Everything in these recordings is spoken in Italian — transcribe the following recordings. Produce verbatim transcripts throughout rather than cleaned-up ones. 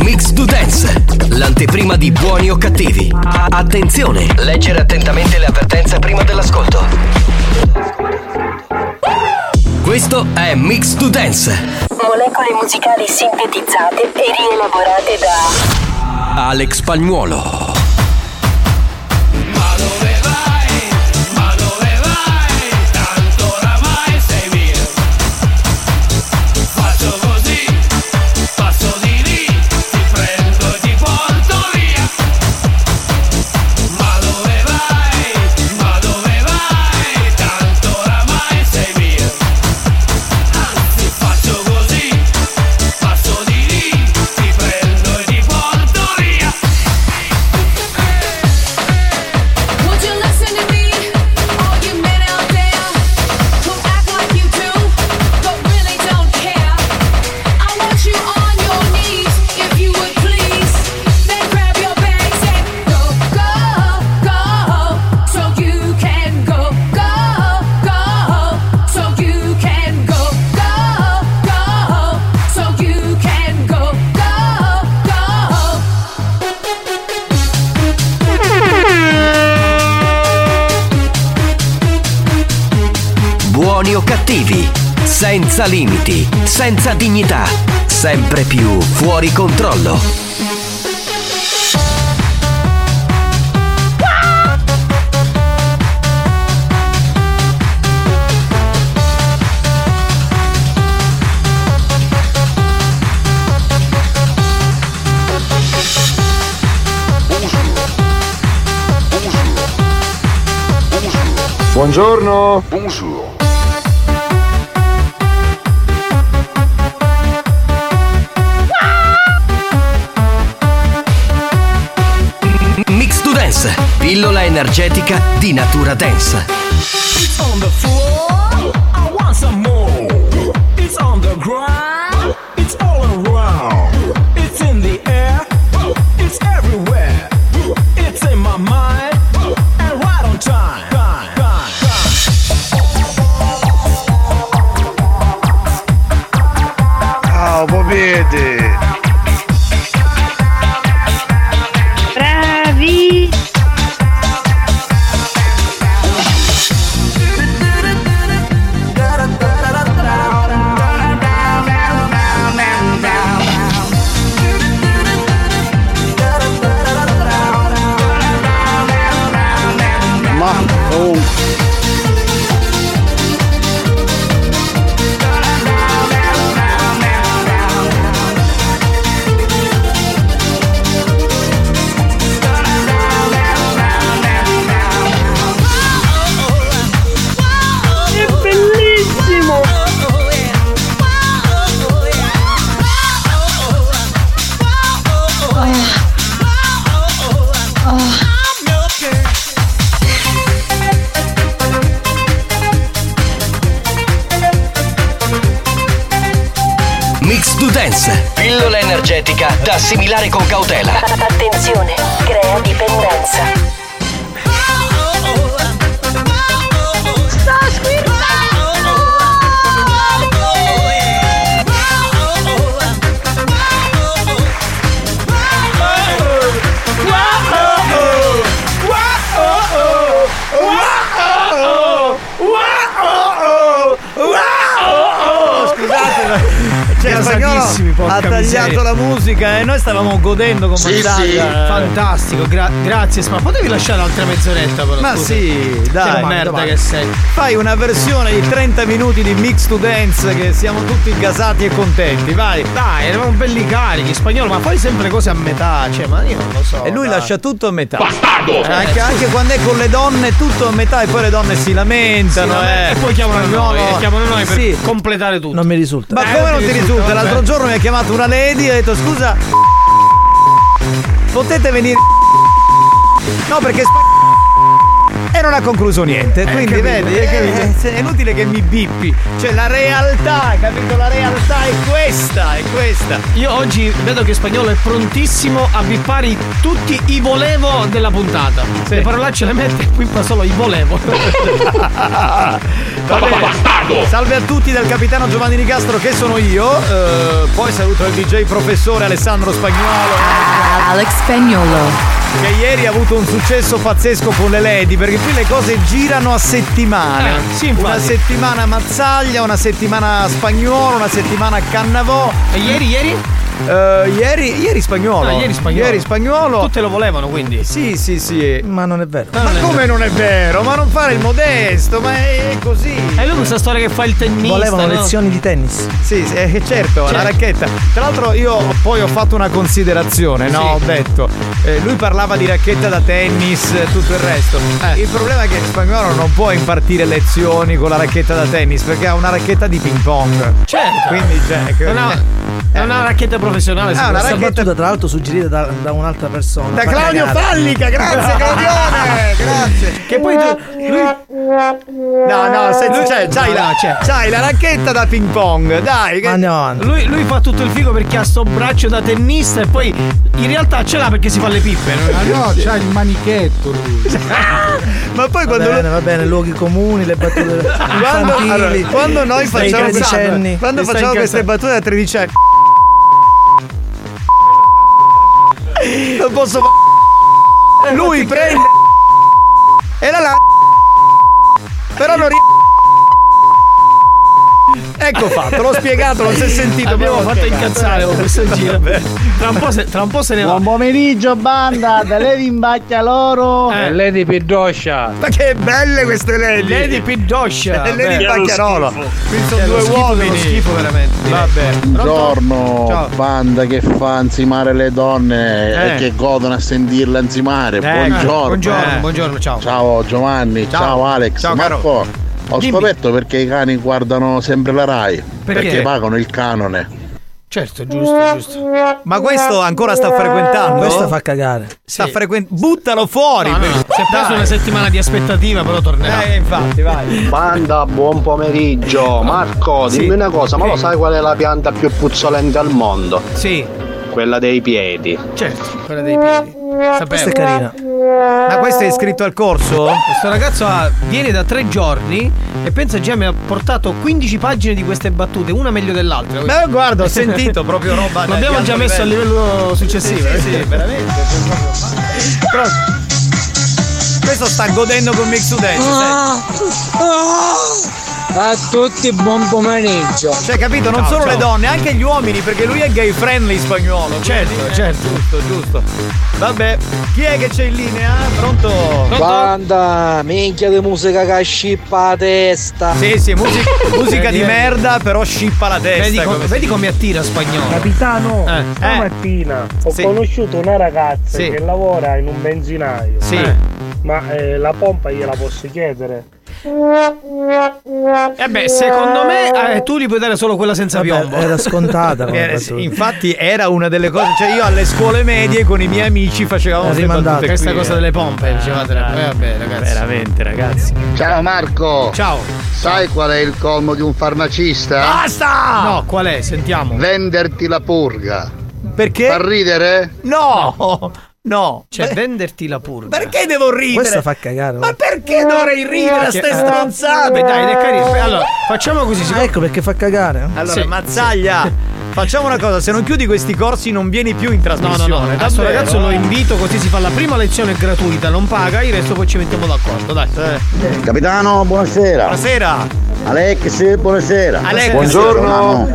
Mix to Dance, l'anteprima di buoni o cattivi. Attenzione, leggere attentamente le avvertenze prima dell'ascolto. Questo è Mix to Dance. Molecole musicali sintetizzate e rielaborate da Alex Spagnuolo. Senza limiti, senza dignità, sempre più fuori controllo. Buongiorno. Buongiorno. Pillola energetica di natura dance. It's on the floor, I want some more. It's on the ground, it's all around. It's in the air, it's everywhere. It's in my mind, and right on time. Ciao, Bobete. Pillola energetica da assimilare con cautela. Attenzione, crea dipendenza. Sto squillando. Scusate. Cioè, Spagnolo ha tagliato la musica e noi stavamo godendo con Mazzaglia. Sì, sì. Fantastico, gra- grazie. Ma potevi lasciare un'altra mezz'oretta? Però, ma scusa. Sì, dai. Che merda domani. Che sei. Fai una versione di trenta minuti di Mix to Dance che siamo tutti gasati e contenti. Vai, dai, eravamo belli carichi. Spagnolo, ma fai sempre cose a metà. Cioè, ma io non lo so. E lui dai. Lascia tutto a metà. Bastardo! Eh, anche, anche quando è con le donne, tutto a metà e poi le donne si lamentano. Sì, eh. Eh. E poi chiamano noi, no, no. chiamano noi per sì. completare tutto. Non mi risulta. Ma eh, come non ti risulta? L'altro giorno mi ha chiamato una lady e ha detto scusa, potete venire? No, perché e e non ha concluso niente. Eh, quindi vedi, eh, è inutile che mi bippi. Cioè la realtà, capito? La realtà è questa, è questa. Io oggi vedo che Spagnuolo è prontissimo a bippare tutti i volevo della puntata. Sì. Le parolacce le mette, qui fa solo i volevo. Salve a tutti dal capitano Giovanni Nicastro, che sono io. Uh, poi saluto il D J professore Alessandro Spagnuolo. Ah, Alex Spagnuolo, che ieri ha avuto un successo pazzesco con le Lady, perché qui le cose girano a settimana. Eh, sì, una settimana Mazzaglia, una settimana Spagnuolo, una settimana Cannavò. E ieri, ieri? Uh, ieri, ieri Spagnuolo. No, ieri Spagnuolo. Ieri Spagnuolo. Tutte lo volevano, quindi. Sì, sì, sì. Ma non è vero. Ma, ma non come vero. Non è vero? Ma non fare il modesto, ma è così. E lui questa storia che fa il tennista. Volevano, no? Lezioni di tennis. Sì, sì, certo, certo, la racchetta. Tra l'altro io poi ho fatto una considerazione, no? Sì. Ho detto, eh, lui parlava di racchetta da tennis, tutto il resto. Eh. Il problema è che Spagnuolo non può impartire lezioni con la racchetta da tennis, perché ha una racchetta di ping pong. Certo. Quindi c'è. Cioè, no. È una racchetta professionale, ah, una racchetta battuta, tra l'altro suggerita da, da un'altra persona, da Claudio Fallica. Grazie Claudione. Grazie. Che poi tu lui... No no senza, cioè, c'hai, la, c'hai la racchetta da ping pong. Dai che... no, no. Lui, lui fa tutto il figo perché ha sto braccio da tennista. E poi in realtà ce l'ha perché si fa le pippe. No, no, c'ha il manichetto lui. Ma poi va quando bene, lui... va bene, luoghi comuni, le battute quando, allora, quando noi facciamo questa, quando facciamo queste battute da tredicenni non posso fa... lui prende e la la però non riesce. Ecco fatto, l'ho spiegato, non si è sentito. Abbiamo fatto spiegato. Incazzare con questo giro. Tra un po' se, tra un po' se ne va. Buon pomeriggio banda, da Lady Imbacchia Loro eh. e Lady Pidoscia. Ma che belle queste Lady Lady Pidoscia e Lady Imbacchia Loro. Qui sono due uomini. Schifo veramente. Vabbè. Buongiorno. Ciao. Banda che fa ansimare le donne eh. e che godono a sentirle ansimare. eh. Buongiorno. Buongiorno, eh. buongiorno, ciao. Ciao Giovanni, ciao, ciao Alex, ciao Marco. Ho Dimmi. scoperto perché i cani guardano sempre la Rai. Perché? Perché pagano il canone. Certo, giusto, giusto. Ma questo ancora sta frequentando? Questo fa cagare. Sta sì. frequentando. Buttalo fuori! No, no. Si è preso una settimana di aspettativa, però tornerà. Eh, infatti, vai. Banda, buon pomeriggio. Marco, dimmi sì. una cosa, ma sì. lo sai qual è la pianta più puzzolente al mondo? Sì. Quella dei piedi. Certo, quella dei piedi. Sapevo. Questa è carina. Ma questo è iscritto al corso? Questo ragazzo ha, viene da tre giorni e pensa già mi ha portato quindici pagine di queste battute, una meglio dell'altra. Ma guarda, ho sentito proprio roba. L'abbiamo già messo livello. a livello successivo. Sì, sì, sì, veramente. Però questo sta godendo con Mix to Dance. Ah, ah. A tutti buon pomeriggio. Cioè capito, non ciao, solo ciao. le donne, anche gli uomini, perché lui è gay friendly Spagnuolo. Certo, certo. Giusto, giusto. Vabbè, chi è che c'è in linea? Pronto? Banda, minchia di musica che scippa la testa. Sì, sì, musica, musica di merda, però scippa la testa. Vedi, com- vedi come attira Spagnuolo. Capitano, eh. stamattina eh. ho sì. conosciuto una ragazza sì. che lavora in un benzinaio. Sì. Eh. Ma eh, la pompa gliela posso chiedere? Eh beh, secondo me eh, tu gli puoi dare solo quella senza Vabbè, piombo. Era scontata. Era, infatti era una delle cose. Cioè io alle scuole medie con i miei amici facevamo battute, questa qui, cosa eh. delle pompe. Dicevate ah, eh, vabbè ragazzi. Veramente ragazzi. Ciao Marco. Ciao. Sai qual è il colmo di un farmacista? Basta. No, qual è? Sentiamo. Venderti la purga. Perché? Fa ridere? No, no. No, cioè beh, venderti la purga. Perché devo ridere? Questo fa cagare. Ma perché dovrei ridere a ste stronzate? Dai, è carino. Allora, facciamo così. Ah, ecco perché fa cagare. Allora, sì, Mazzaglia, sì. facciamo una cosa, se non chiudi questi corsi non vieni più in trasmissione. No, no, no. Adesso ragazzo lo invito, così si fa la prima lezione gratuita, non paga, il resto poi ci mettiamo d'accordo, dai. Eh. Capitano, buonasera. Buonasera. Alex, buonasera. Alex, buongiorno.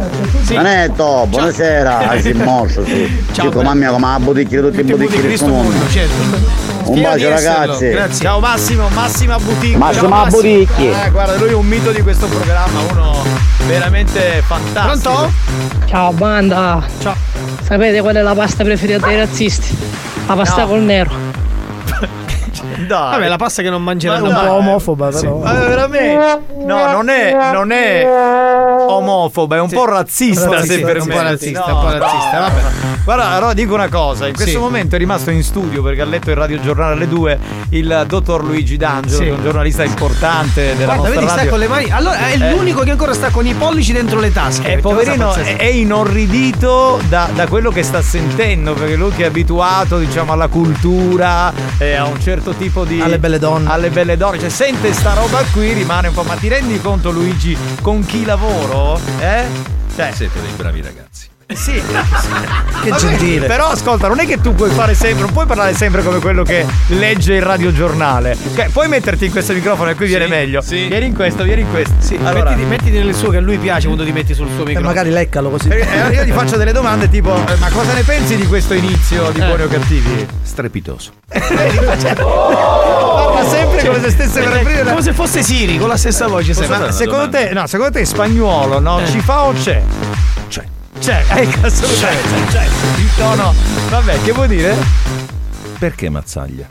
Anetto, sì. buonasera. Ah, si è morso, sì. Ciao. Dico, mamma mia, come a bottiglia, tutti in bottiglia. Certo. Un bacio ragazzi. Grazie. Ciao Massimo, Massima Boutique. Massimo Boutique. Ah, guarda, lui è un mito di questo programma, uno veramente fantastico. Pronto? Ciao banda. Ciao. Sapete qual è la pasta preferita dei razzisti? La pasta no. col nero. dai. Vabbè, la pasta che non mangeranno. Ma è un po' omofoba, però. Sì. Vabbè, veramente. No, non è, non è omofoba, è un sì. po' razzista, razzista se per me. Un po' razzista, no, un po' razzista. No. Vabbè. Guarda, allora dico una cosa, in questo sì. momento è rimasto in studio perché ha letto il radiogiornale alle due il dottor Luigi D'Angelo, sì. che è un giornalista importante della Guarda, nostra vedi, radio. Sta con le mani. Allora è l'unico eh. che ancora sta con i pollici dentro le tasche. Eh, poverino è, è inorridito da, da quello che sta sentendo, perché lui che è abituato, diciamo, alla cultura, eh, a un certo tipo di alle belle donne, alle belle donne, cioè sente sta roba qui, rimane un po'. Ma ti rendi conto, Luigi, con chi lavoro? Eh? Cioè, siete dei bravi ragazzi. Sì, che vabbè, gentile. Però ascolta, non è che tu puoi fare sempre, non puoi parlare sempre come quello che legge il radiogiornale. Cioè, puoi metterti in questo microfono e qui sì, viene meglio. Sì. Vieni in questo, vieni in questo. Sì, allora. mettiti, mettiti nel suo, che a lui piace quando ti metti sul suo microfono. E magari leccalo così. E allora io ti faccio delle domande tipo: ma cosa ne pensi di questo inizio di eh. Buoni o Cattivi? Strepitoso. Oh! Parla sempre cioè, come se stesse per aprire la... come se fosse Siri con la stessa voce. Ma secondo te, no, secondo te Spagnuolo, no? Eh. Ci fa o c'è? C'è. C'è, ecco, assolutamente c'è, c'è, c'è. Il tono, vabbè, che vuol dire? Perché Mazzaglia?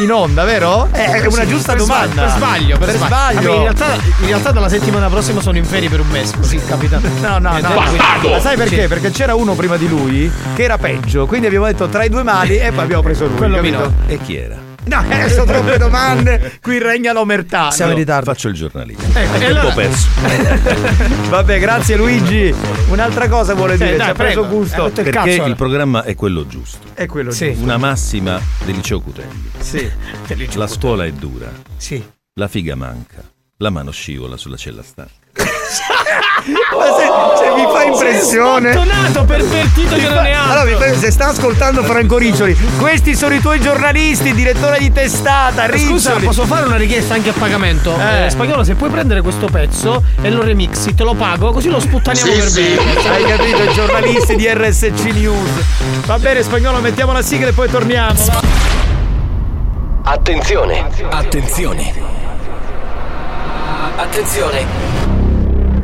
In onda, vero? È eh, una sì, giusta per domanda. Per sbaglio, per, per sbaglio. sbaglio. Vabbè, in, realtà, in realtà dalla settimana prossima sono in ferie per un mese. Sì, capitano. No, no, no. Ma sai perché? Sì. Perché c'era uno prima di lui che era peggio. Quindi abbiamo detto tra i due mali e poi abbiamo preso lui. Quello capito? E chi era? No, eh, sono troppe domande, qui regna l'omertà. Siamo in ritardo. Faccio il giornalista. Eh, eh, allora. perso. Vabbè, grazie Luigi. Un'altra cosa vuole dire, eh, dai, ci ha preso gusto. Perché cazzo, il programma è quello giusto. È quello sì. giusto. Una massima del liceo Cutelli. Sì. La scuola è dura. Sì. La figa manca. La mano scivola sulla cella stanca. Ma se, se mi fa impressione, sei sbottonato, pervertito che non è altro. Allora, se sta ascoltando Franco Riccioli, questi sono i tuoi giornalisti, direttore di testata Riccioli. Scusa, posso fare una richiesta anche a pagamento? eh. eh, Spagnolo, se puoi prendere questo pezzo e lo remixi, te lo pago, così lo sputtaniamo sì, per sì. bene. Hai capito? I giornalisti di R S C News. Va bene Spagnolo, mettiamo la sigla e poi torniamo. Attenzione, attenzione, attenzione.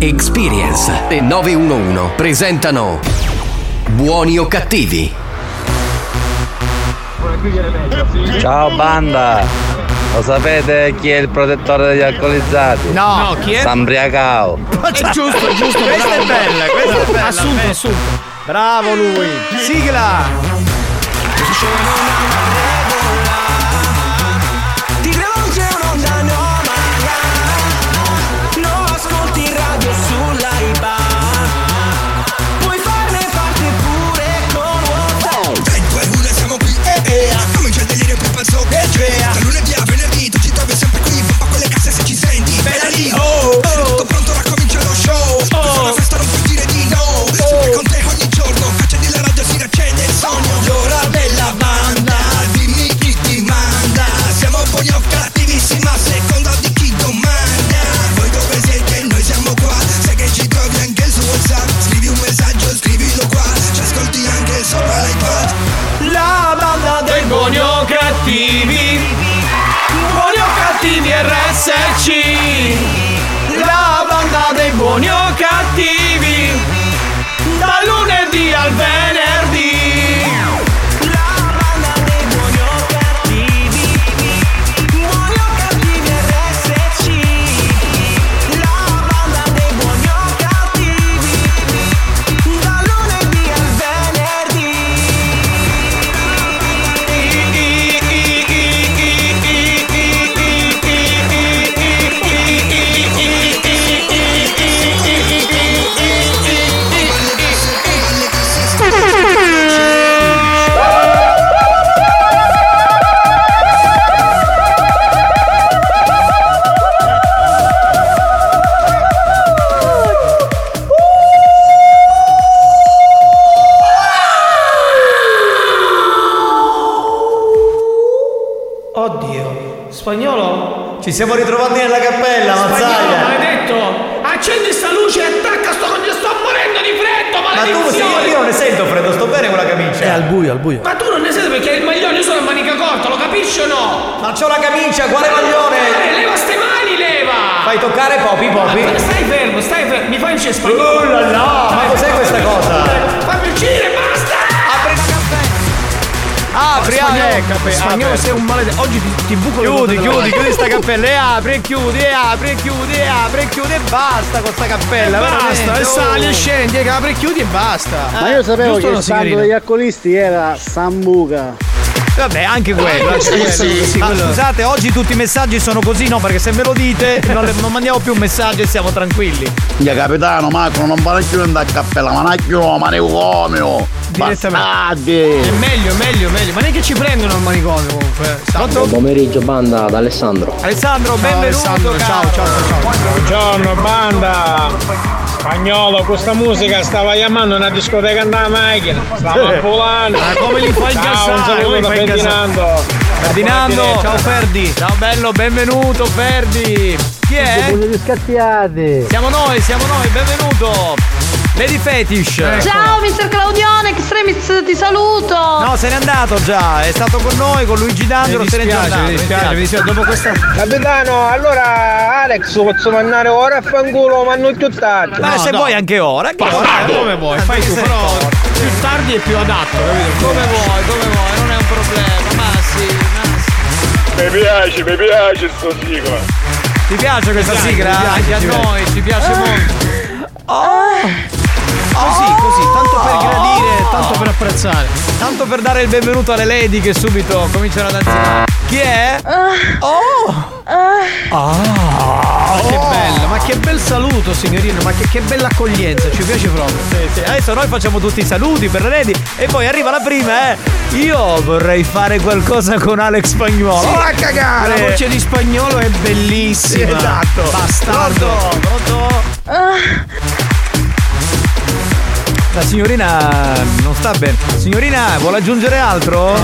Experience e nove uno uno presentano Buoni o Cattivi. Ciao banda, lo sapete chi è il protettore degli alcolizzati? No, no, chi è? Sambriacao. È giusto, è giusto, questa è bella, questa è bella. Assunto, assunto. Bravo lui. Sigla. Da lunedì a venerdì tu ci trovi sempre qui, pompa quelle casse se ci senti, bella lì, oh, oh. Tutto pronto, raccomincia lo show, oh. Questa è una festa, non puoi dire di no, sempre con te ogni giorno, accendi la radio, si riaccende il sogno, oh. L'ora della banda, dimmi chi ti manda, siamo buoni o cattivissimi a seconda di chi domanda, voi dove siete, noi siamo qua, sai che ci trovi anche su WhatsApp, scrivi un messaggio, scrivilo qua, ci ascolti anche sopra l'iPad, la banda dei buoni o cattivi. Cattivi R S C, la banda dei buoni o cattivi, dal lunedì al venerdì, la banda dei buoni o cattivi, buoni o cattivi R S C, la banda dei buoni o cattivi, dal lunedì al venerdì. Spagnolo, Ci siamo ritrovati nella cappella, Mazzaglia. Maledetto! Accendi sta luce e attacca sto coglione, sto morendo di freddo, maledizione! Ma tu, io non ne sento freddo, sto bene con la camicia. È al buio, al buio. Ma tu non ne sento perché il maglione, io sono a manica corta, lo capisci o no? Ma c'ho la camicia, quale maglione? Toccare, leva ste mani, leva! Fai toccare Popi, Popi. Ma stai fermo, stai fermo, mi fai un cespagliolo. Oh la la! Ma cos'è questa cosa? Fammi uscire, basta! Apri la cappella! Apri, apri, Spagnuolo, sei un maledetto. Oggi ti, ti buco le chiudi, chiudi, chiudi sta cappella e apri e chiudi, e apri e chiudi, e apri e chiudi e basta con sta cappella. E basta, oh. E sali e scendi, e apri e chiudi e basta. Ma io sapevo eh, che il santo degli alcolisti era Sambuca. Vabbè, anche quello, anche quello. Sì, sì, ma quello. Scusate, oggi tutti i messaggi sono così, no? Perché se me lo dite non, le, non mandiamo più messaggi e siamo tranquilli. Io capitano Marco non vale più andare a cappella, ma nacchio, manicomio. Direttamente. È meglio, meglio, meglio. Ma neanche ci prendono al manicomio comunque. Buon pomeriggio banda da Alessandro. Alessandro, ciao, benvenuto. Alessandro, ciao, ciao, ciao. Buongiorno banda. Spagnolo, questa musica stava chiamando una discoteca andava macchina. Stava eh. volando. Ma come li fai incassare? Ciao, un Ferdinando. Ferdinando, ciao Ferdi. Ciao bello, benvenuto Ferdi. Chi è? Siamo noi, siamo noi, benvenuto. Lady Fetish. Ecco. Ciao mister Claudione, Extremis ti saluto. No, se n'è andato già, è stato con noi, con Luigi D'Angelo, se n'è già andato. Mi dispiace, mi dispiace, dopo questa... Capitano, allora Alex posso mandare ora a fanculo, ma non più tardi. Ma no, se no. Vuoi anche ora, che ora? Come vuoi, fai tu, però più tardi è più adatto, capito? Come vuoi, come vuoi, non è un problema, ma sì, ma sì. Mi piace, mi piace sto sigla. Ti piace questa piace, sigla? Piace, anche a noi, ci piace molto. Oh! Così, così, tanto per gradire, tanto per apprezzare, tanto per dare il benvenuto alle lady che subito cominciano a danzare. Chi è? Oh! Oh! Ma che bello, ma che bel saluto signorino, ma che, che bella accoglienza, ci piace proprio. Sì, sì. Adesso noi facciamo tutti i saluti per le lady e poi arriva la prima, eh! Io vorrei fare qualcosa con Alex Spagnuolo. Sì, a cagare! La voce di Spagnolo è bellissima. Sì, esatto. Bastardo. Pronto, pronto. Ah. La signorina non sta bene. Signorina, vuole aggiungere altro?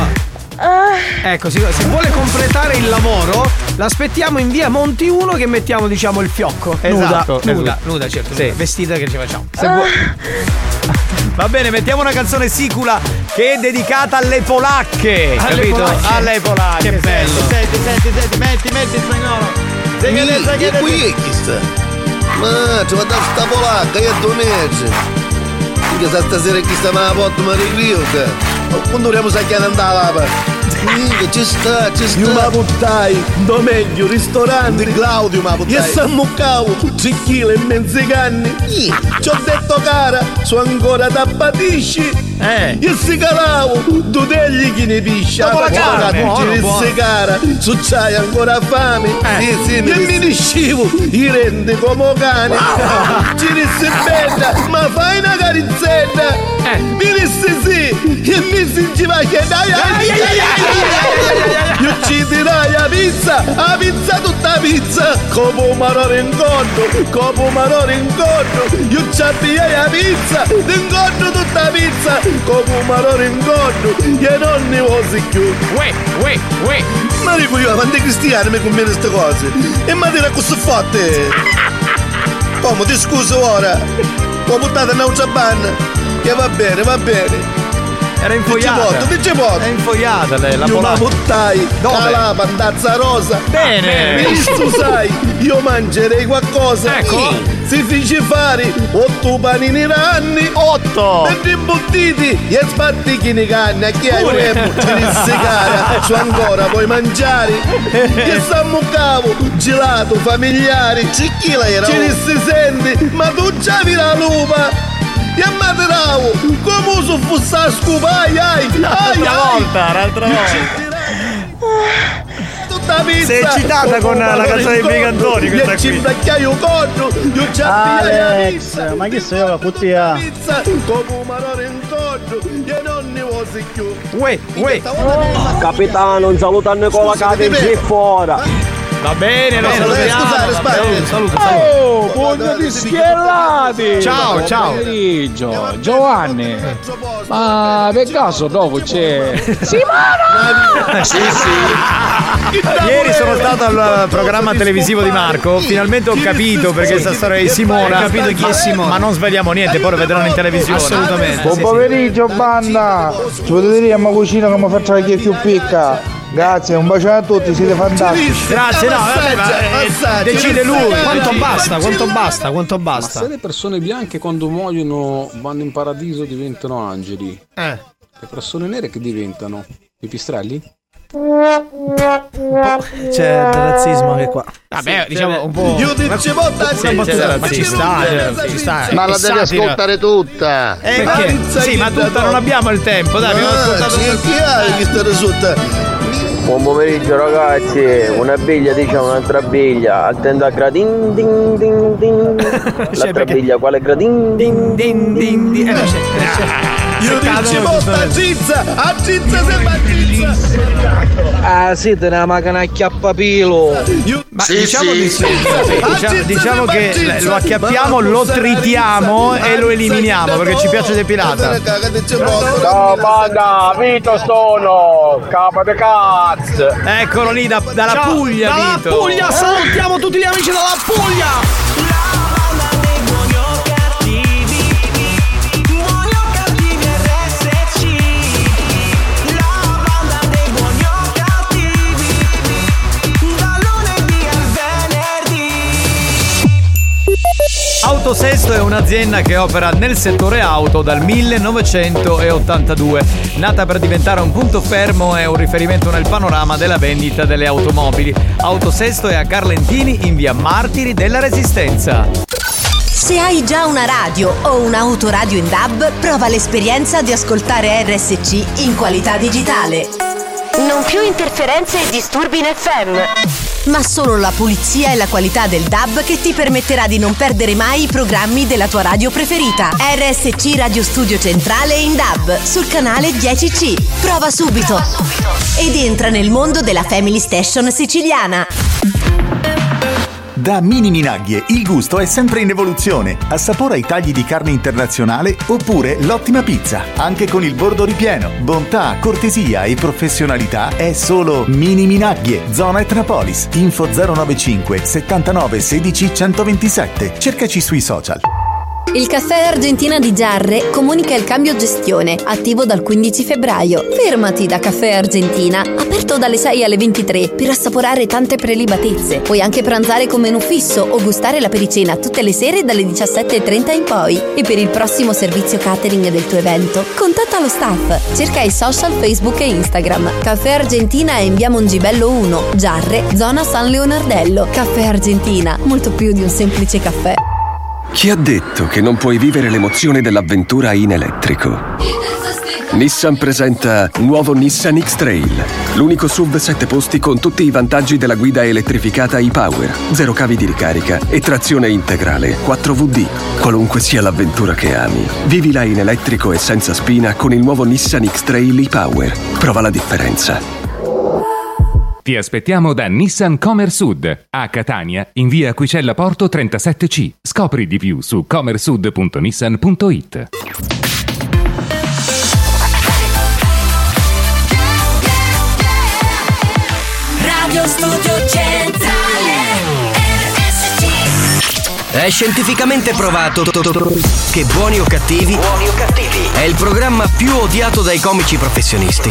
Ecco, se vuole completare il lavoro, l'aspettiamo in via Monti uno che mettiamo, diciamo, il fiocco. Esatto. Nuda, nuda, nuda certo. Sì. Nuda. Vestita che ci facciamo. Se vuole... Va bene, mettiamo una canzone sicula che è dedicata alle polacche. Alle capito? Polacche. Alle polacche. Che bello. Senti, senti, senti, metti, metti il spagnolo. Che qui chi sta? Ma ci va da sta polacca, io doneggi. Che stasera chi sta a porta mi riviuta. Quando dobbiamo sai che andava. Minchia, ci sta, ci sta. Io ma buttai, domeglio, ristorante. Claudio ma buttai. Io sono cavo, cicchile e mezzicanni. Ci ho detto cara, sono ancora da patisci. Eh. Io si calavo, tu degli chi ne piscia. Ma cara, ci cara, succiai ancora fame. Eh. Sì, e mi discivo, i rende come cane. Ci disse bella, ma fai una carizza. Eh. Mi disse sì e mi sentiva che dai a io ci tirai la pizza, la pizza tutta pizza come un marore in corno, come un marore in corno io ci appiai la pizza, d'incorno tutta pizza come un marore in corno e non ne osi più uè, uè, uè ma dico io, quanti cristiani mi conviene queste cose e mi dirà così forte come ti scuso ora. Ho buttato una ciabanna e va bene, va bene. Era infogliata. Dice voto, è infogliata lei, la polacca. Io la buttai, la bandazza rosa. Bene. Mi scusai, io mangerei qualcosa. Ecco. Si fece fare otto panini ranni. Otto. Per rimbottiti e sbattichini canne. A chi è il ci disse cara, c'ho ancora puoi mangiare. Che sammuccavo, gelato, familiari. Cicchila era. Ci disse senti, ma tu già vi la lupa. E ammateravo, come uso fosse a scupai, ai, ai, l'altra ai. Volta, l'altra volta. Tutta pizza. Sei eccitata con la canzone dei brigantoni questa qui. Ci bracchiai un corno, io già pigliai la pizza. Ma chi sei la puttia? Pizza, come un marore in corno, e non ne vuoi più. Uè, uè. Capitano, un saluto a Nicola Cate, c'è fuori. Va bene, lo salutiamo. Saluto, saluto. Oh, buongiorno di schierati. Ciao, ciao. Pomeriggio. Giovanni. Ma per caso dopo c'è Simona? Sì, sì. Ieri sono stato al programma televisivo di Marco. Finalmente ho capito perché sta storia di Simona. Ho capito chi è Simona. Ma non svegliamo niente, poi lo vedranno in televisione. Assolutamente. Buon pomeriggio, banda. Ci potete dire a mia cucina come faccio chi è più picca. Grazie, un bacione a tutti, siete fantastici. Grazie, no, vabbè, ma, eh, decide lui. Quanto basta, quanto basta, quanto basta. Ma se le persone bianche quando muoiono vanno in paradiso diventano angeli, eh. le persone nere che diventano? Pipistrelli? C'è del razzismo anche qua. Vabbè, diciamo un po'. Io dicevo ma, ma ci sta, ci sta. Ma la devi ascoltare tutta. Eh, perché? Sì, ma tutta non abbiamo il tempo, dai, abbiamo ascoltato tutta. Buon pomeriggio ragazzi, una biglia dice un'altra biglia, attenda a gradin din din din. L'altra biglia quale gradin din din din din. Io dicevo a Gizza, a Gizza sembra Gizza. Ah sì, te una macchina acchiappapilo. Ma sì, diciamo sì. Di sì. Diciamo, diciamo che lo acchiappiamo, lo tritiamo e lo eliminiamo perché ci piace depilata. Ciao banda, Vito sono, capo de cazzo. Eccolo lì da, dalla Ciao, Puglia dalla Vito. Puglia, salutiamo tutti gli amici dalla Puglia. Autosesto è un'azienda che opera nel settore auto dal millenovecentottantadue, nata per diventare un punto fermo e un riferimento nel panorama della vendita delle automobili. Autosesto è a Carlentini in via Martiri della Resistenza. Se hai già una radio o un'autoradio in D A B, prova l'esperienza di ascoltare R S C in qualità digitale. Non più interferenze e disturbi in F M, ma solo la pulizia e la qualità del D A B che ti permetterà di non perdere mai i programmi della tua radio preferita. R S C Radio Studio Centrale in D A B sul canale dieci C. Prova subito ed entra nel mondo della Family Station siciliana. Da Mini Minaggie il gusto è sempre in evoluzione. Assapora i tagli di carne internazionale oppure l'ottima pizza, anche con il bordo ripieno. Bontà, cortesia e professionalità è solo Mini Minaggie, zona Etnapolis. Info zero novantacinque settantanove sedici centoventisette. Cercaci sui social. Il Caffè Argentina di Giarre comunica il cambio gestione, attivo dal quindici febbraio. Fermati da Caffè Argentina, aperto dalle sei alle ventitré per assaporare tante prelibatezze. Puoi anche pranzare con menù fisso o gustare la pericena tutte le sere dalle diciassette e trenta in poi. E per il prossimo servizio catering del tuo evento, contatta lo staff. Cerca i social Facebook e Instagram. Caffè Argentina è in via Mongibello uno, Giarre, zona San Leonardello. Caffè Argentina, molto più di un semplice caffè. Chi ha detto che non puoi vivere l'emozione dell'avventura in elettrico? Nissan presenta nuovo Nissan X-Trail, l'unico S U V sette posti con tutti i vantaggi della guida elettrificata e-Power, zero cavi di ricarica e trazione integrale, quattro W D. Qualunque sia l'avventura che ami, vivila in elettrico e senza spina con il nuovo Nissan X-Trail e-Power. Prova la differenza. Ti aspettiamo da Nissan Comer Sud, a Catania, in via Aquicella Porto trentasette C. Scopri di più su comersud punto nissan punto it. Radio Studio Centrale. È scientificamente provato che Buoni o Cattivi è il programma più odiato dai comici professionisti.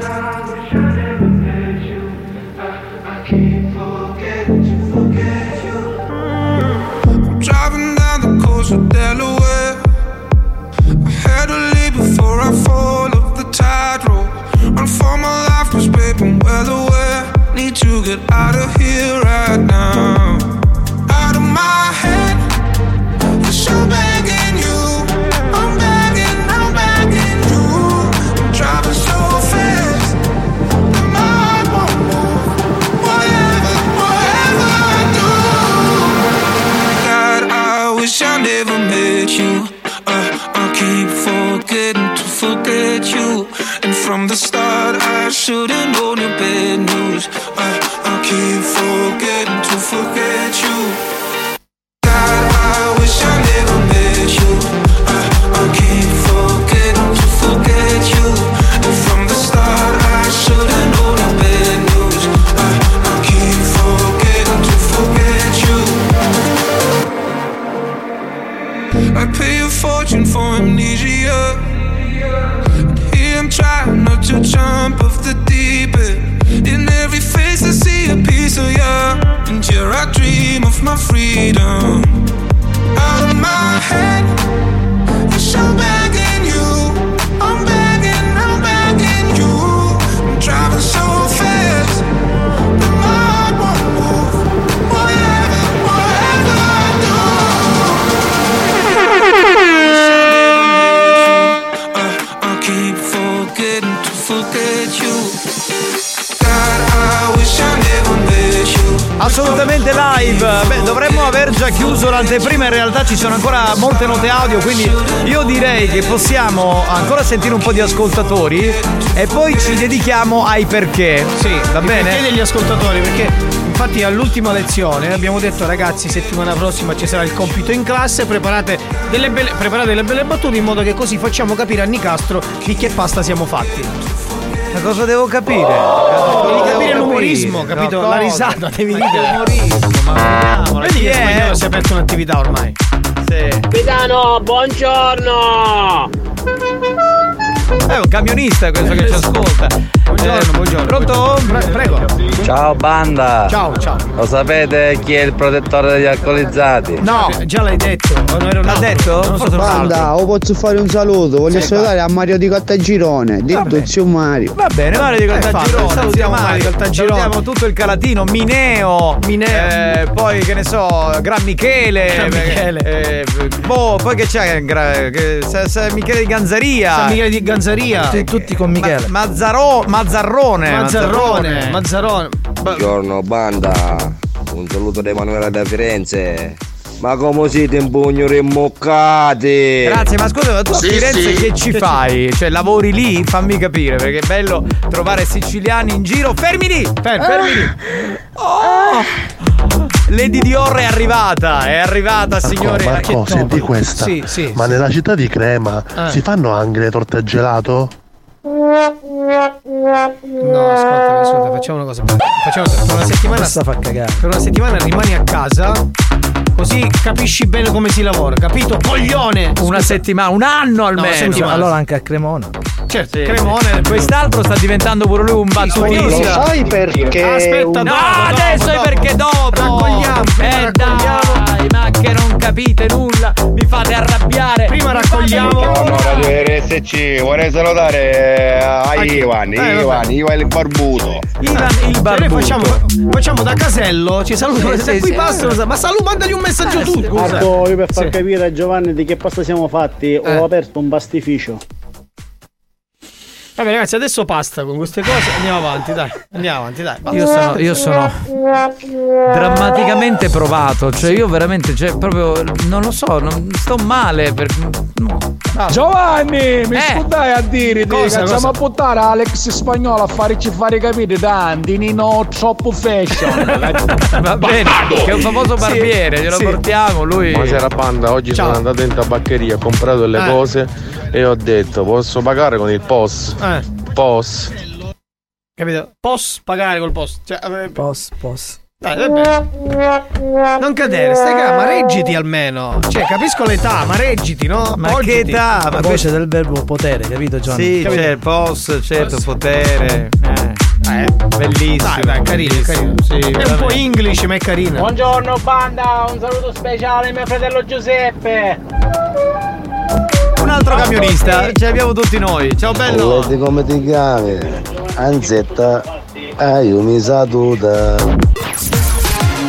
Before I fall off the tide roll, run for my life, cause babe I'm well aware, need to get out of here right now. Out of my head, cause I'm begging you, I'm begging, I'm begging you. I'm driving so fast, from the start. I should've known your bad news. I, I keep forgetting to forget you. God, I wish I never met you. I, I keep forgetting to forget you. And from the start, I should've known your bad news. I, I keep forgetting to forget you. I pay a fortune for amnesia. Trying not to jump off the deep end. In every face I see a piece of you. And here I dream of my freedom. Out of my head, yes, I'm begging you. I'm begging, I'm begging you. I'm driving so fast that my heart won't move. Whatever, whatever I do, I, I keep forgetting to forget you. God, I wish I never met you. Assolutamente live. Beh, dovremmo aver già chiuso l'anteprima, in realtà ci sono ancora molte note audio, quindi io direi che possiamo ancora sentire un po' di ascoltatori e poi ci dedichiamo ai perché. Sì, va bene? Perché degli ascoltatori, perché infatti all'ultima lezione abbiamo detto: ragazzi, settimana prossima ci sarà il compito in classe, preparate delle belle, preparate delle belle battute, in modo che così facciamo capire a Nicastro di che pasta siamo fatti. Ma cosa devo capire? Oh, devi capire devo l'umorismo, capire, capito? No, la risata, devi dire l'umorismo. Ma no, vedi che spagnolo si è aperto un'attività ormai. Sì. Capitano, buongiorno! È un camionista questo che ci ascolta. Buongiorno, buongiorno. Pronto? Pre- prego. Ciao banda. Ciao, ciao. Lo sapete chi è il protettore degli alcolizzati? No, già l'hai detto. Non l'ha detto? Non so, banda, o posso fare un saluto? Voglio sì, salutare va. a Mario di Caltagirone, detto zio Mario. Va bene, Mario di Caltagirone. Eh, salutiamo Mario di Caltagirone. Salutiamo tutto il Calatino, Mineo, Mineo. Eh, poi che ne so, Gran Michele. Gran Michele. Eh, boh, poi che c'è? Gra- che, San, San Michele di Ganzaria. San Michele di Ganzaria. Tutti, tutti con Michele. Ma- Mazzaro. Mazzarrone Mazzarrone Mazzarrone Buongiorno banda, un saluto da Emanuela da Firenze. Ma come siete in pugno rimboccati? Grazie, ma scusa, ma tu a sì, Firenze sì. che ci fai? Cioè lavori lì? Fammi capire, perché è bello trovare siciliani in giro. Fermi lì, Fer, fermi lì. Oh, Lady Dior è arrivata, è arrivata signore. Marco, Marco senti questa sì, sì, ma sì. nella città di Crema eh. si fanno anche le torte al gelato? No, ascolta, ascolta, facciamo una cosa. Facciamo per una settimana sta fa cagare. Per una settimana rimani a casa, così capisci bene come si lavora, capito? Coglione! Una settimana, un anno almeno. No, senti, ma allora anche a Cremona. Certo, sì, Cremone, sì. Quest'altro sta diventando pure lui un battutista. Lo sai perché? Aspetta, no, dopo, adesso dopo, è perché dopo. Raccogliamo, eh dai, ma che non capite nulla, mi fate arrabbiare. Prima raccogliamo. Buongiorno Radio R S C, vorrei salutare a Ivan, Ivan, Ivan il barbuto. Ivan il barbuto. Noi facciamo, facciamo da casello, ci salutano, se qui passano, ma saluto, mandagli un messaggio tu. Marco, io per far capire a Giovanni di che pasta siamo fatti, ho aperto un pastificio. Vabbè ragazzi, adesso pasta con queste cose, andiamo avanti dai, andiamo avanti dai. Io sono, io sono drammaticamente provato, cioè io veramente, cioè proprio non lo so, non, sto male per... no. Ah, Giovanni, mi eh. scudai a dire che facciamo a buttare Alex Spagnuolo a farci fare capire da Andini, no, troppo fashion. Va bene, che è un famoso barbiere, sì, glielo sì. portiamo lui. Buonasera banda, oggi Ciao. sono andato in tabaccheria, ho comprato delle eh. cose e ho detto posso pagare con il P O S. Eh. P O S. Capito? Posso pagare col P O S. Cioè, eh. P O S, P O S. Dai, vabbè. Non cadere, stai calma, ma reggiti almeno. Cioè, capisco l'età, ma reggiti, no? Ma Poggiti. Che età? Ma poi c'è del verbo potere, capito Giovanni? Sì, capito? C'è il post, certo, posso. Potere. Eh, eh bellissimo. Dai, dai, carino, carino. Sì, è veramente. Un po' English, ma è carino. Buongiorno banda, un saluto speciale a mio fratello Giuseppe. Un altro camionista, ce l'abbiamo tutti noi. Ciao bello. Vedi come ti chiami? Anzetta, aiumi saduta.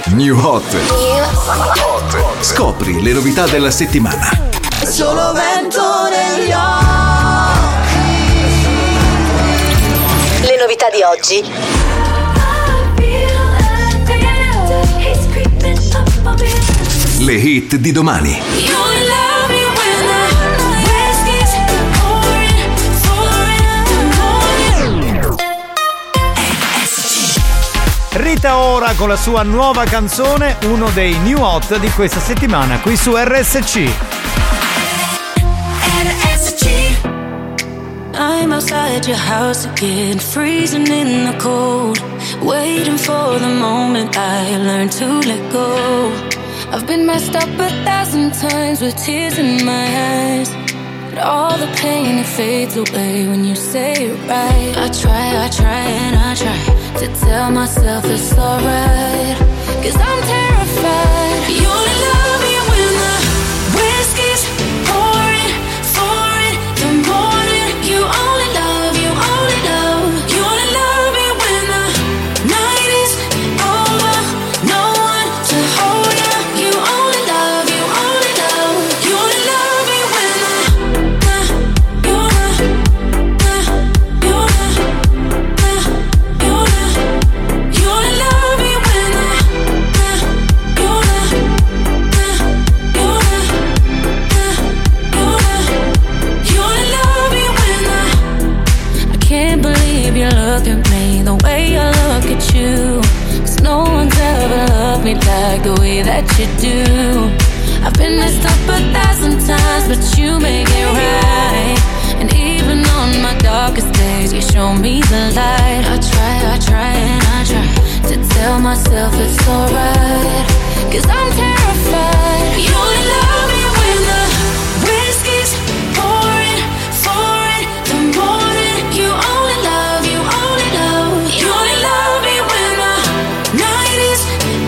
New Hot. Scopri le novità della settimana. Solo vento negli occhi. Le novità di oggi. Le hit di domani. Rita Ora con la sua nuova canzone, uno dei new hot di questa settimana qui su R S C. R S C. I'm outside your house again, freezing in the cold, waiting for the moment I learn to let go. I've been messed up a thousand times with tears in my eyes, but all the pain it fades away when you say it right. I try, I try and I try to tell myself it's alright, cause I'm terrified. You only love me when the whiskey's pouring for it, the morning. You only love, you only love. You only love me when the night is over, no one to hold up. You only love, you only love. You only love me when the nah, you nah, nah, you nah, nah, you nah. You only love me when the nah, you nah, nah, you nah, nah, you nah. You only love me when the I can't believe you look at me the way I look at you, cause no one's ever loved me like the way that you do. I've been messed up a thousand times, but you make it right. And even on my darkest days, you show me the light. I try, I try and I try to tell myself it's alright, cause I'm terrified. You only love me when the whiskey's pouring, pouring, the morning. You only love, you only love. You only love me when the night is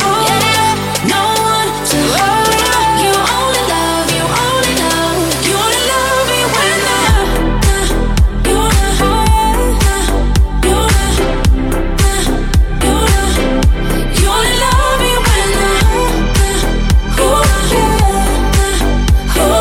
over, no one to hold up. You only love, you only love. You only love me when the nah, you nah, you nah, you nah. You only love me when the nah, ooh, nah, ooh,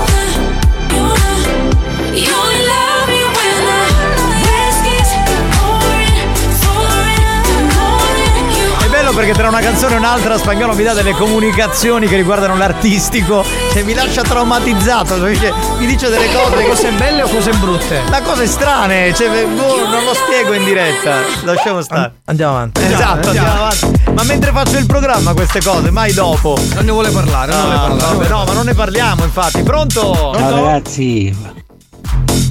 nah, you nah. You only love me when the whiskey's pouring, pouring, the morning. You È bello perché tra una canzone e un'altra Spagnolo mi dà delle comunicazioni che riguardano l'artistico e mi lascia traumatizzato, cioè, dice- mi dice delle cose, cose belle o cose brutte. da cose strane, cioè, boh, non lo spiego in diretta, lasciamo stare. Andiamo avanti. Esatto, andiamo avanti. Ma mentre faccio il programma queste cose, mai dopo. Non ne vuole parlare, non ne vuole parlare. Vabbè, no, ma non ne parliamo infatti. Pronto? Ciao ragazzi.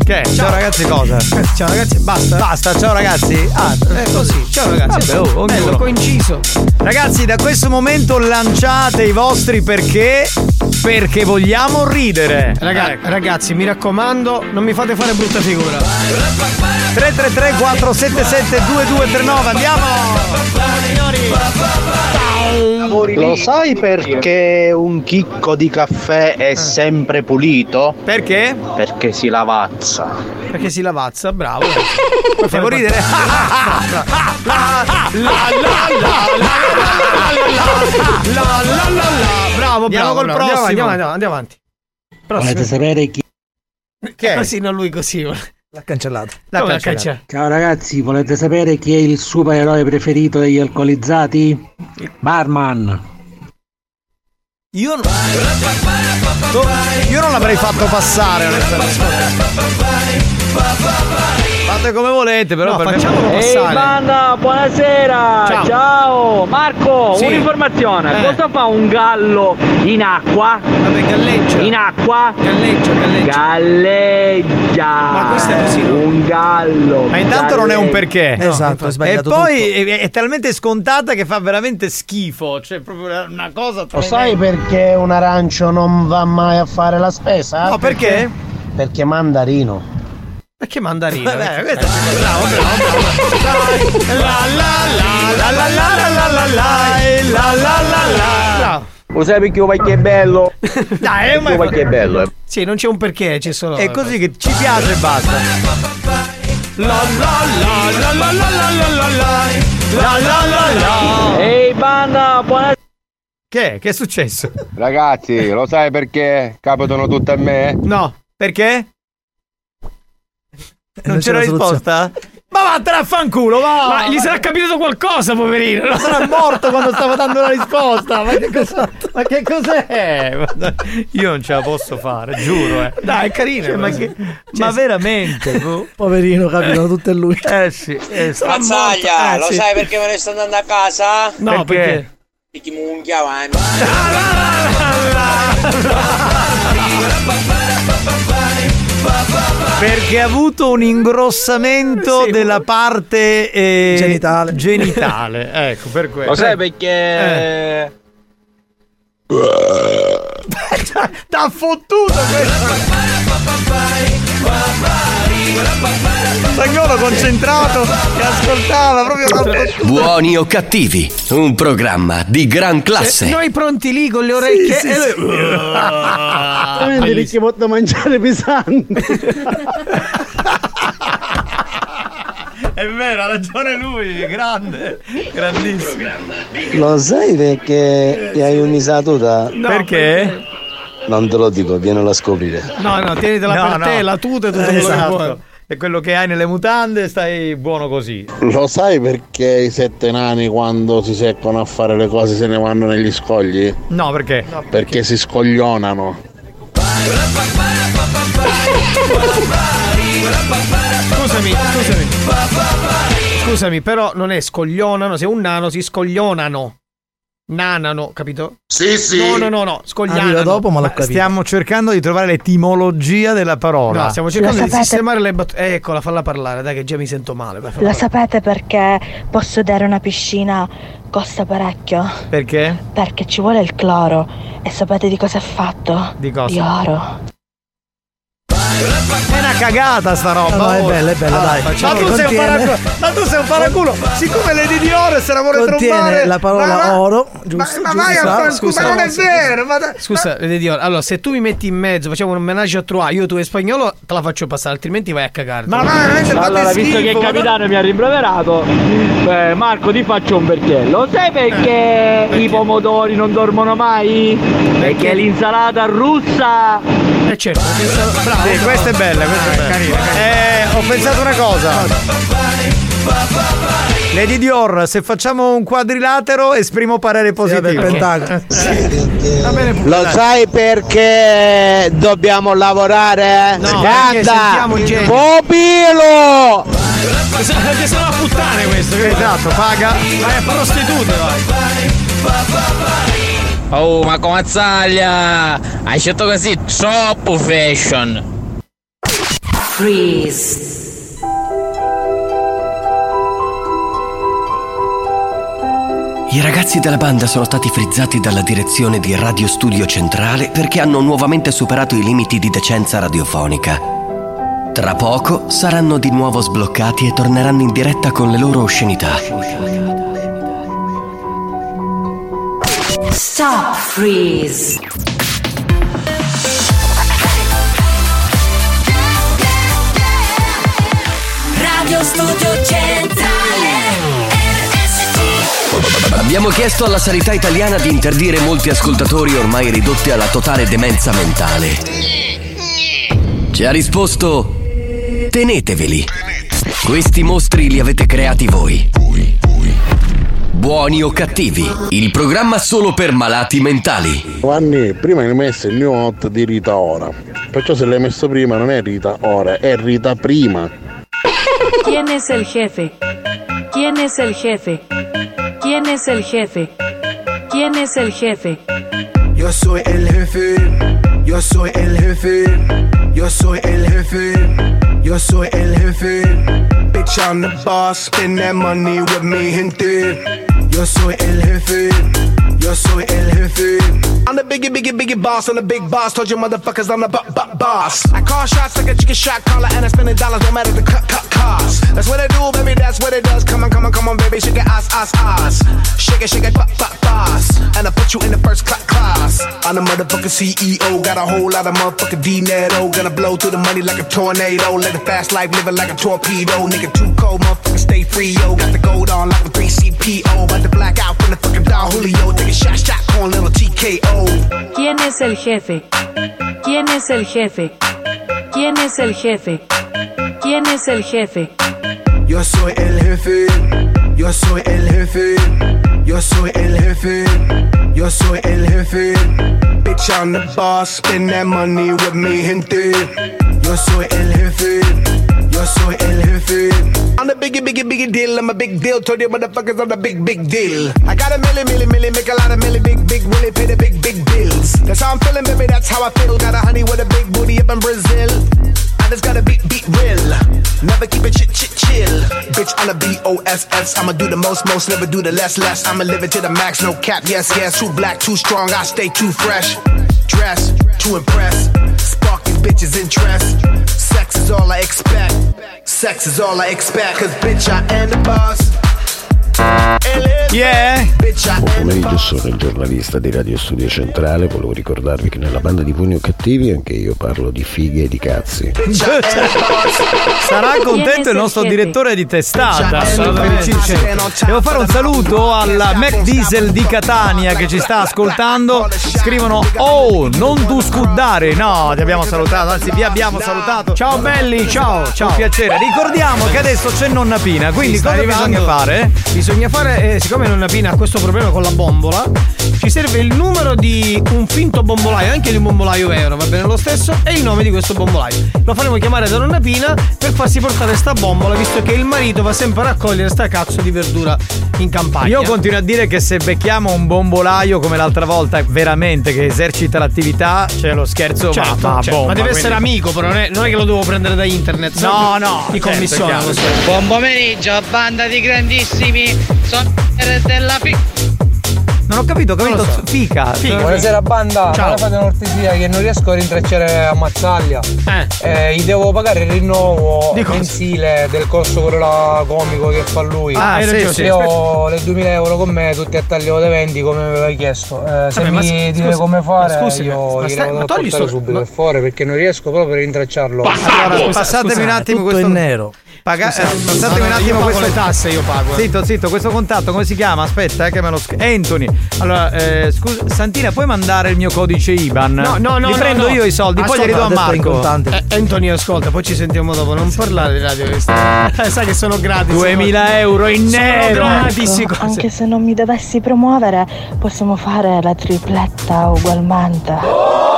Che? Ciao, ragazzi cosa? Ciao ragazzi, basta. Basta, ciao ragazzi. Ah, è così. Ciao ragazzi. Vabbè, oh, ognuno. Bello, coinciso. Ragazzi, da questo momento lanciate i vostri perché perché vogliamo ridere. Raga- ragazzi, mi raccomando, non mi fate fare brutta figura. tre tre tre quattro sette sette due due tre nove, andiamo! Signori! Lo sai perché un chicco di caffè è sempre pulito? Perché? Perché si lavazza. Perché si lavazza, bravo. Facciamo ridere. Bravo, bravo, col prossimo. Andiamo, andiamo, andiamo avanti. Prossimo. Volete sapere chi? Che è? Così, non lui, così. L'ha cancellato. L'ha cancellato. cancellato. Ciao ragazzi, volete sapere chi è il supereroe preferito degli alcolizzati? Barman. Io non... Io non l'avrei fatto passare, onestamente. Fate come volete, però no, per facciamolo passare. Ehi banda, buonasera. Ciao, ciao. Marco, sì. Un'informazione. Eh. Cosa fa un gallo in acqua? Vabbè, galleggia. In acqua? Galleggia, galleggia. Galleggia. Ma questo è così. Un gallo. Ma intanto galleggia. Non è un perché. No, esatto, è sbagliato. E poi è, è talmente scontata che fa veramente schifo, cioè proprio una cosa tremenda. Lo sai perché un arancio non va mai a fare la spesa? No, perché? Perché, perché mandarino. Ma che mandarino? Vabbè, questo è bravo, bravo, bravo. La la la la la la la la la la la. Lo sai perché vai che è bello? Dai, ma vai che è bello, eh. Sì, non c'è un perché, c'è solo. È così che ci piace e basta. La la la la la la la la la. Ehi banda, buona. Che? Che è successo? Ragazzi, lo sai perché capitano tutte a me? No, perché? Non, non c'è, c'è una risposta? Ma vattene a fanculo, va! Ma gli sarà capitato qualcosa, poverino! No? Sarà morto quando stava dando la risposta! Ma che, cosa, ma che cos'è? Io non ce la posso fare, giuro, eh! Dai, è carino! Cioè, ma, che, ma veramente! Poverino, capitano tutto a lui! Eh sì! Eh, Mazzaglia, eh, lo sì. sai perché me ne sto andando a casa? No, perché? Perché munghia, va! Perché ha avuto un ingrossamento sì, della parte eh, genitale. genitale. Ecco, per quello. Lo sai perché eh. T'ha fottuto questo Spagnolo concentrato che ascoltava proprio. Buoni o cattivi, un programma di gran classe. eh, Noi pronti lì con le orecchie sì, sì, e lui... sì, sì. Che posso mangiare pesante. È vero, ha ragione lui, grande, grandissimo. Lo sai perché ti hai unisato da... No, perché? Non te lo dico, vieni a scoprire. No, no, tienitela no, per no. te, la tuta e tutto quello esatto. che vuoi. E quello che hai nelle mutande, stai buono così. Lo sai perché i sette nani quando si seccano a fare le cose se ne vanno negli scogli? No, perché? No, perché? Perché si scoglionano. Scusami, scusami. Scusami, però non è scoglionano, se un nano si scoglionano. Nanano, capito? Sì, sì. No, no, no, no, scoglianano. Dopo, ma stiamo cercando di trovare l'etimologia della parola. No, stiamo cercando di sistemare le battute. Eh, eccola, falla parlare, dai che già mi sento male. Lo parlare. Sapete perché posso dare una piscina costa parecchio? Perché? Perché ci vuole il cloro. E sapete di cosa è fatto? Di cosa? Di oro. È una cagata sta roba. No, no, è bella, è bella, ah, dai. Ma tu, sei un paraculo, ma tu sei un paraculo. Siccome Lady di Oro se la vuole trovare la parola ma, oro, giusto? Ma, ma vai a fare scusa, ma non è vero. Ma, scusa, Lady di Oro. Allora, se tu mi metti in mezzo, facciamo un menage a trois, io tu e Spagnolo te la faccio passare, altrimenti vai a cagare. Ma veramente ma, allora, visto schifo, che il capitano mi ha rimproverato, beh, Marco, ti faccio un perché. Lo sai perché, eh, perché i pomodori non dormono mai? Perché l'insalata russa. E eh certo, bravo. Sì, questa è bella, questa è bella. Carina, carina. Eh, ho pensato una cosa. Lady Dior, se facciamo un quadrilatero esprimo parere positivo. Sì, vabbè, sì. Va bene, lo sai perché dobbiamo lavorare? No, canta! Popilo! Perché sono a puttane questo, esatto, paga. Vai a prostitute, vai. Oh, ma come Mazzaglia! Hai scelto così troppo fashion! Freeze! I ragazzi della banda sono stati frizzati dalla direzione di Radio Studio Centrale perché hanno nuovamente superato i limiti di decenza radiofonica. Tra poco saranno di nuovo sbloccati e torneranno in diretta con le loro oscenità. Stop Freeze. Radio Studio Centrale. Abbiamo chiesto alla sanità italiana di interdire molti ascoltatori ormai ridotti alla totale demenza mentale. Ci ha risposto: teneteveli. Questi mostri li avete creati voi. Buoni o cattivi, il programma solo per malati mentali. Giovanni, prima hai messo il new hot di Rita Ora. Perciò se l'hai messo prima non è Rita Ora, è Rita Prima. ¿Quién es el jefe? ¿Quién es el jefe? ¿Quién es el jefe? ¿Quién es el jefe? Yo soy el jefe, yo soy el jefe, yo soy el jefe, yo soy el jefe. Bitch, I'm the boss, spend that money with me, gente. Yo soy el jefe, yo soy el jefe. I'm the biggie, biggie, biggie boss, I'm the big boss. Told you motherfuckers I'm the b- b- boss. I call shots like a chicken shot caller, and I spending dollars no matter the cut, cut, cost. That's what I do, baby, that's what it does. Come on, come on, come on, baby, shake it, ass, ass, ass. Shake it, shake it, pop, pop, boss. And I put you in the first cl- class. I'm the motherfucking C E O, got a whole lot of motherfucking dinero. Gonna blow through the money like a tornado. Live a fast life, living like a torpedo. Nigga too cold, motherfucker stay free, yo. Got the gold on like a three C P O. About to black out from the fucking Don Julio. Take a shot, shot, corn, little T K O. ¿Quién es el jefe? ¿Quién es el jefe? ¿Quién es el jefe? ¿Quién es el jefe? Yo soy el jefe, yo soy el jefe, yo soy el jefe, yo soy el jefe. Bitch, I'm the boss, spend that money with me, gente. Yo soy el jefe, yo soy el jefe. I'm the biggie, biggie, biggie deal, I'm a big deal. Told you motherfuckers I'm the big, big deal. I got a milli, milli, milli, make a lot of milli, big, big, willy, pay the big, big bills. That's how I'm feeling, baby, that's how I feel. Got a honey with a big booty up in Brazil. It's gotta be, be real. Never keep it shit, shit, chill. Bitch, I'm a B O S S. I'ma do the most, most, never do the less, less. I'ma live it to the max, no cap, yes, yes. Too black, too strong, I stay too fresh. Dress, to impress. Spark these bitches' interest. Sex is all I expect. Sex is all I expect. Cause bitch, I am the boss. Yeah. Buon pomeriggio, sono il giornalista di Radio Studio Centrale. Volevo ricordarvi che nella banda di Pugno Cattivi anche io parlo di fighe e di cazzi. Sarà contento il nostro direttore di testata. Devo fare un saluto alla Mac Diesel di Catania che ci sta ascoltando. Scrivono: oh, non tu scuddare. No, ti abbiamo salutato, anzi vi abbiamo salutato. Ciao belli, ciao, ciao, un piacere. Ricordiamo che adesso c'è Nonna Pina, quindi cosa bisogna fare? Bisogna fare, eh, siccome Nonna Pina ha questo problema con la bombola, ci serve il numero di un finto bombolaio, anche di un bombolaio euro, va bene lo stesso, e il nome di questo bombolaio. Lo faremo chiamare da Nonna Pina per farsi portare sta bombola, visto che il marito va sempre a raccogliere sta cazzo di verdura in campagna. Io continuo a dire che se becchiamo un bombolaio come l'altra volta, veramente, che esercita l'attività, c'è lo scherzo, certo, ma, ma, certo. Bomba, ma deve quindi... essere amico, però non è, non è che lo devo prendere da internet. No, no, di certo, commissione. Buon pomeriggio, banda di grandissimi. Sono della fica. Non ho capito, ho capito. So. Fica. fica. Buonasera banda, ciao. Ma fate un'ortesia che non riesco a rintracciare a Mazzaglia. Eh. Eh, gli devo pagare il rinnovo mensile del corso quello là comico che fa lui. Ah, sì, sì, sì. Io ho le duemila euro con me, tutti a taglio dei venti come mi avevi chiesto. Eh, se vabbè, mi dite come fare, scusi, io gli devo portare so, subito ma... per favore, perché non riesco proprio a rintracciarlo. Allora, scusate, passatemi scusate, un attimo questo in nero. Paga- eh, passatemi un attimo queste le tasse, io pago. Eh. Zitto, zitto, questo contatto come si chiama? Aspetta, eh, che me lo sch- Anthony. Allora, eh, scusa, Santina, puoi mandare il mio codice I B A N? No, no, no. Li no, prendo no. io i soldi, ascolta, poi li do a Marco. Eh, Anthony, ascolta, poi ci sentiamo dopo. Non parlare di radio. Eh, sai che sono gratis. duemila euro in nero. Gratis, cose. Anche se non mi dovessi promuovere, possiamo fare la tripletta ugual manta. Oh!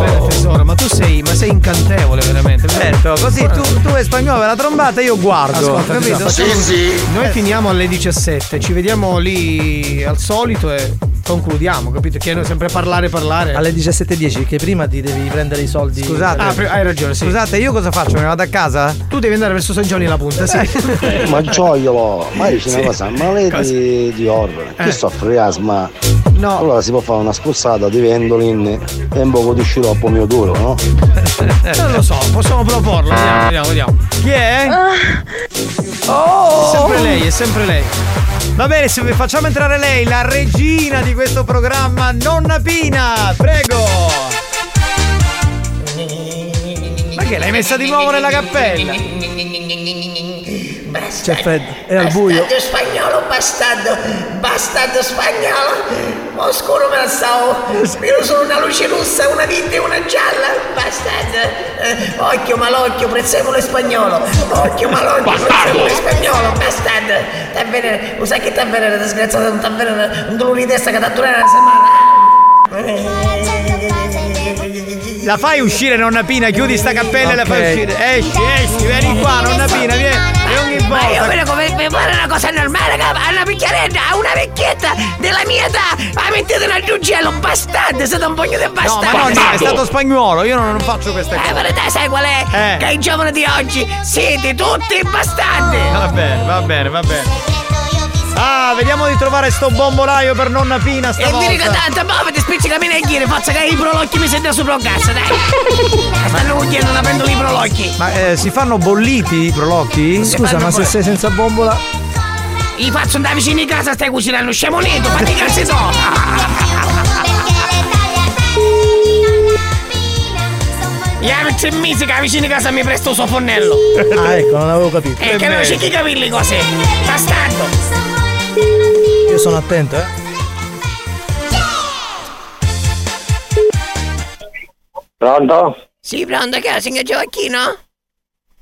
Bene tesoro, ma tu sei, ma sei incantevole veramente. Certo, così tu, tu e Spagnuolo la trombata io guardo. Ascolta, capito? Sì, sì. Noi finiamo alle diciassette, ci vediamo lì al solito e concludiamo, capito? Che noi sempre parlare parlare. Alle diciassette e dieci, che prima ti devi prendere i soldi. Scusate, ah, hai ragione, sì. Scusate, io cosa faccio? Me ne vado a casa? Tu devi andare verso San Giovanni la punta, sì. Eh, ma gioiolo, ma io c'è una sì. cosa, ma lei cosa? Di, di horror. Eh. Che soffre asma. No. Allora si può fare una spruzzata di Vendolin e un poco di sciroppo mio duro, no? Non lo so, possiamo proporlo, vediamo, vediamo, vediamo. Chi è? Oh! È sempre lei, è sempre lei. Va bene, se vi facciamo entrare lei, la regina di questo programma, Nonna Pina, prego! Ma che l'hai messa di nuovo nella cappella? C'è freddo, è al buio. Bastardo spagnolo, bastardo, bastardo spagnolo. Oscuro me la stavo, io sono una luce rossa, una vita e una gialla, bastardo. Occhio malocchio, prezzemolo spagnolo. Occhio malocchio, prezzemolo spagnolo, bastardo. T'è bene, lo sai che t'è bene, disgraziato, non t'è bene, un dolore di testa che t'ha durato una settimana. La fai uscire Nonna Pina, chiudi sta cappella okay. E la fai uscire. Esci, esci, vieni qua Nonna Pina, vieni. Ma io vedo come mi pare una cosa normale, a una picchiarella, a una vecchietta della mia età, a mettete un aggiungello, un bastardo, siete un pugno di bastardo. No, ma no, no, è stato Spagnuolo, io non, non faccio queste cose. Eh, ma te sai qual è? Eh. Che i giovani di oggi siete tutti bastardi. Va bene, va bene, va bene. Ah, vediamo di trovare sto bombolaio per Nonna Pina stavolta. E mi dico tanto, muoviti, spiccicami nei giri, forza che i prolocchi mi sento sopra un cazzo, dai. Stanno ucchiando, la prendo i prolocchi. Ma eh, si fanno bolliti i prolocchi? Scusa, ma se sei senza bombola? Gli faccio andare vicino di casa, stai cucinando, scemo lento, fatti i cazzi gli amici misi che vicino di casa mi presto il suo fornello. Ah, ecco, non avevo capito. E eh, che non c'è chi capirli così, bastardo. Io sono attento, eh. Pronto? Sì, pronto, che è il signor Gioacchino?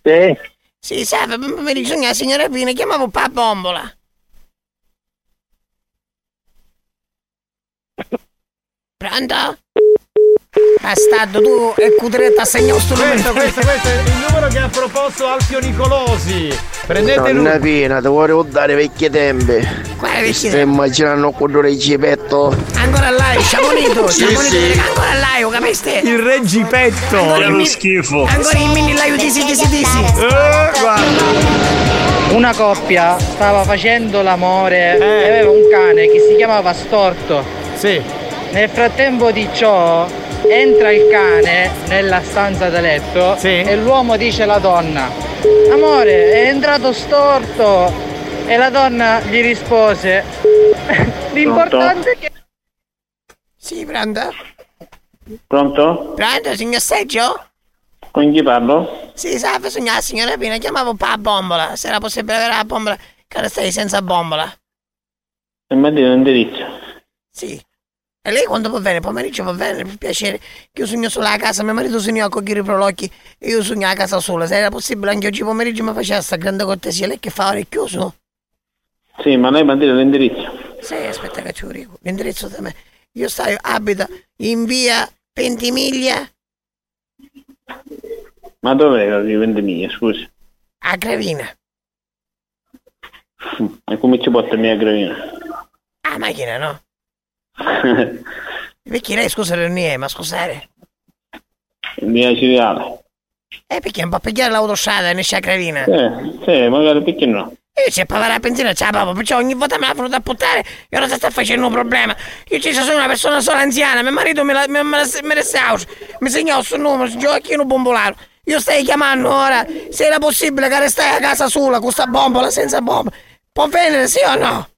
Sì. Sì, sa, per bisogna signora Pina, chiamavo pa' bombola. Pronto? Bastardo, tu e Cudretta a segno strumento. Questo, questo, questo è il numero che ha proposto Alfio Nicolosi. Prendete lui. Nonna Pina, ti volevo dare vecchie tempe. Quale vecchie tempe? Immaginando quando reggi petto. Ancora live, sciamonito, sciamonito. Sì, sì. Ancora live, capiste? Il reggipetto. Ancora lo schifo. Ancora il mini live di si, di si, di si. Eh, guarda. Una coppia stava facendo l'amore eh. e aveva un cane che si chiamava Storto. Sì. Nel frattempo di ciò entra il cane nella stanza da letto, sì, e l'uomo dice alla donna: amore, è entrato Storto. E la donna gli rispose: l'importante è che... Sì, pronto? Pronto? Pronto, signor Sergio? Con chi parlo? Sì, sa, bisogna, signora Pina, chiamavo pa' bombola, se era possibile avere la bombola, cara stai senza bombola. E mi ha detto l'indirizzo. Sì. E lei quando può venire? Pomeriggio può venire, per piacere, che io sogno solo a casa, mio marito sogno a cogliere i prolocchi e io sogno a casa sola. Se era possibile anche oggi pomeriggio mi faceva sta grande cortesia, lei che fa ore chiuso? Sì, ma lei mi ha detto l'indirizzo. Sì, aspetta che ci dico, l'indirizzo da me. Io sto, abito in via Ventimiglia. Ma dove era di Ventimiglia, scusi? A Gravina. E come ci portami a Gravina? A macchina, no? Perché lei, scusa, non è, ma scusate. Via Ciriale. Eh, perché non può pigliare l'autostrada e ne esce a Gravina? Eh, sì, magari perché no? Io c'è pavare la pensione, c'è papà, perciò ogni volta me la venuta a buttare e ora si sta facendo un problema. Io ci sono una persona sola anziana, mio marito me la me la me la mi segnò il suo numero, Gioacchino Bombolaro. Io stai chiamando ora, se era possibile che restai a casa sola con sta bombola senza bomba. Può venire, sì o no?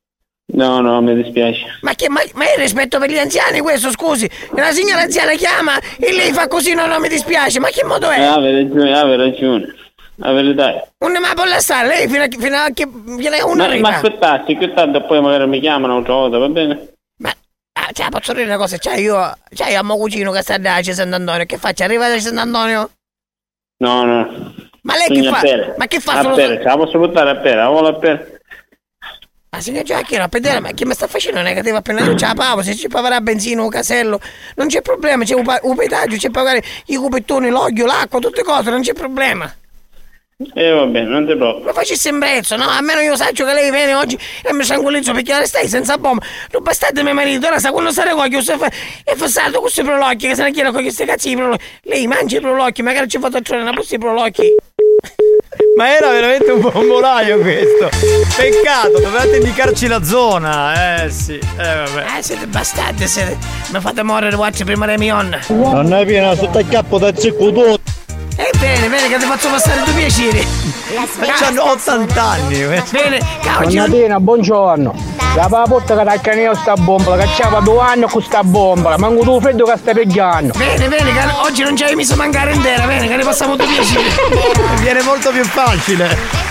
No, no, mi dispiace. Ma che ma, ma è il rispetto per gli anziani questo, scusi? Una signora anziana chiama e lei fa così, no, no, mi dispiace, ma che modo è? Ah, avevi ragione, avevi ragione. La verità. Un ma può lasciare lei fino a, fino a che viene una ma, arriva. Ma aspettate, che tanto poi magari mi chiamano un'altra volta, va bene? Ma ah, cioè, posso dire una cosa, cioè io, cioè io a mio cugino che sta da Sant'Antonio, che faccio? Arriva da Sant'Antonio? No, no. Ma lei sogno che fa? Pera. Ma che fa? A solo pera, ce la posso buttare a pera, la vola a pera. Ma signor Gioacchino, a vedere, ma chi mi sta facendo negativa appena io ce la pago, se ci paverà benzina o casello, non c'è problema, c'è un, un pedaggio, c'è pagare i cubettoni, l'olio, l'acqua, tutte cose, non c'è problema. E eh, va bene, non ti preoccupo. Ma facessi in prezzo, no? Almeno io saggio che lei viene oggi e mi sanguinizzo perché la stai senza bomba. Non bastate mio marito, ora sa quando sarà coglio è fissato questi prolocchi, che se ne chiede con questi cazzi di prolocchi. Lei mangia i prolocchi, magari ci fa trovare una busta di prolocchi. Ma era veramente un bombolaio questo. Peccato, dovevate indicarci la zona. Eh sì, eh vabbè. Eh siete bastardi, siete. Mi fate morire, guarda, prima di mia nonna. Nonna Pina, sotto il capo da zecco. E bene, bene, che ti faccio passare due piaceri. C'hanno ottanta anni. Bene, ciao. Giannatina, buongiorno. La papotta che t'accaneo sta bombola, cacciava due anni con sta bombola, manco tu freddo che sta peggiando. Bene, bene, che oggi non ci hai messo mancare intera, bene, che ne passiamo due piaceri. Viene molto più facile.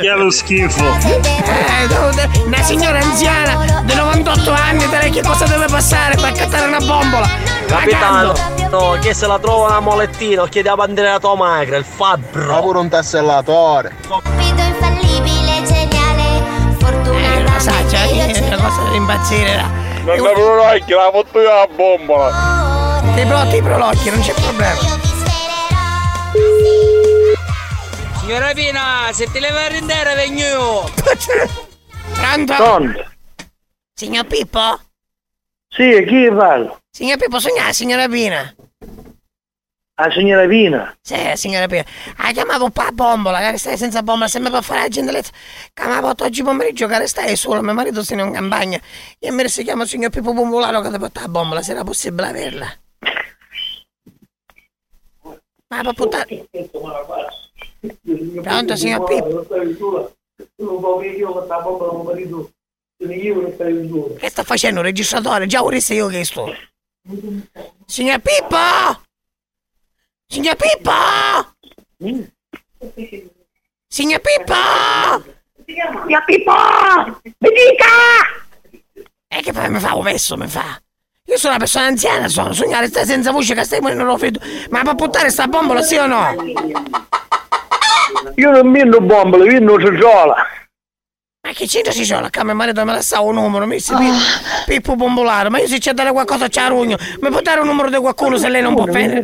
Che è lo schifo. Eh, una signora anziana di novantotto anni, direi che cosa deve passare per accattare una bombola? Capitano, no, che se la trova una molettina o chiede la bandiera della tua magra, il fabbro. Lavoro un tassellatore. Capito infallibile, geniale, fortuna. Eh, lo sa, c'è una cosa da impazzire là. Non la prolocchi, la fottuta la bombola. Ti blotti i prolocchi, non c'è problema. Signora Pina, se te le vai a rendere vengo io. Pronto? Pronto? Signor Pippo? Sì, chi parlo? Signor Pippo, sogna la signora Pina. La signora Pina? Sì, la signora Pina. La chiamavo pa' bombola, che stai senza bombola, se mi può fare la gentilezza. Chiamavo oggi pomeriggio, che stai solo, mio marito se ne è in campagna. E mi si chiama signor Pippo Bombolaro che ti porta la bombola, se era possibile averla. Ma per puttare... Pronto signor Pippo? Che sta facendo il registratore? Già vorresti io che sto. Signor Pippo! Signor Pippo! Signor Pippo! Signor Pippo! Mi dica! E che fa? Mi fa un messo, mi fa! Io sono una persona anziana, sono, sognare stai senza voce che stai morendo lo freddo. Ma per buttare sta bombola sì o no? Io non vendo bombole, vendo ciciola. Ma che c'entra ciciola? Che a mia marito me la sa un numero, mi si oh. Pippo bombolare, ma io se c'è da dare qualcosa c'è a rugno. Mi può dare un numero di qualcuno se lei non può fare?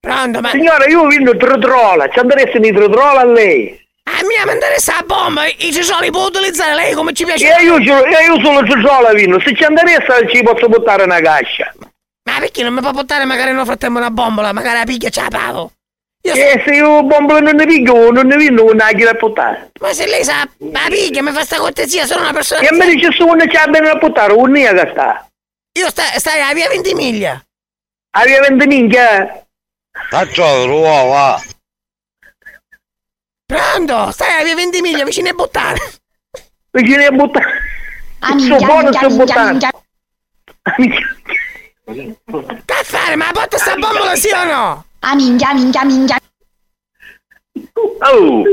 Pronto, ma... Signora, io vendo trotrola, ci andresti di trotrola a lei? A me mi interessa la bomba, i ciccioli può utilizzare lei come ci piace. E io, io sono cicciolo vino, se ci interessa ci posso buttare una cascia. Ma perché non mi può buttare magari nel frattempo una bombola, magari la piglia ce la pago? Io so... E se io bombola non ne piglio, non ne vino, non la gliela buttare. Ma se lei sa la piglia, mi fa sta cortesia, sono una persona... E mi dice su una ce la bene da buttare, un'ia che sta. Io sta, stai a via Ventimiglia. A via Ventimiglia? Faccio l'uova. Pronto, stai a via Ventimiglia, vicino a buttare. Vicino a buttare. Amica, sto buono, sto buttando. Che fare, ma botta sta bombola sì o no? Amica, amica, amica. Oh,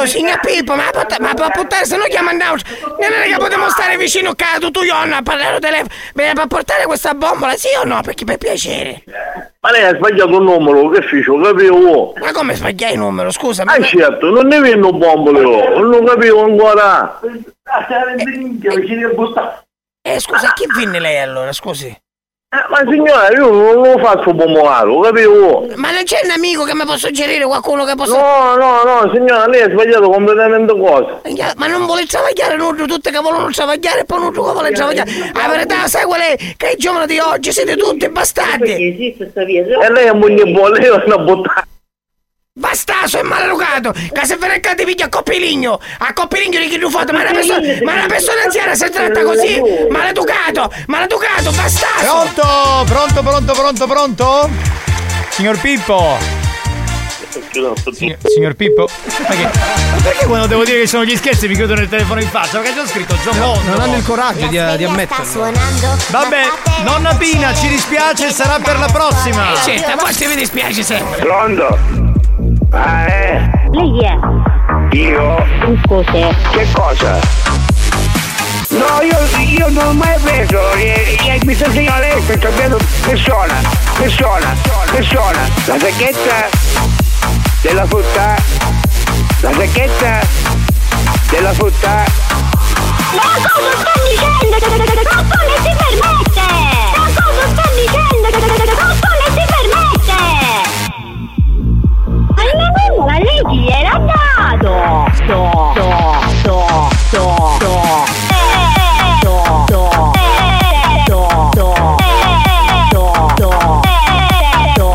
oh signor Pippo, ma può ma buttare, se no chiama Naus. Non è che potremmo stare vicino a casa tutto io a parlare al telefono. Viene per portare questa bombola, sì o no? Perché per piacere. Ma lei ha sbagliato il numero, che ficio, capivo. Ma come sbagliai il numero, scusa? Ma ah, certo, non ne vengono bombole, oh. Non lo capivo ancora. Eh, eh scusa, chi viene lei allora, scusi? Eh, ma signora, io non lo faccio pomolaro, capivo? Ma non c'è un amico che mi può suggerire qualcuno che possa... No, no, no, signora, lei ha sbagliato completamente cosa. Ma non vuole travagliare nulla, tutti che vogliono travagliare e poi nulla che vuole travagliare. La verità, sai qual è? Che i giovani di oggi siete tutti bastardi. E lei è moglie buona, lei è una buttata. Bastasso è maleducato, che se ve ne cade piglia a Coppiligno, a Coppiligno di chi tu fate, ma una persona, ma una persona anziana si tratta così, maleducato, maleducato, bastasso! Pronto, pronto, pronto, pronto, pronto? Signor Pippo! Signor, signor Pippo, ma che, perché quando devo dire che sono gli scherzi mi chiudono il telefono in faccia? Perché già ho scritto Giovanni. No, non hanno il coraggio di, di ammetterlo. Vabbè, nonna Pina, ci dispiace, sarà per la prossima. Eh certo, a volte mi dispiace sempre. Pronto? Ah, eh? Lei chi è? Io? Tu cos'è? Che cosa? No, io, io non ho mai preso, mi sono segnato lei, mi sono preso persona, persona, persona, la sacchetta della frutta, la sacchetta della frutta. Ma cosa sta dicendo? Ma come si permette? Ma cosa sta dicendo? Ma come si permette? Ma lei chi era andato? Do, do, do, do, do, do, do, do, do, do, do.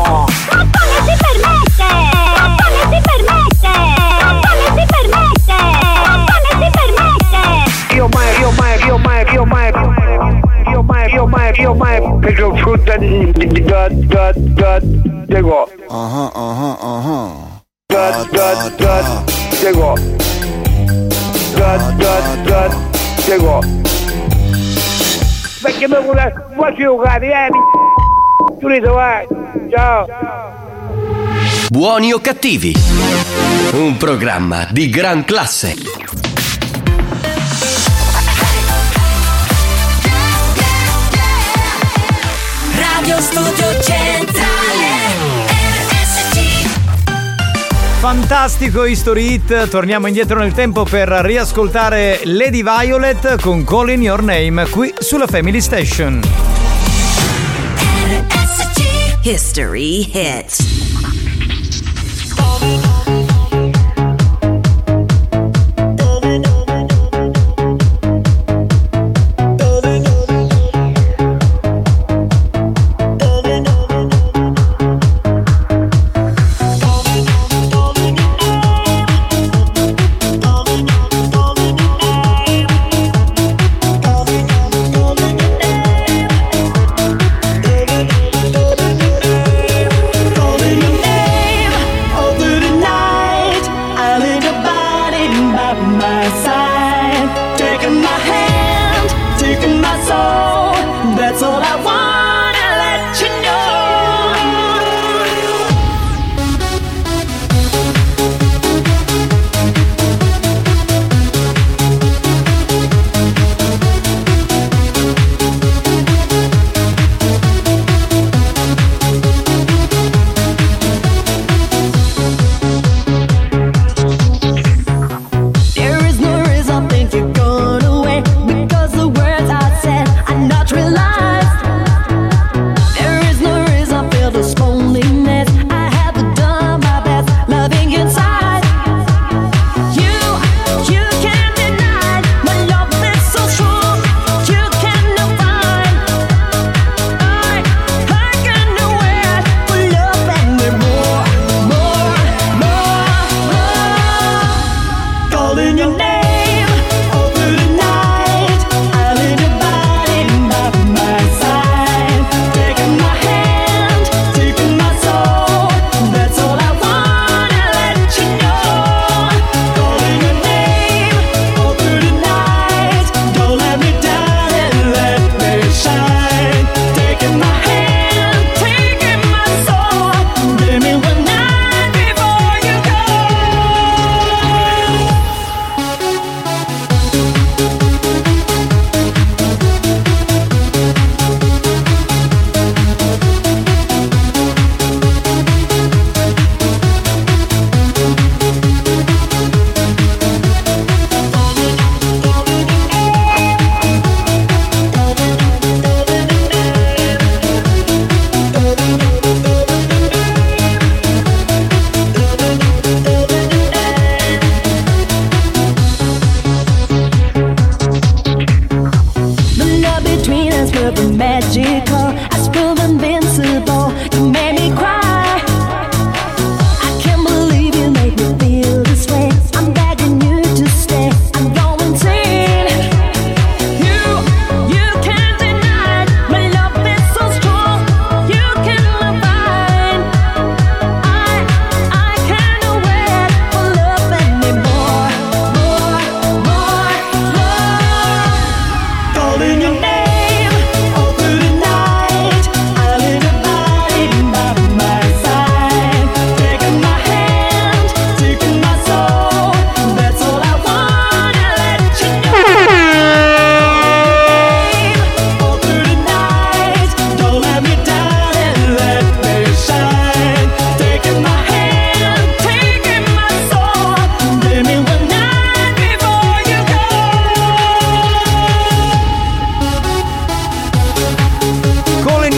Ma come si permette? Ma come si permette? Ma come si permette? Ma come si permette? Io mai, io mai, io mai, io mai, io mai, io mai, io mai, perché frutta di da da da da go. Ah ah ah ah. Da da da Diego. Da da da Diego. Perché me vuole vuoi giocare, eh? Tu li vai. Ciao. Buoni o cattivi? Un programma di gran classe. Radio Studio Centrale. Fantastico History Hit, torniamo indietro nel tempo per riascoltare Lady Violet con Calling Your Name qui sulla Family Station. History Hit.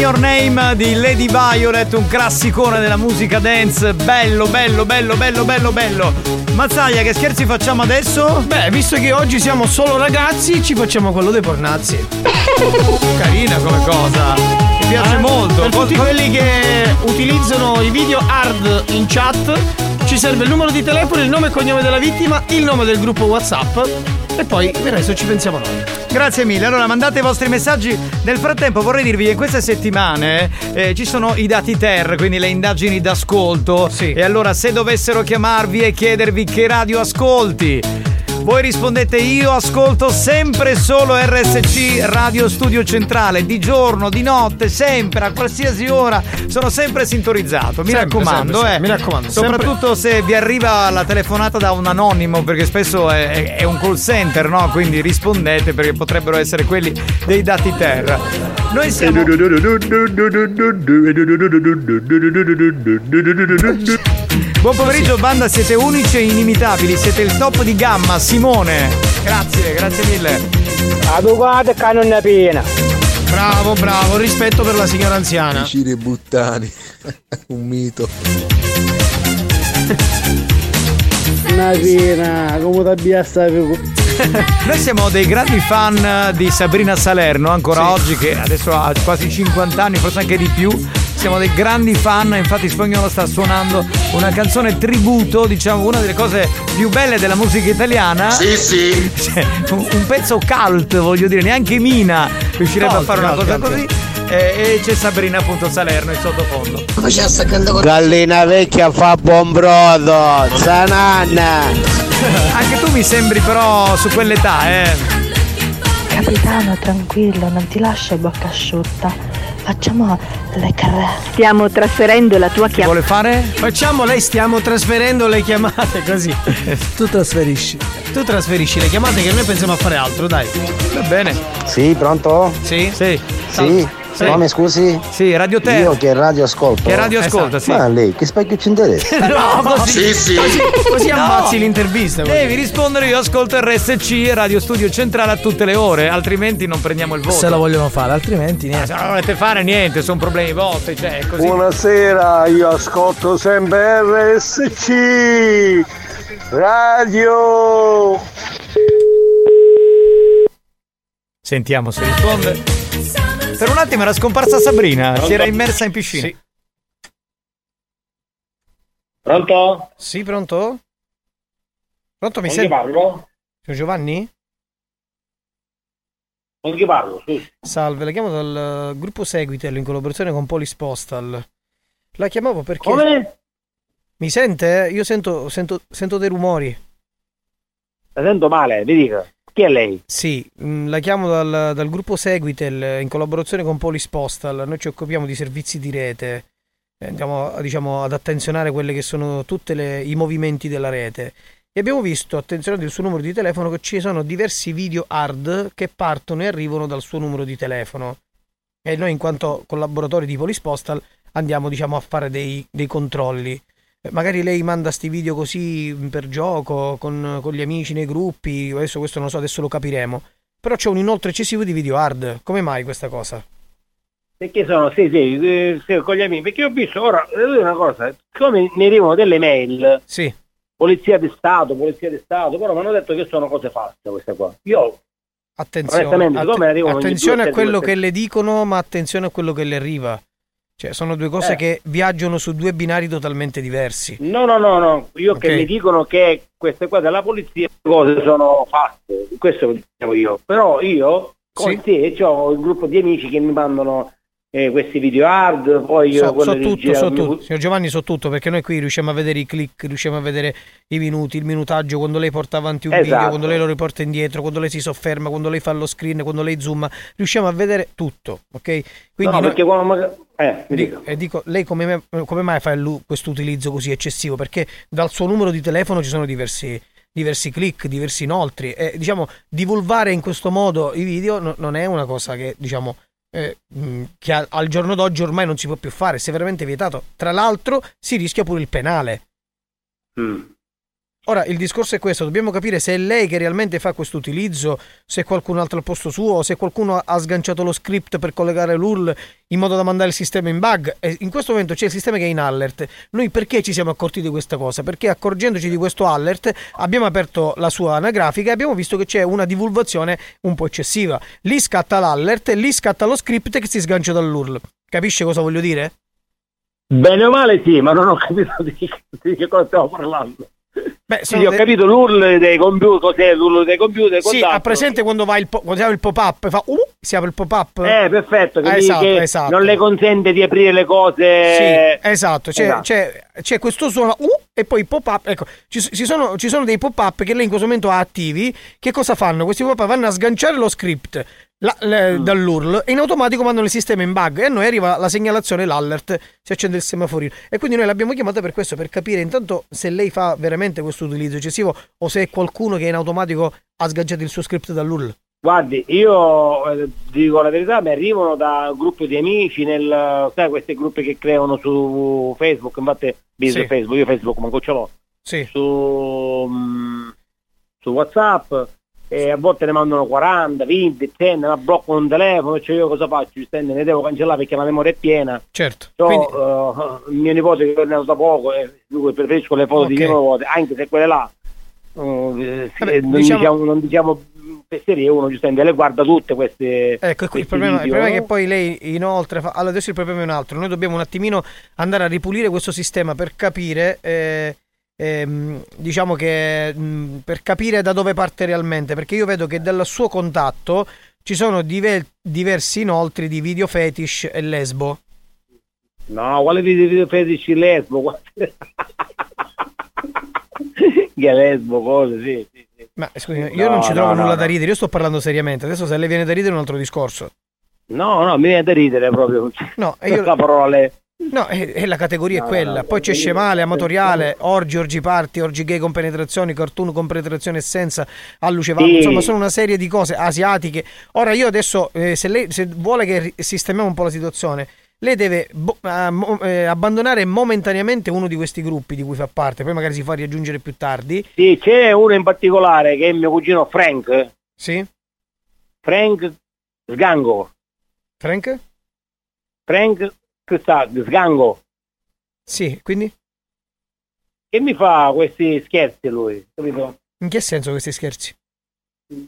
Your Name di Lady Violet, un classicone della musica dance. Bello, bello, bello, bello, bello, bello. Mazzaglia, che scherzi facciamo adesso? Beh, visto che oggi siamo solo ragazzi, ci facciamo quello dei pornazzi. Carina come cosa. Mi piace ah, molto. Per tutti quelli che utilizzano i video hard in chat, ci serve il numero di telefono, il nome e cognome della vittima, il nome del gruppo WhatsApp e poi il resto ci pensiamo noi. Grazie mille, allora mandate i vostri messaggi. Nel frattempo vorrei dirvi che in queste settimane eh, ci sono i dati T E R, quindi le indagini d'ascolto, sì. E allora se dovessero chiamarvi e chiedervi che radio ascolti, voi rispondete: io ascolto sempre solo R S C Radio Studio Centrale, di giorno, di notte, sempre, a qualsiasi ora, sono sempre sintonizzato. Mi sempre, raccomando, sempre, eh. Sempre, mi raccomando. Soprattutto sempre. Se vi arriva la telefonata da un anonimo, perché spesso è, è, è un call center, no? Quindi rispondete, perché potrebbero essere quelli dei dati terra. Noi siamo. Buon pomeriggio banda, siete unici e inimitabili, siete il top di gamma, Simone. Grazie, grazie mille. Aducato e canonna piena. Bravo, bravo, rispetto per la signora anziana. Cire Buttani, un mito. Una piena, come t'abbia stato. Noi siamo dei grandi fan di Sabrina Salerno, ancora sì. Oggi, che adesso ha quasi cinquanta anni, forse anche di più. Siamo dei grandi fan, infatti Spagnuolo sta suonando una canzone tributo, diciamo una delle cose più belle della musica italiana. Sì, sì. Cioè, un, un pezzo cult, voglio dire, neanche Mina riuscirebbe cult, a fare una cult, cosa cult. Così. E, e c'è Sabrina appunto Salerno in sottofondo. Gallina vecchia fa buon brodo, zananna. Anche tu mi sembri però su quell'età, eh. Capitano, tranquillo, non ti lascio bocca asciutta. Facciamo le carrette. Stiamo trasferendo la tua chiamata. Vuole fare? Facciamo lei, stiamo trasferendo le chiamate così. Tu trasferisci. Tu trasferisci le chiamate che noi pensiamo a fare altro, dai. Va bene. Sì, pronto? Sì. Sì. Sì. Sì. No, mi scusi? Sì, Radio Terra. Io che radio ascolto? Che radio ascolta, esatto. Sì. Ma lei, che specchio ci interessa? No, così, sì, sì. Così, così no. Ammazzi l'intervista. Devi rispondere, io ascolto R S C, Radio Studio Centrale a tutte le ore, altrimenti non prendiamo il voto. Se lo vogliono fare, altrimenti niente. Ah, se non volete fare niente, sono problemi vostri, cioè così. Buonasera, io ascolto sempre R S C, Radio. Sentiamo se risponde. Per un attimo era scomparsa Sabrina, pronto? Si era immersa in piscina. Sì. Pronto? Sì, pronto? Pronto, mi senti? Con chi parlo? Sono Giovanni? Con chi parlo? Sì. Salve, la chiamo dal uh, gruppo Seguitello in collaborazione con Polispostal. La chiamavo perché... Come? Mi sente? Io sento, sento, sento dei rumori. La sento male, mi dica. Chi è lei? Sì, la chiamo dal, dal gruppo Seguitel in collaborazione con Polispostal. Noi ci occupiamo di servizi di rete, andiamo diciamo ad attenzionare quelle che sono tutti i movimenti della rete e abbiamo visto, attenzionando il suo numero di telefono, che ci sono diversi video hard che partono e arrivano dal suo numero di telefono e noi in quanto collaboratori di Polispostal andiamo diciamo a fare dei, dei controlli. Magari lei manda sti video così per gioco con, con gli amici nei gruppi. Adesso questo non lo so, adesso lo capiremo. Però c'è un inoltre eccessivo di video hard. Come mai questa cosa? Perché sono, sì sì, eh, sì con gli amici. Perché ho visto, ora, devo dire una cosa. Come ne arrivano delle mail, sì. Polizia di Stato, polizia di Stato. Però mi hanno detto che sono cose false queste qua. Io, attenzione, att- come attenzione a quello che le dicono. Ma attenzione a quello che le arriva. Cioè sono due cose eh. che viaggiano su due binari totalmente diversi. No, no, no, no. Io okay. Che mi dicono che queste qua della polizia cose sono fatte. Questo lo dicevo io. Però io con sì. te ho un gruppo di amici che mi mandano eh, questi video hard. Poi io so, so tutto, so tutto. Mio... Signor Giovanni, so tutto perché noi qui riusciamo a vedere i click, riusciamo a vedere i minuti, il minutaggio, quando lei porta avanti un esatto. video, quando lei lo riporta indietro, quando lei si sofferma, quando lei fa lo screen, quando lei zoom. Riusciamo a vedere tutto, ok? Quindi no, noi... perché quando magari... Eh, mi dico. E dico, lei come, come mai fa questo utilizzo così eccessivo? Perché dal suo numero di telefono ci sono diversi, diversi click, diversi inoltri e diciamo divulgare in questo modo i video no, non è una cosa che diciamo eh, che al, al giorno d'oggi ormai non si può più fare, è severamente vietato. Tra l'altro si rischia pure il penale. Mm. Ora il discorso è questo, dobbiamo capire se è lei che realmente fa questo utilizzo, se qualcun altro al posto suo, se qualcuno ha sganciato lo script per collegare l'U R L in modo da mandare il sistema in bug. E in questo momento c'è il sistema che è in alert. Noi perché ci siamo accorti di questa cosa? Perché accorgendoci di questo alert abbiamo aperto la sua anagrafica e abbiamo visto che c'è una divulgazione un po' eccessiva. Lì scatta l'alert, lì scatta lo script che si sgancia dall'U R L. Capisce cosa voglio dire? Bene o male sì, ma non ho capito di, di che cosa stiamo parlando. Beh, sì, ho de... capito l'U R L dei computer, cos'è l'U R L dei computer? Sì, ha presente quando va il, po- quando si apre il pop-up, fa uh, si apre il pop-up. Eh, perfetto, che, ah, esatto, che esatto. Non le consente di aprire le cose. Sì, esatto, c'è, esatto. c'è, c'è questo suono uh, e poi pop-up, ecco, ci, ci, sono, ci sono dei pop-up che lei in questo momento ha attivi. Che cosa fanno? Questi pop-up vanno a sganciare lo script la, le, mm. dall'U R L e in automatico mandano il sistema in bug e a noi arriva la segnalazione, l'alert, si accende il semaforino. E quindi noi l'abbiamo chiamata per questo, per capire intanto se lei fa veramente questo utilizzo eccessivo o se è qualcuno che in automatico ha sganciato il suo script dall'U R L. Guardi, io eh, dico la verità, mi arrivano da un gruppo di amici nel, sai, questi gruppi che creano su Facebook, infatti business sì. Facebook, io Facebook manco ce l'ho, sì. su, mh, su WhatsApp. E a volte ne mandano quaranta, venti, cento, ma bloccano un telefono, cioè io cosa faccio? Ne devo cancellare perché la memoria è piena. Certo. So, quindi... uh, mio nipote che è nato da poco, e lui preferisco le foto okay. di mio nipote, anche se quelle là uh, Vabbè, non diciamo, diciamo, non diciamo fesserie, uno giustamente le guarda tutte queste. Ecco, questi il problema, video, il problema no? è che poi lei inoltre fa... Allora adesso il problema è un altro, noi dobbiamo un attimino andare a ripulire questo sistema per capire. Eh... Ehm, diciamo che mh, per capire da dove parte realmente, perché io vedo che dal suo contatto ci sono dive- diversi inoltri di video fetish e lesbo. No, quale video, video fetish e lesbo? Che lesbo, cose, sì, sì, sì. Ma scusi, io no, non ci trovo no, nulla no, da ridere, io sto parlando seriamente. Adesso se le viene da ridere è un altro discorso. No, no, mi viene da ridere proprio. No, e io... la parola è... No, è, è la categoria no, è quella. No, poi c'è scemale, amatoriale, orgi, orgi party, orgi gay con penetrazioni, cartoon con penetrazione e senza, allucevamo, sì. Insomma sono una serie di cose asiatiche. Ora io adesso, eh, se lei se vuole che sistemiamo un po' la situazione, lei deve bo- eh, abbandonare momentaneamente uno di questi gruppi di cui fa parte, poi magari si fa riaggiungere più tardi. Sì, c'è uno in particolare che è mio cugino Frank. Sì. Frank Sgango. Frank? Frank Questa Sgango. Sì, quindi? E mi fa questi scherzi lui, capito? In che senso questi scherzi?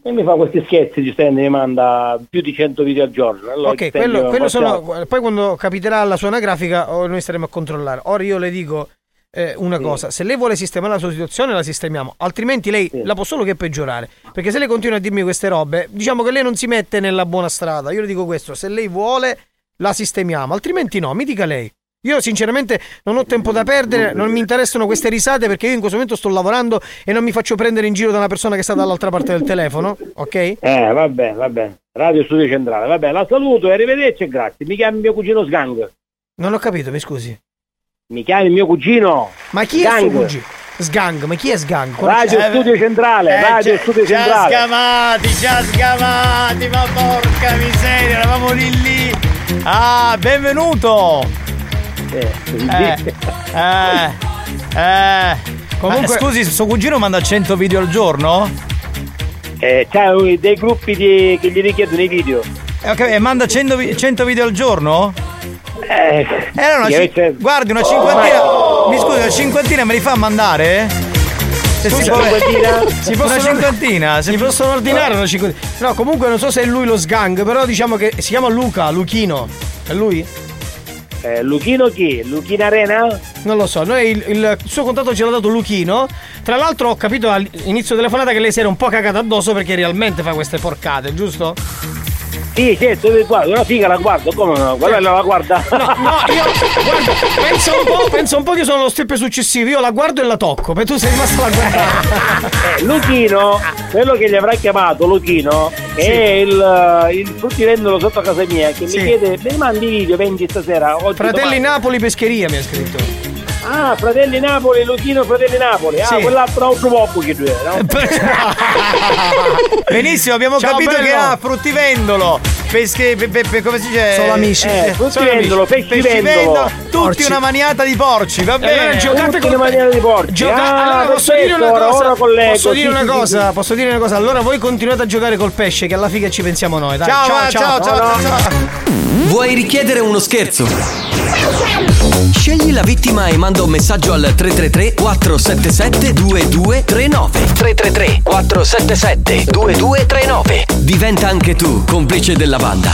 E mi fa questi scherzi, giustamente mi manda più di cento video al giorno. Allora, ok, quello, quello sono... Poi quando capiterà la sua anagrafica noi staremo a controllare. Ora io le dico eh, una sì. cosa, se lei vuole sistemare la sua situazione la sistemiamo, altrimenti lei sì. la può solo che peggiorare. Perché se lei continua a dirmi queste robe, diciamo che lei non si mette nella buona strada. Io le dico questo, se lei vuole... la sistemiamo, altrimenti no, mi dica lei. Io sinceramente non ho tempo da perdere, non mi interessano queste risate perché io in questo momento sto lavorando e non mi faccio prendere in giro da una persona che sta dall'altra parte del telefono, ok? Eh, vabbè, vabbè. Radio Studio Centrale, vabbè, la saluto, arrivederci e grazie. Mi chiami mio cugino Sgang. Non ho capito, mi scusi. Mi chiami mio cugino. Ma chi Sgang. È il suo cugino? Sgang, ma chi è Sgang? Radio eh, Studio Centrale, eh, Radio c- Studio Centrale. Già sgamati, già sgamati, ma porca miseria, eravamo lì lì. Ah, benvenuto! Eh, eh, eh, eh. Comunque, ah, scusi, suo cugino manda cento video al giorno? Eh, c'ha dei gruppi di, che gli richiedono i video. Eh, okay, e manda cento video al giorno? Eh, eh una, c- guardi, una cinquantina. Oh. Mi scusi, una cinquantina me li fa mandare? Se si, si possono, una cinquantina si possono ordinare una cinquantina. No, comunque non so se è lui lo Sgang, però diciamo che si chiama Luca, Luchino. È lui? Eh, Luchino chi? Luchina Arena? Non lo so, noi il, il suo contatto ce l'ha dato Luchino. Tra l'altro ho capito all'inizio telefonata che lei si era un po' cagata addosso perché realmente fa queste porcate, giusto? Sì, certo, guarda, una figa la guardo, come no? Guarda, la guarda. No, no, io guarda, penso un po', penso un po' che sono lo step successivo, io la guardo e la tocco, per tu sei rimasto la guardare. Eh, Luchino, quello che gli avrà chiamato Luchino, sì. è il, il fruttirendolo sotto a casa mia, che sì. mi chiede, mi mandi video, vendi stasera. Oggi, Fratelli domani. Napoli Pescheria mi ha scritto. Ah, Fratelli Napoli, Luchino Fratelli Napoli. Ah, sì. Quell'altro altro popolo che tu era, no? Benissimo, abbiamo Ciao capito bello. Che ha fruttivendolo. pesche, pe, pe, pe, come si dice? Solo amici. Eh, tutti vendolo, pesci vendolo. Tutti una maniata di porci, va bene. Eh, giocate con una maniata di porci. Gioca- ah, allora posso dire una cosa? Posso dire una cosa? Posso dire una cosa? Allora voi continuate a giocare col pesce, che alla fine ci pensiamo noi. Dai, ciao, ciao, ciao, ciao, ciao, ciao, ciao. Vuoi richiedere uno scherzo? Scegli la vittima e manda un messaggio al tre tre tre quattro sette sette due due tre nove tre tre tre quattro sette sette due due tre nove. Diventa anche tu complice della banda.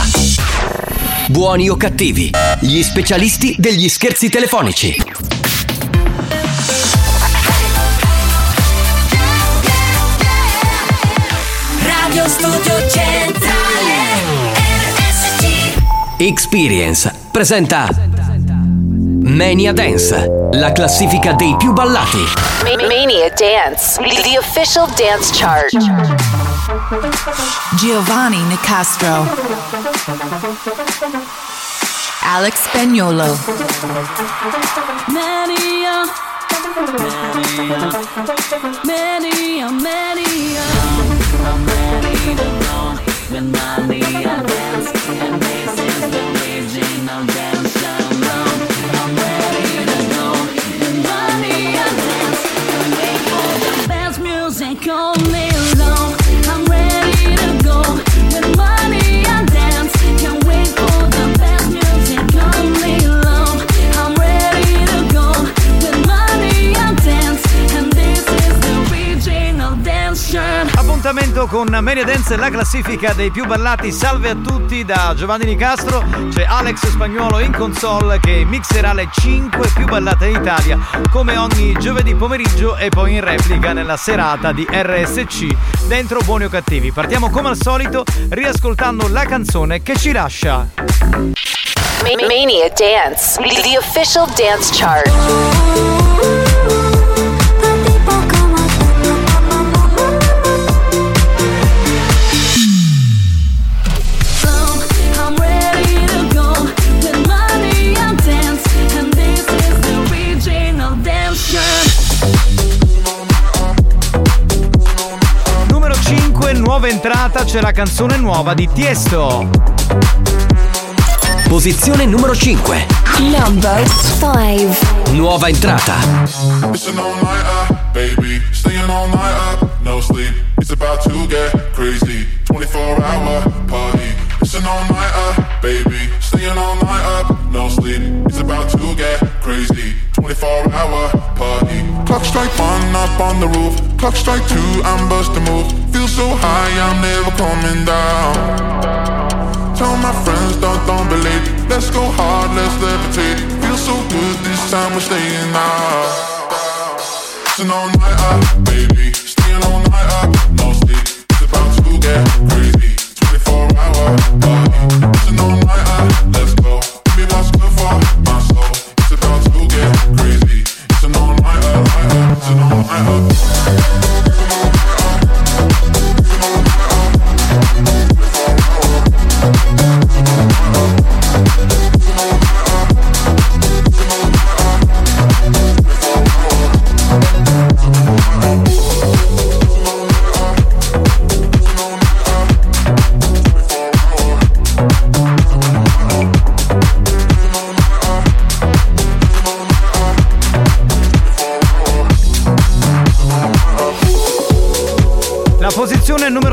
Buoni o cattivi, gli specialisti degli scherzi telefonici. Radio Studio Centrale Experience presenta Mania Dance, la classifica dei più ballati. Mania Dance, the official dance chart. Giovanni Nicastro, Alex Spagnuolo, Mania, Mania, Mania, Mania, Mania Dance. Appuntamento con Mania Dance, la classifica dei più ballati. Salve a tutti da Giovanni Nicastro. C'è Alex Spagnuolo in console che mixerà le cinque più ballate in Italia come ogni giovedì pomeriggio e poi in replica nella serata di R S C dentro Buoni o Cattivi. Partiamo come al solito riascoltando la canzone che ci lascia Mania Dance, the official dance chart. Nuova entrata, c'è la canzone nuova di Tiesto. Posizione numero cinque. Number five. Nuova entrata. It's an all nighter, baby. Staying all night up, no sleep. It's about to get crazy. twenty-four hour party. It's an all nighter, baby. Staying all night up, no sleep. It's about to get crazy. twenty-four hour party. Clock strike one up on the roof. Clock strike two, I'm busting move. Feel so high, I'm never coming down. Tell my friends, don't, don't be late. Let's go hard, let's levitate. Feel so good, this time we're staying out. It's an all-nighter, baby. Staying all-nighter, no sleep. It's about to get crazy. twenty-four hour party. It's an all-nighter, let's go. Give me what's good for my soul. It's about to get crazy. It's an all-nighter, it's an all-nighter.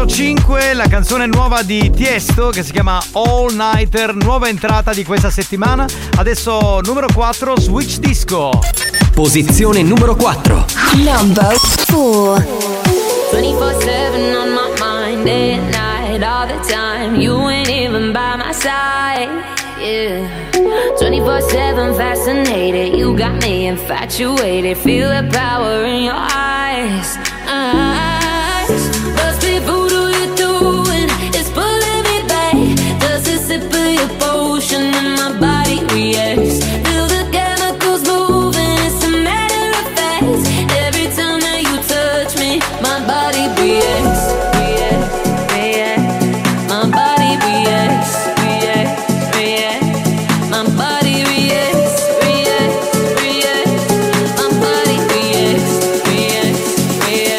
cinque, la canzone nuova di Tiesto che si chiama All Nighter, nuova entrata di questa settimana. Adesso numero quattro, Switch Disco. Posizione numero quattro. Number four. twenty-four seven on my mind at night all the time. You ain't even by my side. Yeah. twenty-four seven fascinated. You got me infatuated. Feel the power in your eyes. Eyes. And my body reacts. Feel the chemicals moving. It's a matter of fact. Every time that you touch me, my body reacts. Reacts, reacts. My body reacts. Reacts, reacts. My body reacts. Reacts, reacts. My body reacts. Reacts, reacts.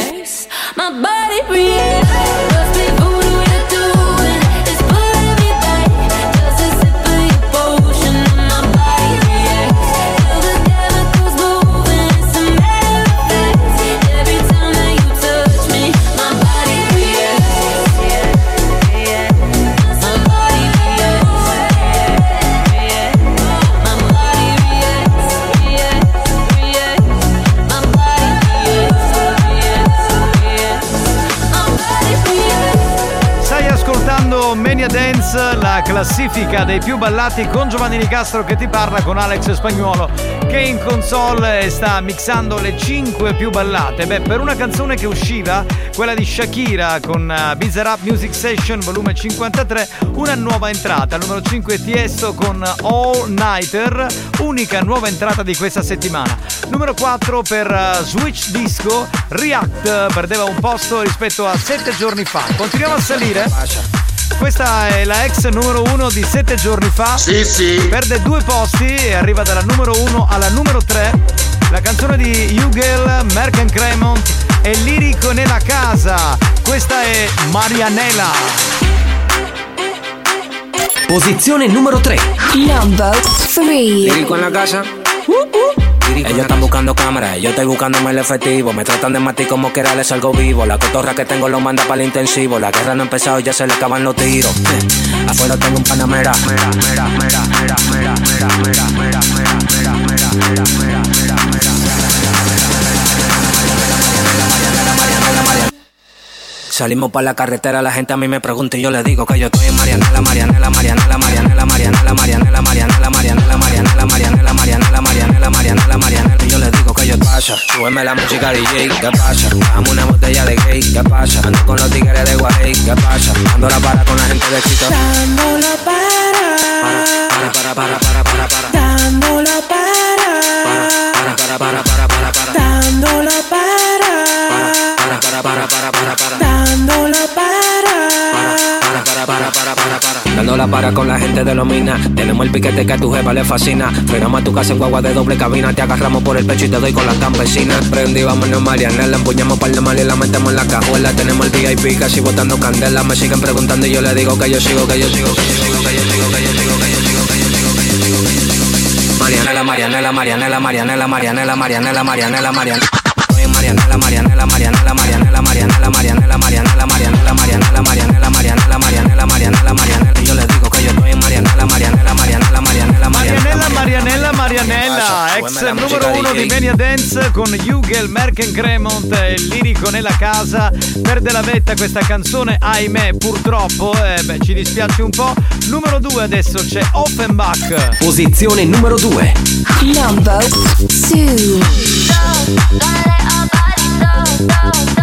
ascoltando Mania Dance, la classifica dei più ballati con Giovanni Nicastro che ti parla, con Alex Spagnuolo che in console sta mixando le cinque più ballate. Beh, per una canzone che usciva, quella di Shakira con Bizarrap Music Session volume cinquantatré, una nuova entrata, numero cinque Tiesto con All Nighter, unica nuova entrata di questa settimana. Numero quattro per Switch Disco, React, perdeva un posto rispetto a sette giorni fa. Continuiamo a salire. Questa è la ex numero uno di sette giorni fa. Sì, sì. Perde due posti e arriva dalla numero uno alla numero tre. La canzone di Hugel, Merck and Cremont e Lirico Nella Casa. Questa è Marianella. Posizione numero tre. Number tre. Lirico Nella Casa. Uh-uh. Ellos están buscando cámaras, yo estoy buscándome el efectivo. Me tratan de matar como quiera, les salgo vivo. La cotorra que tengo lo manda para el intensivo. La guerra no ha empezado y ya se le acaban los tiros. Afuera tengo un panamera. Mera, mera, mera, mera, mera, mera, mera, mera, mera, mera, mera, mera, mera, mera. Salimos para la carretera, la gente a mí me pregunta y yo le digo que yo estoy en Marianela, Marianela, Marianela, Marianela, Marianela, Marianela, Marianela, Marianela, Marianela, Marianela, Marianela, Marianela, Marianela, Marianela, yo le digo que yo pasa, súbeme la música D J, ¿qué pasa? Dame una botella de gay, ¿qué pasa? Ando con los tigres de Guay, ¿qué pasa? Dando la para con la gente de Quito. Dando la para, para, para, para, para, para, dando la para, para, para, para, para, para, dando la para. Para, para, para, para, para. Dando la para. Para, para, para, para, para, para. Dando la para con la gente de Lomina. Tenemos el piquete que a tu jefa le fascina. Frenamos a tu casa en guagua de doble cabina. Te agarramos por el pecho y te doy con la campesina. Prendí, vámonos Mariana, la empuñamos para el mal y la metemos en la cajuela. Tenemos el V I P casi botando candela. Me siguen preguntando y yo le digo que yo sigo, que yo sigo, que yo sigo, que yo sigo, que yo sigo, que yo sigo, que yo sigo, que yo sigo, que yo sigo. Marianela, Marianela, Marianela, Marianela, Marianela, Marianela, Marianela, Marianela. Marianela, Marianela, Marianela, Marianela, Marianela, Marianela, Marianela, Marianela, Marianela, Marianela, Marianela, Marianela, Marianela, Marianela. Yo le digo que yo estoy en Marianela, Marianela, Marianela, Marianela, Marianela, Marianella, Marianella, ex numero uno di Mania Dance con Hugel, Merck and Cremont e Lirico Nella Casa. Perde la vetta questa canzone, ahimè, purtroppo, eh, beh, ci dispiace un po'. Numero due adesso c'è Offenbach. Posizione numero due. Number two. Don't, don't, don't.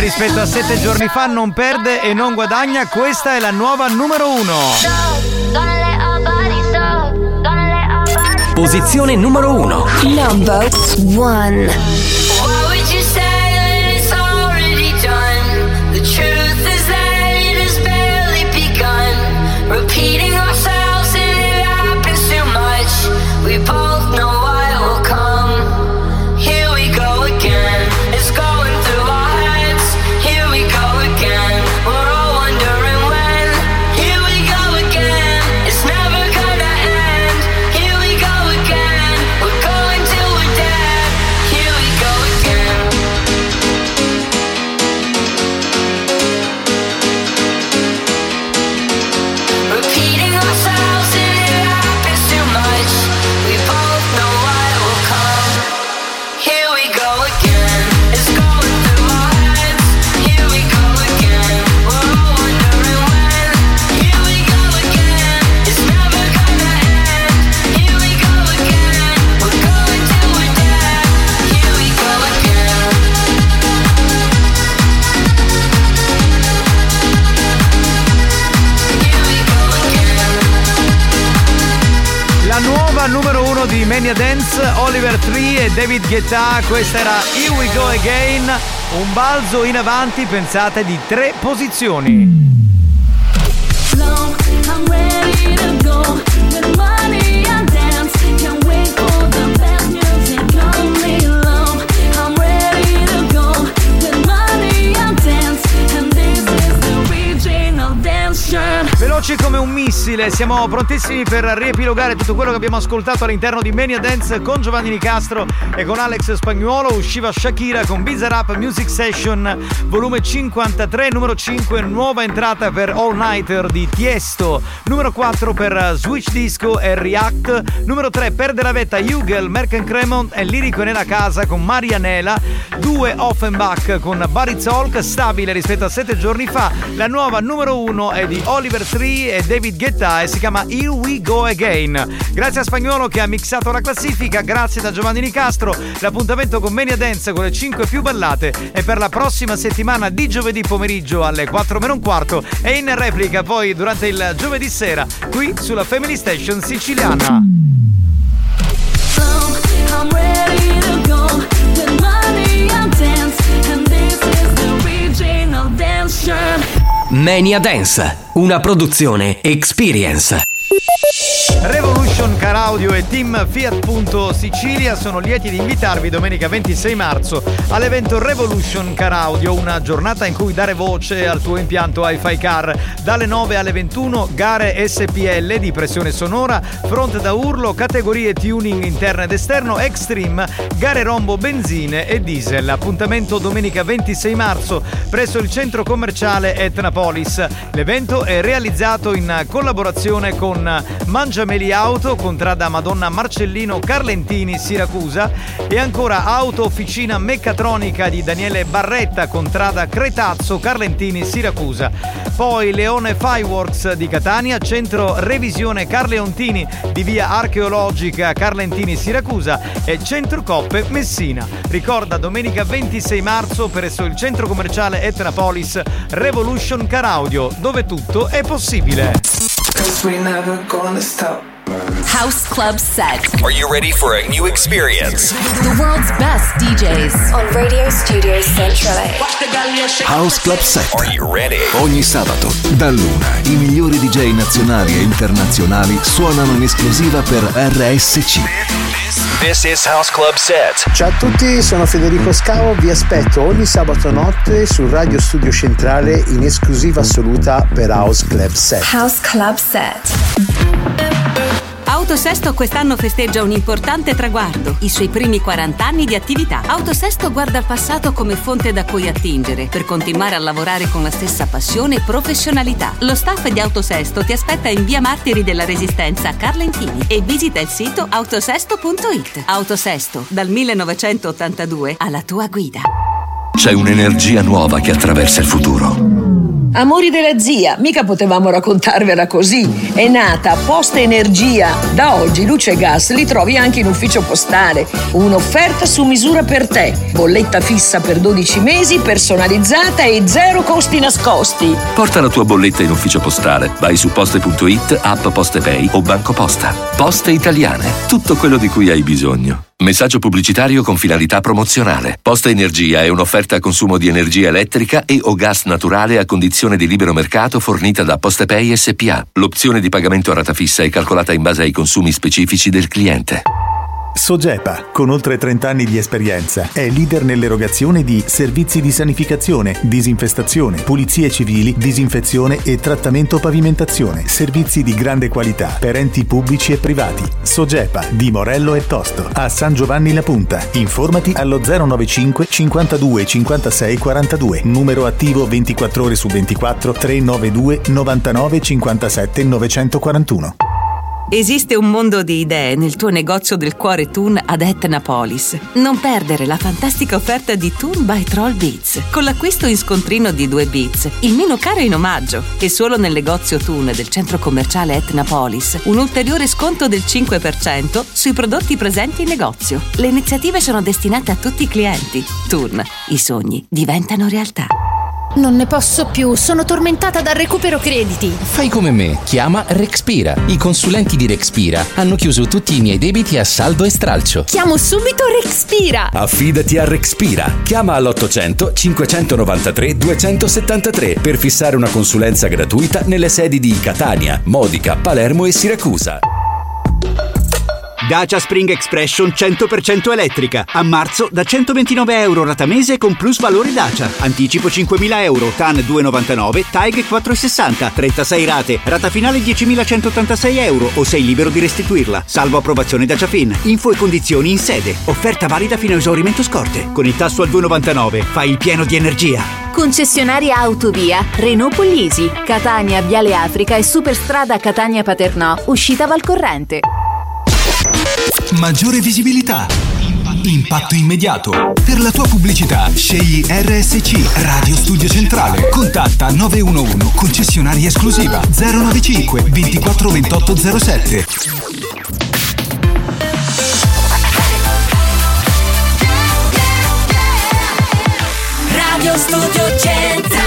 Rispetto a sette giorni fa non perde e non guadagna, questa è la nuova numero uno. Posizione numero uno. Number one. Mania Dance, Oliver Tree e David Guetta. Questa era Here We Go Again, un balzo in avanti, pensate, di tre posizioni. Veloce come un missile, siamo prontissimi per riepilogare tutto quello che abbiamo ascoltato all'interno di Mania Dance con Giovanni Nicastro e con Alex Spagnuolo. Usciva Shakira con Bizarrap Music Session, volume cinquantatré, numero cinque, nuova entrata per All Nighter di Tiesto, numero quattro per Switch Disco e React, numero tre perde la vetta Hugel, Merck and Cremont e Lirico Nella Casa con Marianela, due Offenbach con Barizolk, stabile rispetto a sette giorni fa. La nuova numero uno è di Oliver Tree e David Guetta e si chiama Here We Go Again. Grazie a Spagnuolo che ha mixato la classifica, grazie da Giovanni Nicastro. L'appuntamento con Mania Dance con le cinque più ballate è per la prossima settimana di giovedì pomeriggio alle quattro meno un quarto e in replica poi durante il giovedì sera qui sulla Family Station siciliana. Mania Dance, una produzione Experience. Revolution Car Audio e Team Fiat.Sicilia sono lieti di invitarvi domenica ventisei marzo all'evento Revolution Car Audio, una giornata in cui dare voce al tuo impianto hi-fi car. Dalle nove alle ventuno gare S P L di pressione sonora, fronte da urlo, categorie tuning interno ed esterno, extreme, gare rombo benzine e diesel. Appuntamento domenica ventisei marzo presso il centro commerciale Etnapolis. L'evento è realizzato in collaborazione con Mangiameli Auto, Contrada Madonna Marcellino Carlentini Siracusa, e ancora Auto Officina Meccatronica di Daniele Barretta, Contrada Cretazzo Carlentini Siracusa. Poi Leone Fireworks di Catania, Centro Revisione Carleontini di Via Archeologica Carlentini Siracusa e Centro Coppe Messina. Ricorda, domenica ventisei marzo presso il centro commerciale Etnapolis, Revolution Car Audio, dove tutto è possibile. We're never gonna stop. House Club Set. Are you ready for a new experience? The world's best D Js on Radio Studio Centrale. House Club Set. Are you ready? Ogni sabato, dall'una, i migliori D J nazionali e internazionali suonano in esclusiva per R S C. This is House Club Set. Ciao a tutti, sono Federico Scavo, vi aspetto ogni sabato notte su Radio Studio Centrale in esclusiva assoluta per House Club Set. House Club Set. Autosesto quest'anno festeggia un importante traguardo, i suoi primi quaranta anni di attività. Autosesto guarda al passato come fonte da cui attingere per continuare a lavorare con la stessa passione e professionalità. Lo staff di Autosesto ti aspetta in via Martiri della Resistenza a Carlentini e visita il sito autosesto punto it. Autosesto, dal millenovecentottantadue alla tua guida. C'è un'energia nuova che attraversa il futuro. Amori della zia, mica potevamo raccontarvela così. È nata Poste Energia. Da oggi luce e gas li trovi anche in ufficio postale. Un'offerta su misura per te. Bolletta fissa per dodici mesi, personalizzata e zero costi nascosti. Porta la tua bolletta in ufficio postale. Vai su poste punto it, app PostePay o BancoPosta. Poste Italiane, tutto quello di cui hai bisogno. Messaggio pubblicitario con finalità promozionale. Poste Energia è un'offerta a consumo di energia elettrica e o gas naturale a condizione di libero mercato fornita da PostePay S P A. L'opzione di pagamento a rata fissa è calcolata in base ai consumi specifici del cliente. Sogepa, con oltre trenta anni di esperienza, è leader nell'erogazione di servizi di sanificazione, disinfestazione, pulizie civili, disinfezione e trattamento pavimentazione. Servizi di grande qualità per enti pubblici e privati. Sogepa di Morello e Tosto, a San Giovanni La Punta. Informati allo zero novantacinque cinquantadue cinquantasei quarantadue, numero attivo ventiquattro ore su ventiquattro, tre nove due novantanove cinquantasette novecentoquarantuno. Esiste un mondo di idee nel tuo negozio del cuore Thun ad Etnapolis. Non perdere la fantastica offerta di Thun by Troll Beats. Con l'acquisto in scontrino di due beats, il meno caro in omaggio. E solo nel negozio Thun del centro commerciale Etnapolis, un ulteriore sconto del cinque per cento sui prodotti presenti in negozio. Le iniziative sono destinate a tutti i clienti. Thun, i sogni diventano realtà. Non ne posso più, sono tormentata dal recupero crediti. Fai come me, chiama Rexpira. I consulenti di Rexpira hanno chiuso tutti i miei debiti a saldo e stralcio. Chiamo subito Rexpira. Affidati a Rexpira. Chiama all'ottocento cinquecentonovantatré duecentosettantatré per fissare una consulenza gratuita nelle sedi di Catania, Modica, Palermo e Siracusa. Dacia Spring Expression cento per cento elettrica. A marzo da centoventinove euro rata mese con plus valore Dacia. Anticipo cinquemila euro, T A N due virgola novantanove, T A E G quattrocentosessanta, trentasei rate, rata finale diecimilacentoottantasei euro o sei libero di restituirla. Salvo approvazione Dacia Fin. Info e condizioni in sede. Offerta valida fino a esaurimento scorte. Con il tasso al due virgola novantanove fai il pieno di energia. Concessionaria Autovia Renault Puglisi, Catania, Viale Africa e Superstrada Catania Paternò, uscita Valcorrente. Maggiore visibilità, impatto immediato. Per la tua pubblicità scegli R S C Radio Studio Centrale. Contatta nove uno uno concessionaria esclusiva zero novantacinque ventiquattro ventotto zero sette. Radio Studio Centrale.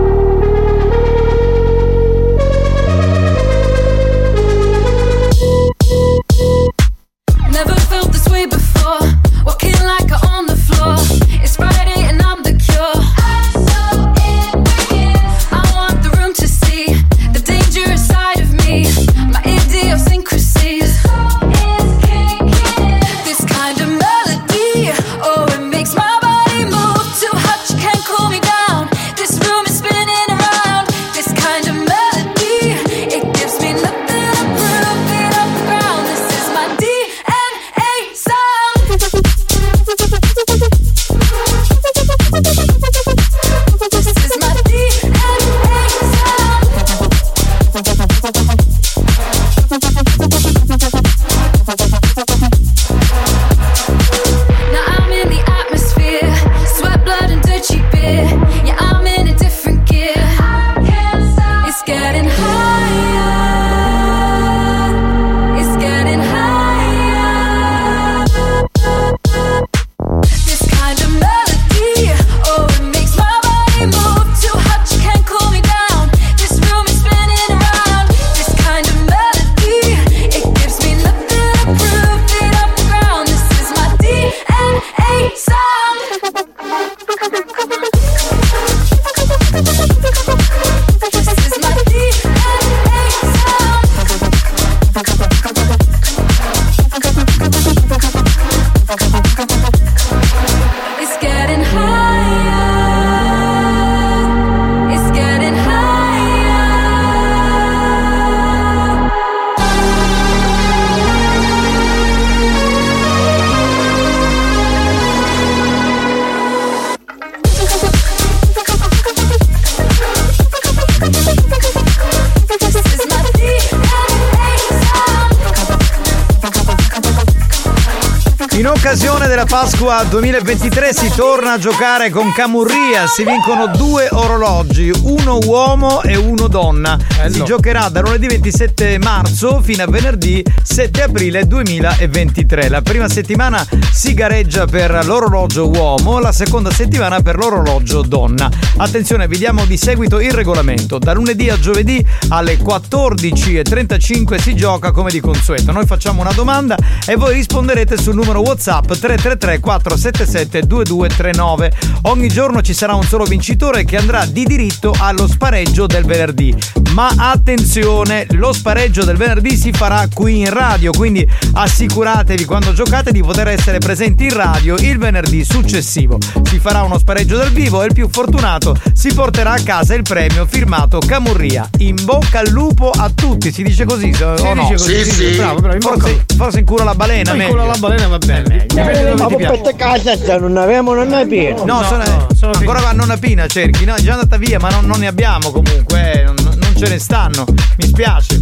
Pasqua duemilaventitré si torna a giocare con Camurria, si vincono due orologi, uno uomo e uno donna. Bello. Si giocherà da lunedì ventisette marzo fino a venerdì sette aprile duemilaventitré. La prima settimana si gareggia per l'orologio uomo, la seconda settimana per l'orologio donna. Attenzione, vediamo di seguito il regolamento. Da lunedì a giovedì alle quattordici e trentacinque si gioca come di consueto. Noi facciamo una domanda e voi risponderete sul numero WhatsApp tre tre tre quattro sette sette due due tre nove. Ogni giorno ci sarà un solo vincitore che andrà di diritto allo spareggio del venerdì. ma attenzione, lo spareggio del venerdì si farà qui in radio, quindi assicuratevi quando giocate di poter essere presenti in radio il venerdì successivo. Si farà uno spareggio dal vivo e il più fortunato si porterà a casa il premio firmato Camurria. In bocca al lupo a tutti, si dice così o si no? Dice così, sì, sì. Sì, bravo, bravo. Forse, forse in culo alla balena, in culo alla balena va bene. Ma questa casa non avevamo nonna pina. No, no, sono, no, sono ancora va nonna pina, cerchi, no, è già andata via, ma non, non ne abbiamo comunque, non, non ce ne stanno, mi spiace.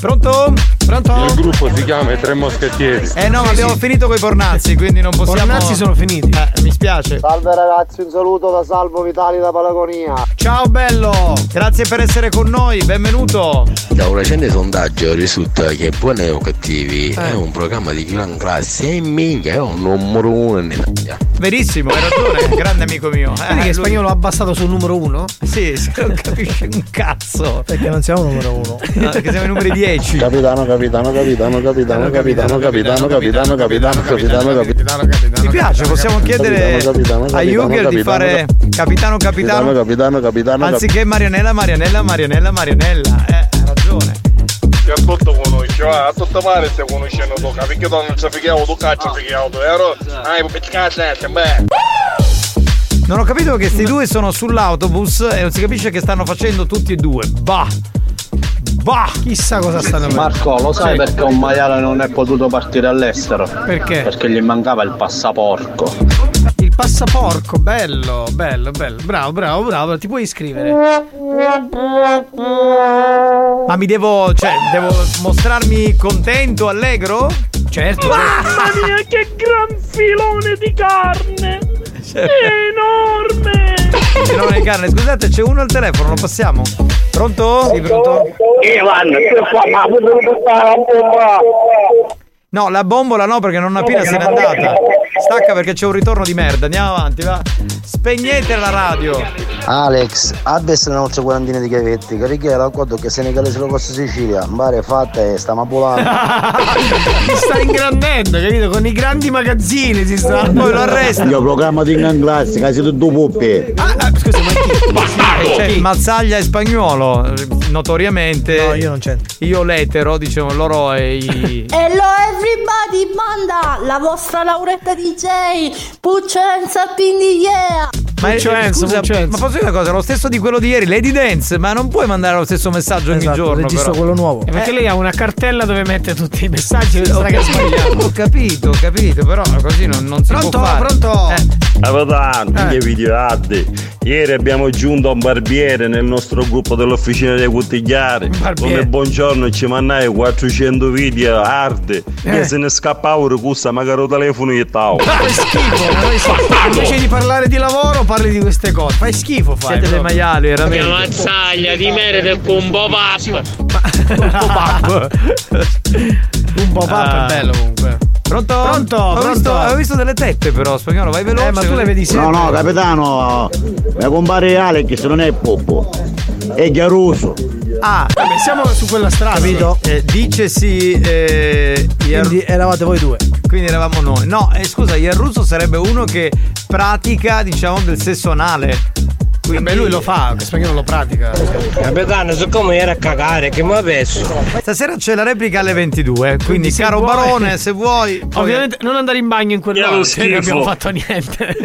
Pronto? Pronto? Il gruppo si chiama I Tre Moschettieri. Eh no, sì, abbiamo sì. finito coi pornazzi, quindi non possiamo. I pornazzi sono finiti. Eh, mi spiace. Salve ragazzi, un saluto da Salvo Vitali da Palagonia. Ciao bello, grazie per essere con noi, benvenuto. Da un recente sondaggio risulta che Buoni o Cattivi eh. è un programma di gran classe e minchia è un numero uno in Italia. Verissimo, hai ragione, grande amico mio. Quindi eh, che Spagnolo ha abbassato sul numero uno? Sì, sì, non capisce un cazzo. Perché non siamo il numero uno, no, perché siamo i numeri dieci. Capitano, capitano, capitano, capitano, capitano, capitano, capitano, capitano, capitano, capitano, capitano. Mi piace, possiamo chiedere a Hugel di fare capitano, capitano, capitano, capitano, anziché Marianella, Marianella, Marianella, Marianella. Eh, ha ragione. Che a tutto conosci, a tutto pare se conoscendo tu, perché tu non ci fichiamo tu caccia, fichiamo tu, vero? Ah, perché caccia, beh. Non ho capito che sti due sono sull'autobus e non si capisce che stanno facendo tutti e due. Bah! Bah! Chissà cosa stanno facendo. Marco, lo sai perché un maiale non è potuto partire all'estero? Perché? Perché gli mancava il passaporto. Il passaporto, bello, bello, bello. Bravo, bravo, bravo. Ti puoi iscrivere. Ma mi devo, cioè, devo mostrarmi contento, allegro? Certo. Mamma mia, che gran filone di carne! Enorme! Enorme carne, scusate, c'è uno al telefono, lo passiamo. Pronto? Sì, pronto? No, la bombola no, perché non appena se n'è andata. Stacca perché c'è un ritorno di merda. Andiamo avanti, va. Spegnete la radio. Alex, adesso la nostra quarantina di chiavetti. Carichia l'accordo che se ne calessi la costa Sicilia. Mare fatta e sta mapolando. Si sta ingrandendo, capito? Con i grandi magazzini si sta. Poi lo arrestano. Io programma di gran classe, casi tutto puppe. Ah, ah, scusa, ma chi? Cioè, Mazzaglia e Spagnuolo, notoriamente. No, io non c'entro. Io l'etero, diciamo, loro e i... Hello everybody, manda la vostra Lauretta D J Puccenza Pindi, yeah. Ma è, scusa, ma posso dire una cosa? Lo stesso di quello di ieri, Lady Dance, ma non puoi mandare lo stesso messaggio ogni esatto, giorno. Registro quello nuovo. Eh, perché lei ha una cartella dove mette tutti i messaggi. Sì, ho, capito, ho capito, ho capito, però così non, non si pronto, può fare. Pronto, pronto. Eh. Eh. Ieri abbiamo aggiunto un barbiere nel nostro gruppo dell'Officina dei Cottigliari. Come buongiorno ci mandai quattrocento video hard. Che eh. se ne scappavo ricussa magari il telefono e tao. Fai schifo, invece di parlare di lavoro parli di queste cose. Fai schifo, fai. Siete dei maiali, veramente. Che mazzaglia di merito con un pop-up. Un pop-up. Un pop-up ah. è bello comunque. Pronto? Pronto? Ho pronto? Visto, ho visto delle tette però, Spagnolo, vai veloce. Eh, ma tu le vedi sempre. No, no, capitano, la compare Alex non è poppo, è Chiaruso. Ah, vabbè, siamo su quella strada. Capito? Eh, dice sì. Eh, Iar... Quindi eravate voi due. Quindi eravamo noi. No, eh, scusa, Iarruso sarebbe uno che pratica, diciamo, del sesso anale. Beh, lui lo fa, perché non lo pratica. Capitano, siccome era a cagare, che mi ha messo. Stasera c'è la replica alle ventidue, quindi, quindi caro vuoi, barone, se vuoi. Ovviamente poi... non andare in bagno in quell'ora, non abbiamo fatto niente.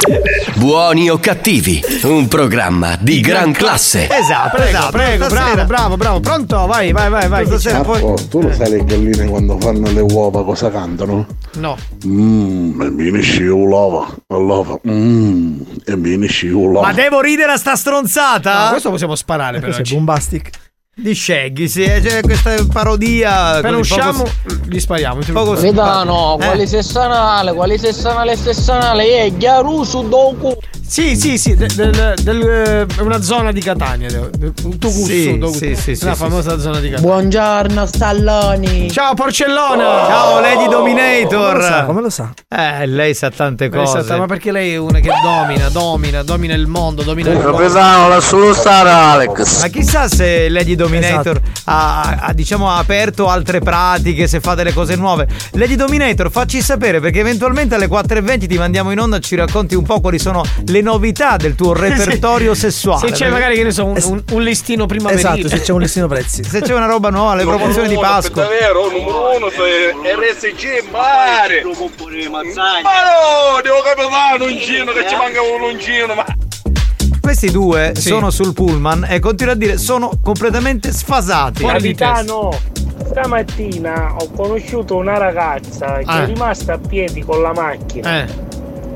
Buoni o cattivi, un programma di gran classe. Esatto, prego, esatto, prego, bravo, bravo, bravo. Pronto? Vai, vai, vai, vai. Stasera, poi... Tu lo sai le galline quando fanno le uova cosa cantano? No. Mmm, e mi esce l'uova, l'uova. Mmm, e mi esce l'uova. Ma devo ridere a sta stronzata? No, questo possiamo sparare per oggi. Bombastic di Shaggy, sì, cioè, questa è parodia. Però usciamo, poco... gli spariamo. Capitano, eh? Quali sessanale, quali sessanale, sessanale, è Chiaruso dopo. Sì, sì, sì, del, del, del, una zona di Catania. Tocusso, sì, sì, sì, sì, la sì, famosa sì. zona di Catania. Buongiorno, Stalloni. Ciao, Porcellona. Oh. Ciao, Lady Dominator. Come lo sa? Come lo sa? Eh, lei sa tante lei cose. Sa, ma perché lei è una che domina, domina, domina il mondo, domina il mondo. Capitano, lascialo stare, Alex. Ma chissà se Lady Dominator esatto. ha, ha, diciamo, ha aperto altre pratiche, se fa delle cose nuove. Lady Dominator, facci sapere, perché eventualmente alle quattro e venti ti mandiamo in onda e ci racconti un po' quali sono le novità del tuo repertorio sessuale. Se c'è magari, che ne so, un, un, un listino primaverile. Esatto, se c'è un listino prezzi. Se c'è una roba nuova, le promozioni di Pasqua. Davvero, numero uno, R S G Mare. Ma no, devo capire l'uncino, che ci manca un uncino, ma... Questi due sì. sono sul pullman e continuo a dire sono completamente sfasati. Capitano, stamattina ho conosciuto una ragazza che ah. è rimasta a piedi con la macchina. Eh.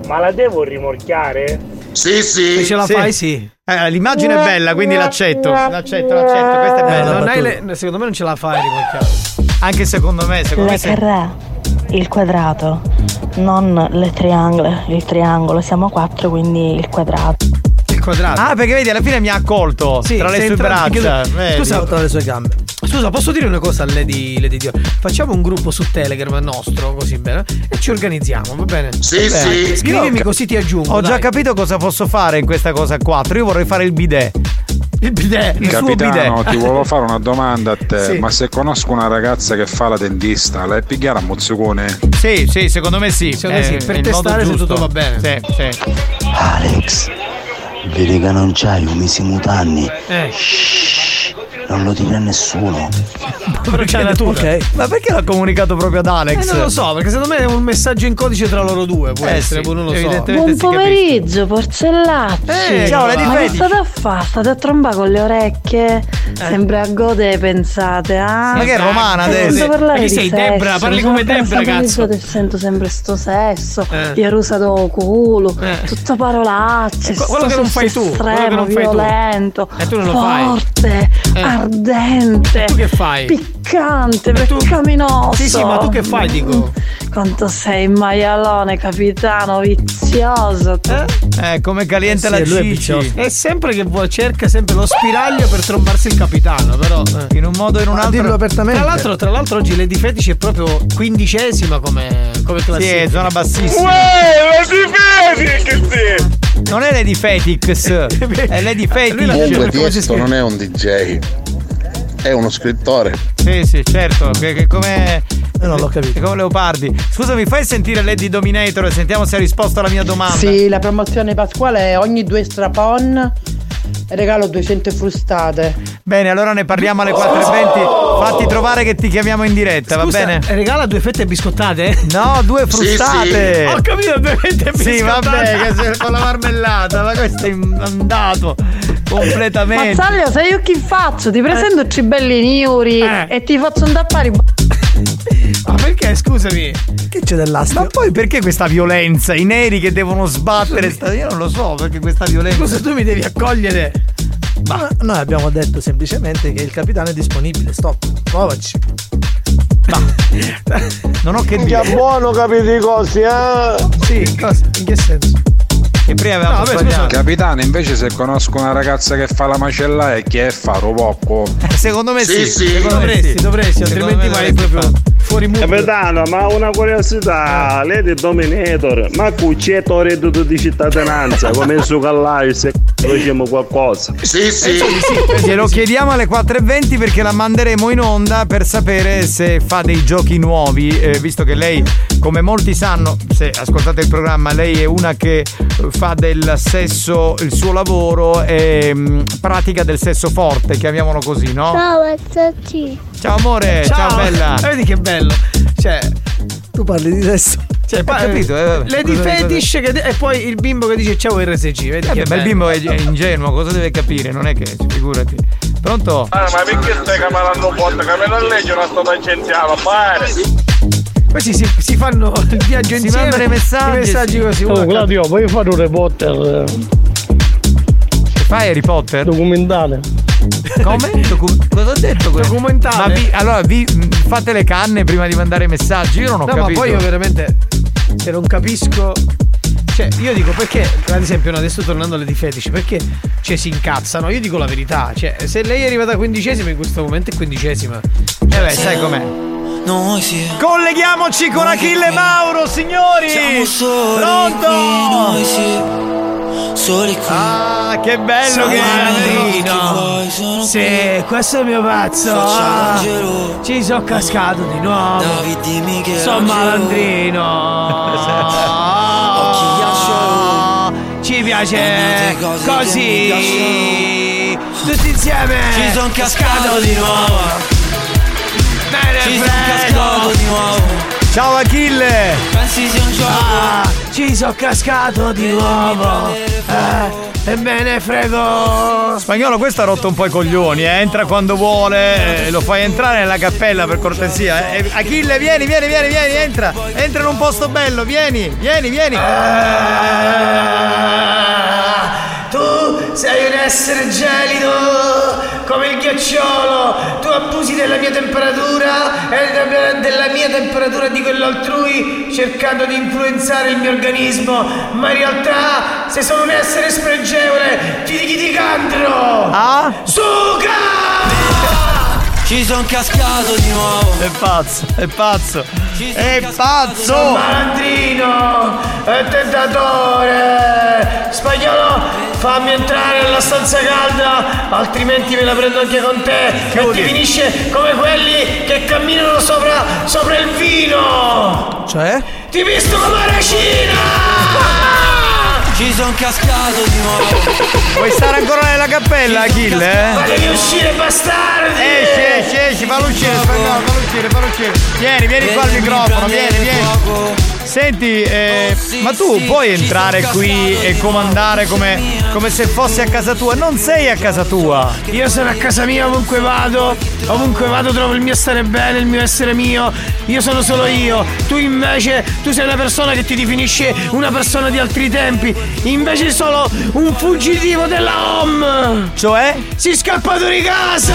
Ma la devo rimorchiare? Sì, sì. Se ce la sì. fai, sì. Eh, l'immagine è bella, quindi l'accetto. L'accetto, l'accetto. Questa è bella. Eh, non hai le... Secondo me non ce la fai a rimorchiare. Anche secondo me, secondo me. Carrà. Il quadrato, non le triangole, il triangolo, siamo quattro, quindi il quadrato. Il quadrato. Ah, perché vedi, alla fine mi ha accolto sì, tra le sue braccia. Perché... Scusa, tra le sue gambe. Scusa, posso dire una cosa a Lady, Lady Dior? Facciamo un gruppo su Telegram nostro, così bene, e ci organizziamo, va bene? Sì, va bene. Sì. Scrivimi così ti aggiungo. Ho dai. già capito cosa posso fare in questa cosa quattro. Io vorrei fare il bidet. Il bidet, il Capitano, suo bidet. Ti volevo fare una domanda a te. Sì. Ma se conosco una ragazza che fa la dentista, la è pigliare a mozzicone? Sì, sì, secondo me sì. Secondo eh, me sì. Per testare se tutto va bene. Sì, sì. Alex, vedi che non c'hai un mesi mutanni. Eh. Shhh, non lo dirà nessuno. Perché tu, okay. Ma perché l'ha comunicato proprio ad Alex? Eh, non lo so, perché secondo me è un messaggio in codice tra loro due. Può eh, essere, sì. non lo so. Buon pomeriggio, porcellacci. Eh, ciao, Lady. Ma che state a fare? State a trombare con le orecchie. Eh. Sembra a gode, pensate. Ah, ma che è romana adesso? Ma chi sei, Debra? Parli come Debra, cazzo. Sento sempre sto sesso. Pierusa do culo. Tutto parolacce. Quello che non fai tu. Quello che non fai tu. Violento. E tu non lo fai. Forte, ardente. Tu che fai? Piccante, peccaminoso. Sì, sì, ma tu che fai, dico? Quanto sei maialone, capitano, vizioso. Eh, eh come calienta eh sì, la cici. È sempre che vuoi, cerca sempre lo spiraglio per trombarsi il capitano, però eh. in un modo o in un altro. Dirlo apertamente. Tra l'altro, tra l'altro oggi Lady Fetici è proprio quindicesima come, come classifica. Sì, zona bassissima. Uè, Lady Fetici! Non è Lady Fetics, è Lady Fetici. Comunque Tiesto non è un D J, è uno scrittore. Sì, sì, certo, che, che come... Io non l'ho capito. Come Leopardi. Scusa, mi fai sentire Lady Dominator e sentiamo se ha risposto alla mia domanda. Sì, la promozione pasquale è ogni due strapon regalo duecento frustate. Bene, allora ne parliamo alle quattro e venti. Oh! Fatti trovare che ti chiamiamo in diretta. Scusa, va bene? Regala due fette biscottate? No, due frustate. Sì, sì. Ho capito, due fette biscottate. Sì, vabbè, che con la marmellata. Ma questo è andato completamente. Mazzaglia, sai io chi faccio? Ti presento eh. Cibelli Niuri eh. e ti faccio andare a pari. Ma perché, scusami? Che c'è dell'astio? Ma poi perché questa violenza? I neri che devono sbattere sta... Io non lo so perché questa violenza. Scusa, tu mi devi accogliere. Ma noi abbiamo detto semplicemente che il capitano è disponibile. Stop, provaci. Ma non ho che dire. Che buono, capiti così, eh? Sì, cosa? In che senso? Che prima avevamo no, sbagliato. Capitano, invece se conosco una ragazza che fa la macella e chi è fa robocco. Secondo me sì, sì, sì. Secondo dovresti, sì. dovresti, secondo altrimenti vai proprio fa. Fuori mondo. Capitano, ma una curiosità, lei è Dominator, ma qui c'è il reddito di cittadinanza, come il suo callaio, se facciamo qualcosa. Sì, sì. Glielo eh, sì, sì, sì. chiediamo alle quattro e venti perché la manderemo in onda per sapere se fa dei giochi nuovi, eh, visto che lei, come molti sanno, se ascoltate il programma, lei è una che fa del sesso il suo lavoro e mh, pratica del sesso forte, chiamiamolo così, no? Ciao, Mazzaglia. Ciao amore, ciao, ciao bella. Vedi che bello. Cioè, tu parli di sesso. Cioè, pa- capito? Eh, Lady Fetish che de- e poi il bimbo che dice ciao R S G. Vedi eh, che beh, il bimbo è, è ingenuo, cosa deve capire? Non è che, figurati. Pronto? Ah, ma perché stai camerando botte? Camerando legge non sto tangenziando, pare. Questi si, si fanno il viaggio insieme. Si mandano i messaggi, i messaggi così. Oh, Claudio, voglio fare un reporter. Che fai Harry Potter? Documentale. Come? Docu- cosa ho detto? Documentale. Ma vi, allora vi fate le canne prima di mandare i messaggi. Io non ho no, capito. Ma poi io veramente se non capisco. Cioè, io dico perché, ad esempio, no, adesso tornando alle difetici, perché cioè, si incazzano? Io dico la verità. Cioè, se lei è arrivata quindicesima, in questo momento è quindicesima. Cioè, eh beh, sai com'è? Noi sì. Colleghiamoci con Achille Mauro, signori! Siamo soli. Pronto? Qui, noi sì. Soli qui. Ah, che bello siamo che carino! Sì, qui. Questo è il mio pazzo. Ah, ci sono cascato di nuovo. David, sono malandrino. Occhi ghiaccio. Ci piace piace così. Tutti insieme. Ci son cascato di nuovo. Bene, ci sono cascato di nuovo. Ciao Achille. Pensi sia un gioco. Ah, ci sono cascato di nuovo. Eh. E me ne frego. Spagnolo, questo ha rotto un po' i coglioni, eh? Entra quando vuole, eh, lo fai entrare nella cappella per cortesia, eh? Achille, vieni, vieni, vieni, vieni, entra. Entra in un posto bello, vieni, vieni, vieni. Ah, tu sei un essere gelido come il ghiacciolo. Tu abusi della mia temperatura e della mia temperatura di quell'altrui, cercando di influenzare il mio organismo. Ma in realtà, se sono un essere spregevole, ti dichiticandro. Ah? Suga! Ci son cascato di nuovo. È pazzo, è pazzo, è pazzo. Sono malandrino, è tentatore. Spagnolo, fammi entrare nella stanza calda, altrimenti me la prendo anche con te. Chiudi. E ti finisce come quelli che camminano sopra, sopra il vino. Cioè? Ti visto come regina. Ci sono cascato di nuovo. Vuoi stare ancora nella cappella, Achille? Eh? Ma devi uscire, bastardi! Esci, esci, esci, fallo uscire, spagnolo, fallo uscire, fallo uscire. Vieni, vieni qua al microfono, vieni, vieni. Senti, eh, ma tu puoi entrare qui e comandare come, come se fossi a casa tua? Non sei a casa tua. Io sono a casa mia ovunque vado. Ovunque vado trovo il mio stare bene, il mio essere mio. Io sono solo io. Tu invece, tu sei una persona che ti definisce una persona di altri tempi. Invece solo un fuggitivo della home. Cioè? Si è scappato di casa.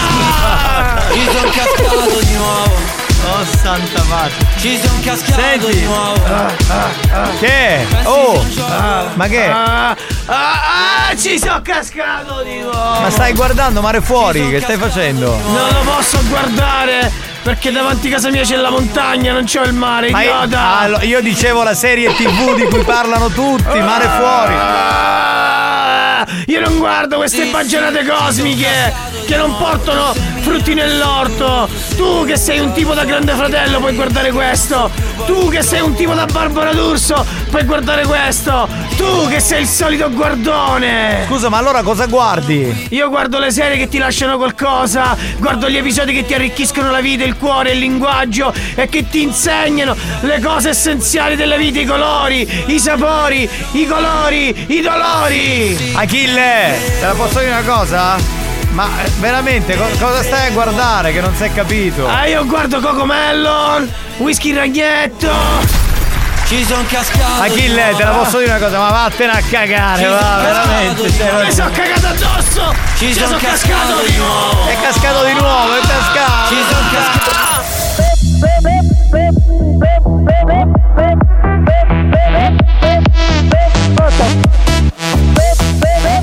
Ci sono cascato di nuovo. Oh santa pace. Ci sono cascato. Senti. Di nuovo. Ah, ah, ah. Che? Oh ah, ma che? Ah, ah, ah, ci sono cascato di nuovo. Ma stai guardando Mare Fuori? Che stai facendo? Non lo posso guardare perché davanti a casa mia c'è la montagna, non c'è il mare, idiota. Ma io, allora, io dicevo la serie tivù di cui parlano tutti, Mare Fuori. Ah, io non guardo queste baggianate cosmiche che non portano frutti nell'orto. Tu che sei un tipo da Grande Fratello puoi guardare questo. Tu che sei un tipo da Barbara D'Urso puoi guardare questo. Tu che sei il solito guardone. Scusa, ma allora cosa guardi? Io guardo le serie che ti lasciano qualcosa. Guardo gli episodi che ti arricchiscono la vita, il cuore, il linguaggio, e che ti insegnano le cose essenziali della vita. I colori, i sapori, i colori, i dolori. Achille, te la posso dire una cosa? Ma veramente co- cosa stai a guardare che non si è capito? Ah, io guardo Cocomelon, Whisky Ragnetto. Ci sono cascato. Achille, te la posso dire una cosa, ma vattene a cagare, va, veramente. Mi sono cagato addosso! Ci sono cascato di nuovo! È cascato di nuovo, è cascato! Ci sono cascato!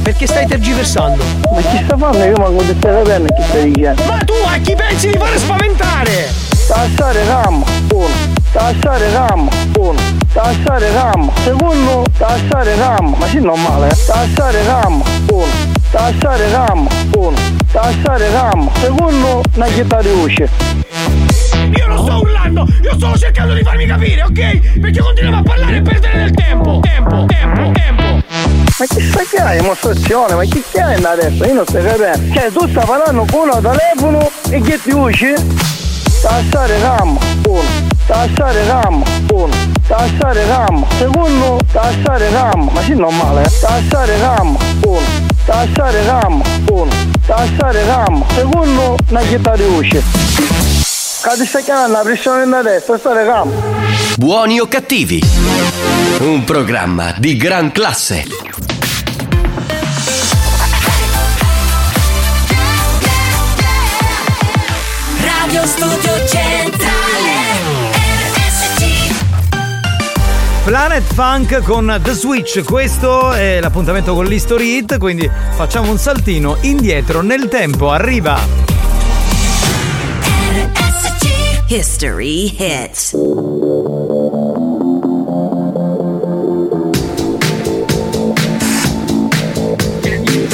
Perché stai tergiversando? Ma chi sta facendo? Io mi ho contestato bene chi sta dicendo. Ma tu a chi pensi di fare spaventare? Tassare RAM, uno. Tassare RAM, uno. Tassare RAM, secondo. Tassare RAM, ma sì, non male. Tassare RAM, uno. Tassare RAM, uno. Tassare RAM, secondo. Una chietà di usce. Io non sto urlando, io sto cercando di farmi capire, ok? Perché continuiamo a parlare e perdere del tempo. Tempo, tempo, tempo. Ma che stai che hai dimostrazione? Ma chi stai in adesso? Io non sto capendo. Cioè tu stai parlando con un telefono e che ti usci? Tassare RAM, uno. Tassare RAM, uno. Tassare RAM, secondo. Tassare RAM, ma sì, non male, eh. Tassare RAM, uno. Tassare RAM, uno. Tassare RAM, secondo. Una chietà di usci. Cadi stai chiamando la pressione in adesso, tassare RAM. Buoni o cattivi? Un programma di gran classe. Radio Studio Centrale R S G. Planet Funk con The Switch. Questo è l'appuntamento con l'History Hit, quindi facciamo un saltino indietro nel tempo. Arriva R S G History Hit. Could you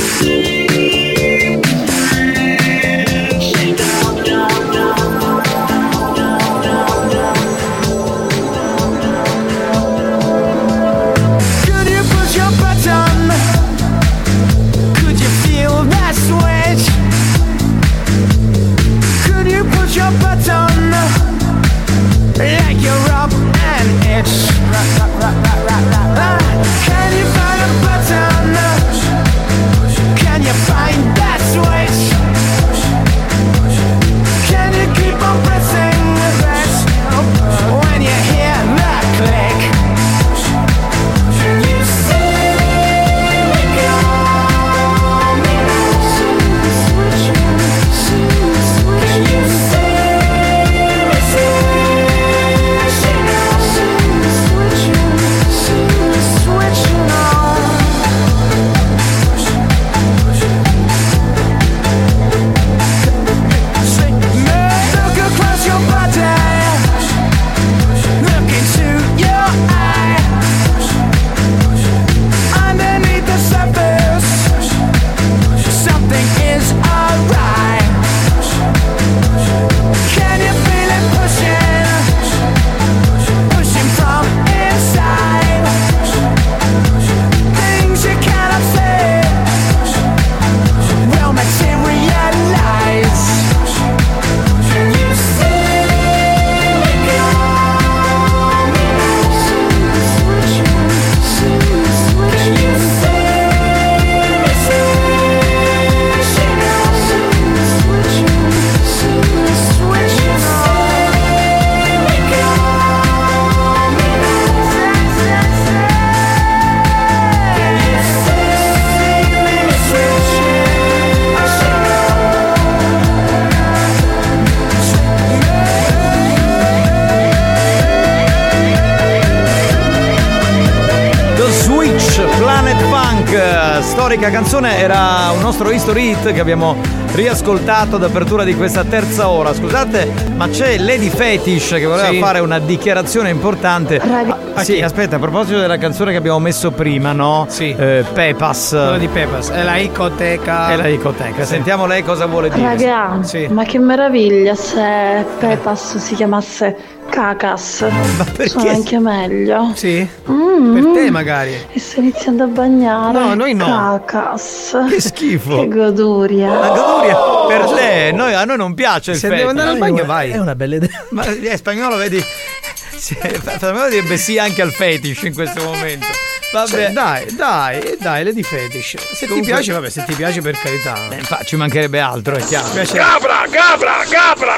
put your butt on? Bush, Planet Funk, storica canzone, era un nostro history hit che abbiamo riascoltato d'apertura di questa terza ora. Scusate, ma c'è Lady Fetish che voleva sì. fare una dichiarazione importante. Rag- ah, sì, aspetta, a proposito della canzone che abbiamo messo prima, no? Sì. Eh, Pepas. Quella di Pepas, è la icoteca. È la icoteca. Sì. Sentiamo lei cosa vuole dire. Raga, sì. ma che meraviglia se Pepas si chiamasse Cacas. Ma perché? Sono anche meglio. Sì. Mm. Per te magari. E sto iniziando a bagnare. No, noi no. Cacas. Che schifo. Che goduria. La goduria per oh. te. Noi, a noi non piace il se devo andare al bagno, vai. È una bella idea. Ma è spagnolo, vedi. Fatemelo dire beh sì anche al fetish in questo momento. Vabbè, cioè, dai, dai, dai, le di fetish. Se comunque... ti piace, vabbè, se ti piace per carità. Eh, fa, ci mancherebbe altro, è chiaro. Piace... Capra, capra, capra!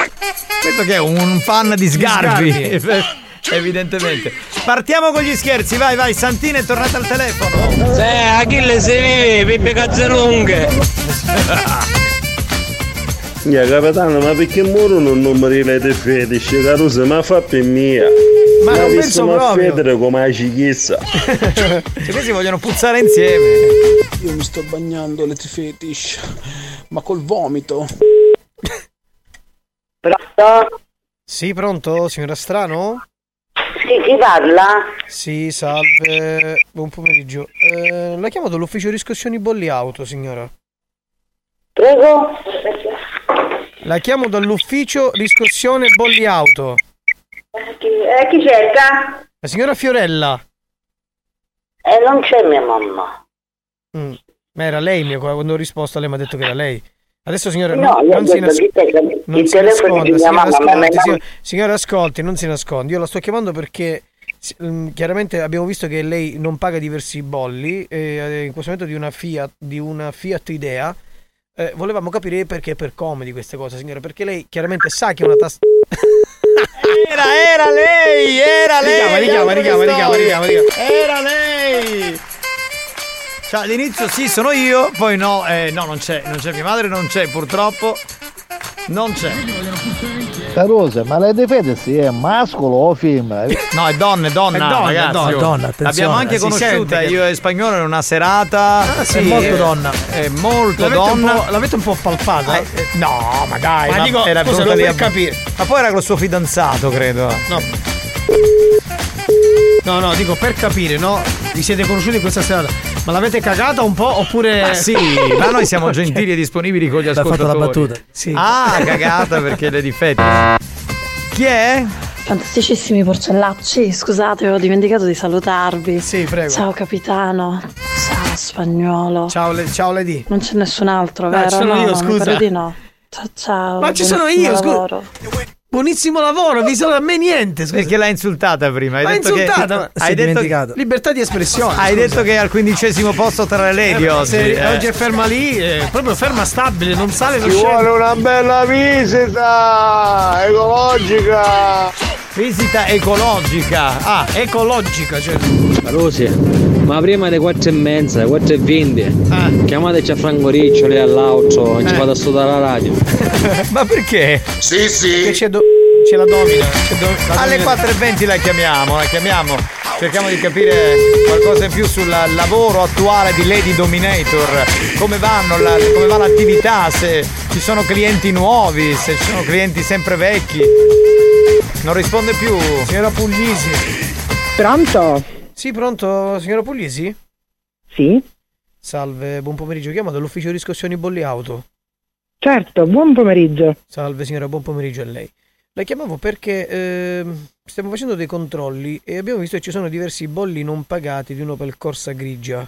Questo che è un fan di Sgarbi, di Sgarbi. Evidentemente. Partiamo con gli scherzi, vai, vai, Santina è tornata al telefono. Se Achille si vive, Pippe Cazzarunghe. Yeah, capitano, ma perché Moro non nominate fetish? Caruso, ma fa per mia. Ma non penso proprio federe come la cichizza. Cioè questi vogliono puzzare insieme. Io mi sto bagnando le fetish, ma col vomito. Pronto? Sì, pronto, signora Strano? Sì, chi parla? Sì, salve, buon pomeriggio. Eh, la chiamo dall'ufficio riscossioni bolli auto, signora. Prego? La chiamo dall'ufficio riscossione bolli auto. Chi, eh, chi cerca? La signora Fiorella. Eh, non c'è mia mamma. Mm. Ma era lei, mia, quando ho risposto lei mi ha detto che era lei. Adesso signora no, non, non si nasconde. Il telefono di mia mamma. Signora, ascolti, non si nasconde. Io la sto chiamando perché mh, chiaramente abbiamo visto che lei non paga diversi bolli eh, in questo momento di una Fiat, di una Fiat Idea. Eh, volevamo capire perché per comodi queste cose, signora, perché lei chiaramente sa che è una tasta. Era, era lei, era lei. Richiama, richiama, richiama, richiama, richiama. Era lei. Cioè, all'inizio sì, sono io, poi no, eh, no, non c'è, non c'è mia madre, non c'è, purtroppo. Non c'è. Caruso, ma lei di Fedez è mascolo o femmina? No, è donna, è donna, è donna, ragazzi, donna, oh. donna l'abbiamo anche conosciuta io che... e Spagnolo in una serata. Ah, sì, è molto donna. È molto l'avete donna. Un l'avete un po' palpata? Eh, eh, no, ma dai, ma, ma dico, era scusa, per a... capire. Ma poi era col suo fidanzato, credo. No. No, no, dico per capire, no? Vi siete conosciuti in questa serata, ma l'avete cagata un po' oppure. Ma sì, ma noi siamo gentili e disponibili con gli ascoltatori. L'ha fatto la battuta. Sì. Ah, cagata perché le difetti. Chi è? Fantasticissimi porcellacci, scusate, avevo dimenticato di salutarvi. Sì, prego. Ciao capitano. Ciao Spagnolo. Ciao, le, ciao Lady. Non c'è nessun altro, no, vero? Sono no, io, scusa. Di no. Ciao, ciao. Ma ci sono io, lavoro. Scusa. Buonissimo lavoro, vi sono a me niente. Scusa. Perché l'ha insultata prima? Hai l'ha detto insultata? Che... Hai detto che... libertà di espressione. Hai scusa. detto che è al quindicesimo posto tra le lady eh, oggi. Se eh. Oggi è ferma lì, è proprio ferma stabile, non sale. Ci vuole scende. Una bella visita ecologica. Visita ecologica. Ah, ecologica, certo. Rosia, ma prima alle quattro e mezza, alle quattro e venti, ah. chiamateci a Franco Riccioli all'auto, eh. ci vado a studiare la radio. Ma perché? Sì, sì. Perché c'è do- c'è la domina. C'è do- la alle quattro e venti la chiamiamo, la chiamiamo. Cerchiamo di capire qualcosa in più sul lavoro attuale di Lady Dominator. Come vanno, la, come va l'attività, se ci sono clienti nuovi, se ci sono clienti sempre vecchi. Non risponde più. Signora Puglisi. Pronto? Sì, pronto, signora Puglisi? Sì. Salve, buon pomeriggio. Chiamo dall'ufficio riscossioni bolli auto. Certo, buon pomeriggio. Salve signora, buon pomeriggio a lei. La chiamavo perché eh, stiamo facendo dei controlli e abbiamo visto che ci sono diversi bolli non pagati di un'Opel Corsa grigia.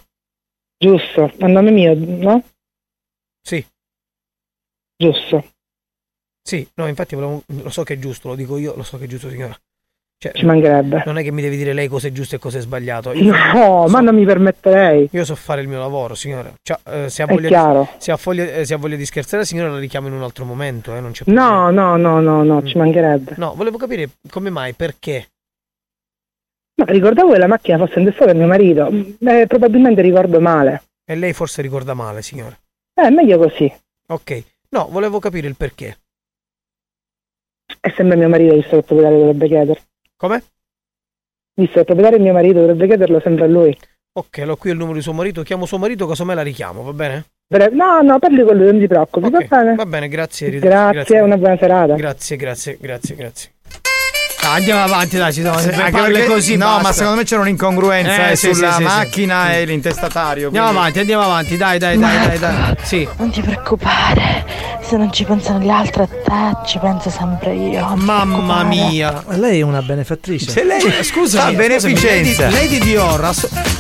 Giusto, a nome mio, no? Sì. Giusto. Sì, no, infatti volevo, lo so che è giusto, lo dico io, lo so che è giusto signora. Cioè, ci mancherebbe. Non è che mi devi dire lei cosa è giusto e cosa è sbagliato. Io no, so, ma non mi permetterei. Io so fare il mio lavoro, signora. Cioè, eh, se, ha voglia, se, ha voglia, eh, se ha voglia di scherzare, signora, la richiamo in un altro momento. Eh, non c'è no, no, no, no, no, mm. ci mancherebbe. No, volevo capire come mai, perché. Ma ricordavo che la macchina fosse indestata da mio marito. Eh, probabilmente ricordo male. E lei forse ricorda male, signora. Eh, meglio così. Ok. No, volevo capire il perché. E sembra mio marito, visto che il proprietario dovrebbe chiedere. Come? Visto il proprietario, mio marito dovrebbe chiederlo sempre a lui. Ok, l'ho qui il numero di suo marito, chiamo suo marito, casomai la richiamo, va bene? No, no, parli con lui, non ti preoccupi, okay, va bene? Va bene, grazie. Grazie, grazie, una buona serata. Grazie, grazie, grazie, grazie. Ah, andiamo avanti, dai, ci siamo sempre così. No, basta. Ma secondo me c'era un'incongruenza eh, eh, sì, sulla sì, macchina sì, e l'intestatario. Andiamo quindi avanti, andiamo avanti, dai, dai, dai, dai, dai, dai. Sì. Non ti preoccupare, se non ci pensano gli altri a te, ci penso sempre io. Oh, mamma mia, lei è una benefattrice. Se lei, scusa, fa beneficenza. Lei di Dior,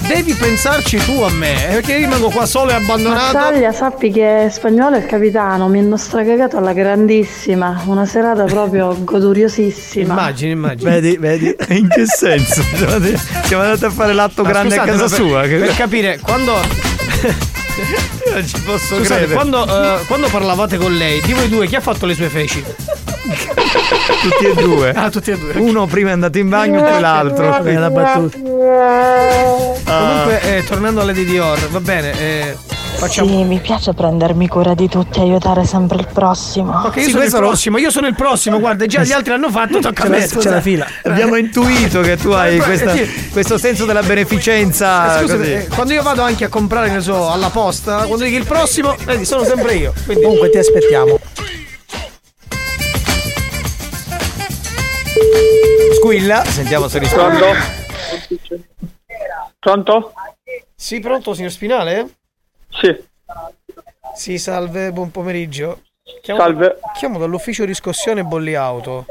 devi pensarci tu a me, perché io rimango qua solo e abbandonato. Mazzaglia, sappi che Spagnuolo è il capitano, mi hanno stracagato alla grandissima, una serata proprio goduriosissima. Immagini. Immagino. Vedi, vedi, in che senso? Siamo andati a fare l'atto ma grande a casa per, sua. Per capire, quando io non ci posso scusate, credere. Quando, uh, quando parlavate con lei, di voi due chi ha fatto le sue feci? Tutti e due. Ah, tutti e due. Uno prima è andato in bagno, poi l'altro. È la battuta. Ah. Comunque, eh, tornando alle di Dior, va bene. Eh, Facciamo. Sì, mi piace prendermi cura di tutti, aiutare sempre il prossimo. Ok, io sì, sono il prossimo, lo... io sono il prossimo, guarda, già gli altri l'hanno fatto, tocca a me. C'è la fila. Abbiamo intuito che tu hai questa, questo senso della beneficenza. Scusa, eh, quando io vado anche a comprare, ne so, alla posta, quando dico il prossimo, vedi, sono sempre io. Quindi... Comunque ti aspettiamo. Squilla, sentiamo se risponde. Pronto? Pronto? Sì, pronto, signor Spinale? Sì. Sì, salve, buon pomeriggio. Chiamo, salve. Chiamo dall'ufficio riscossione Bolli Auto.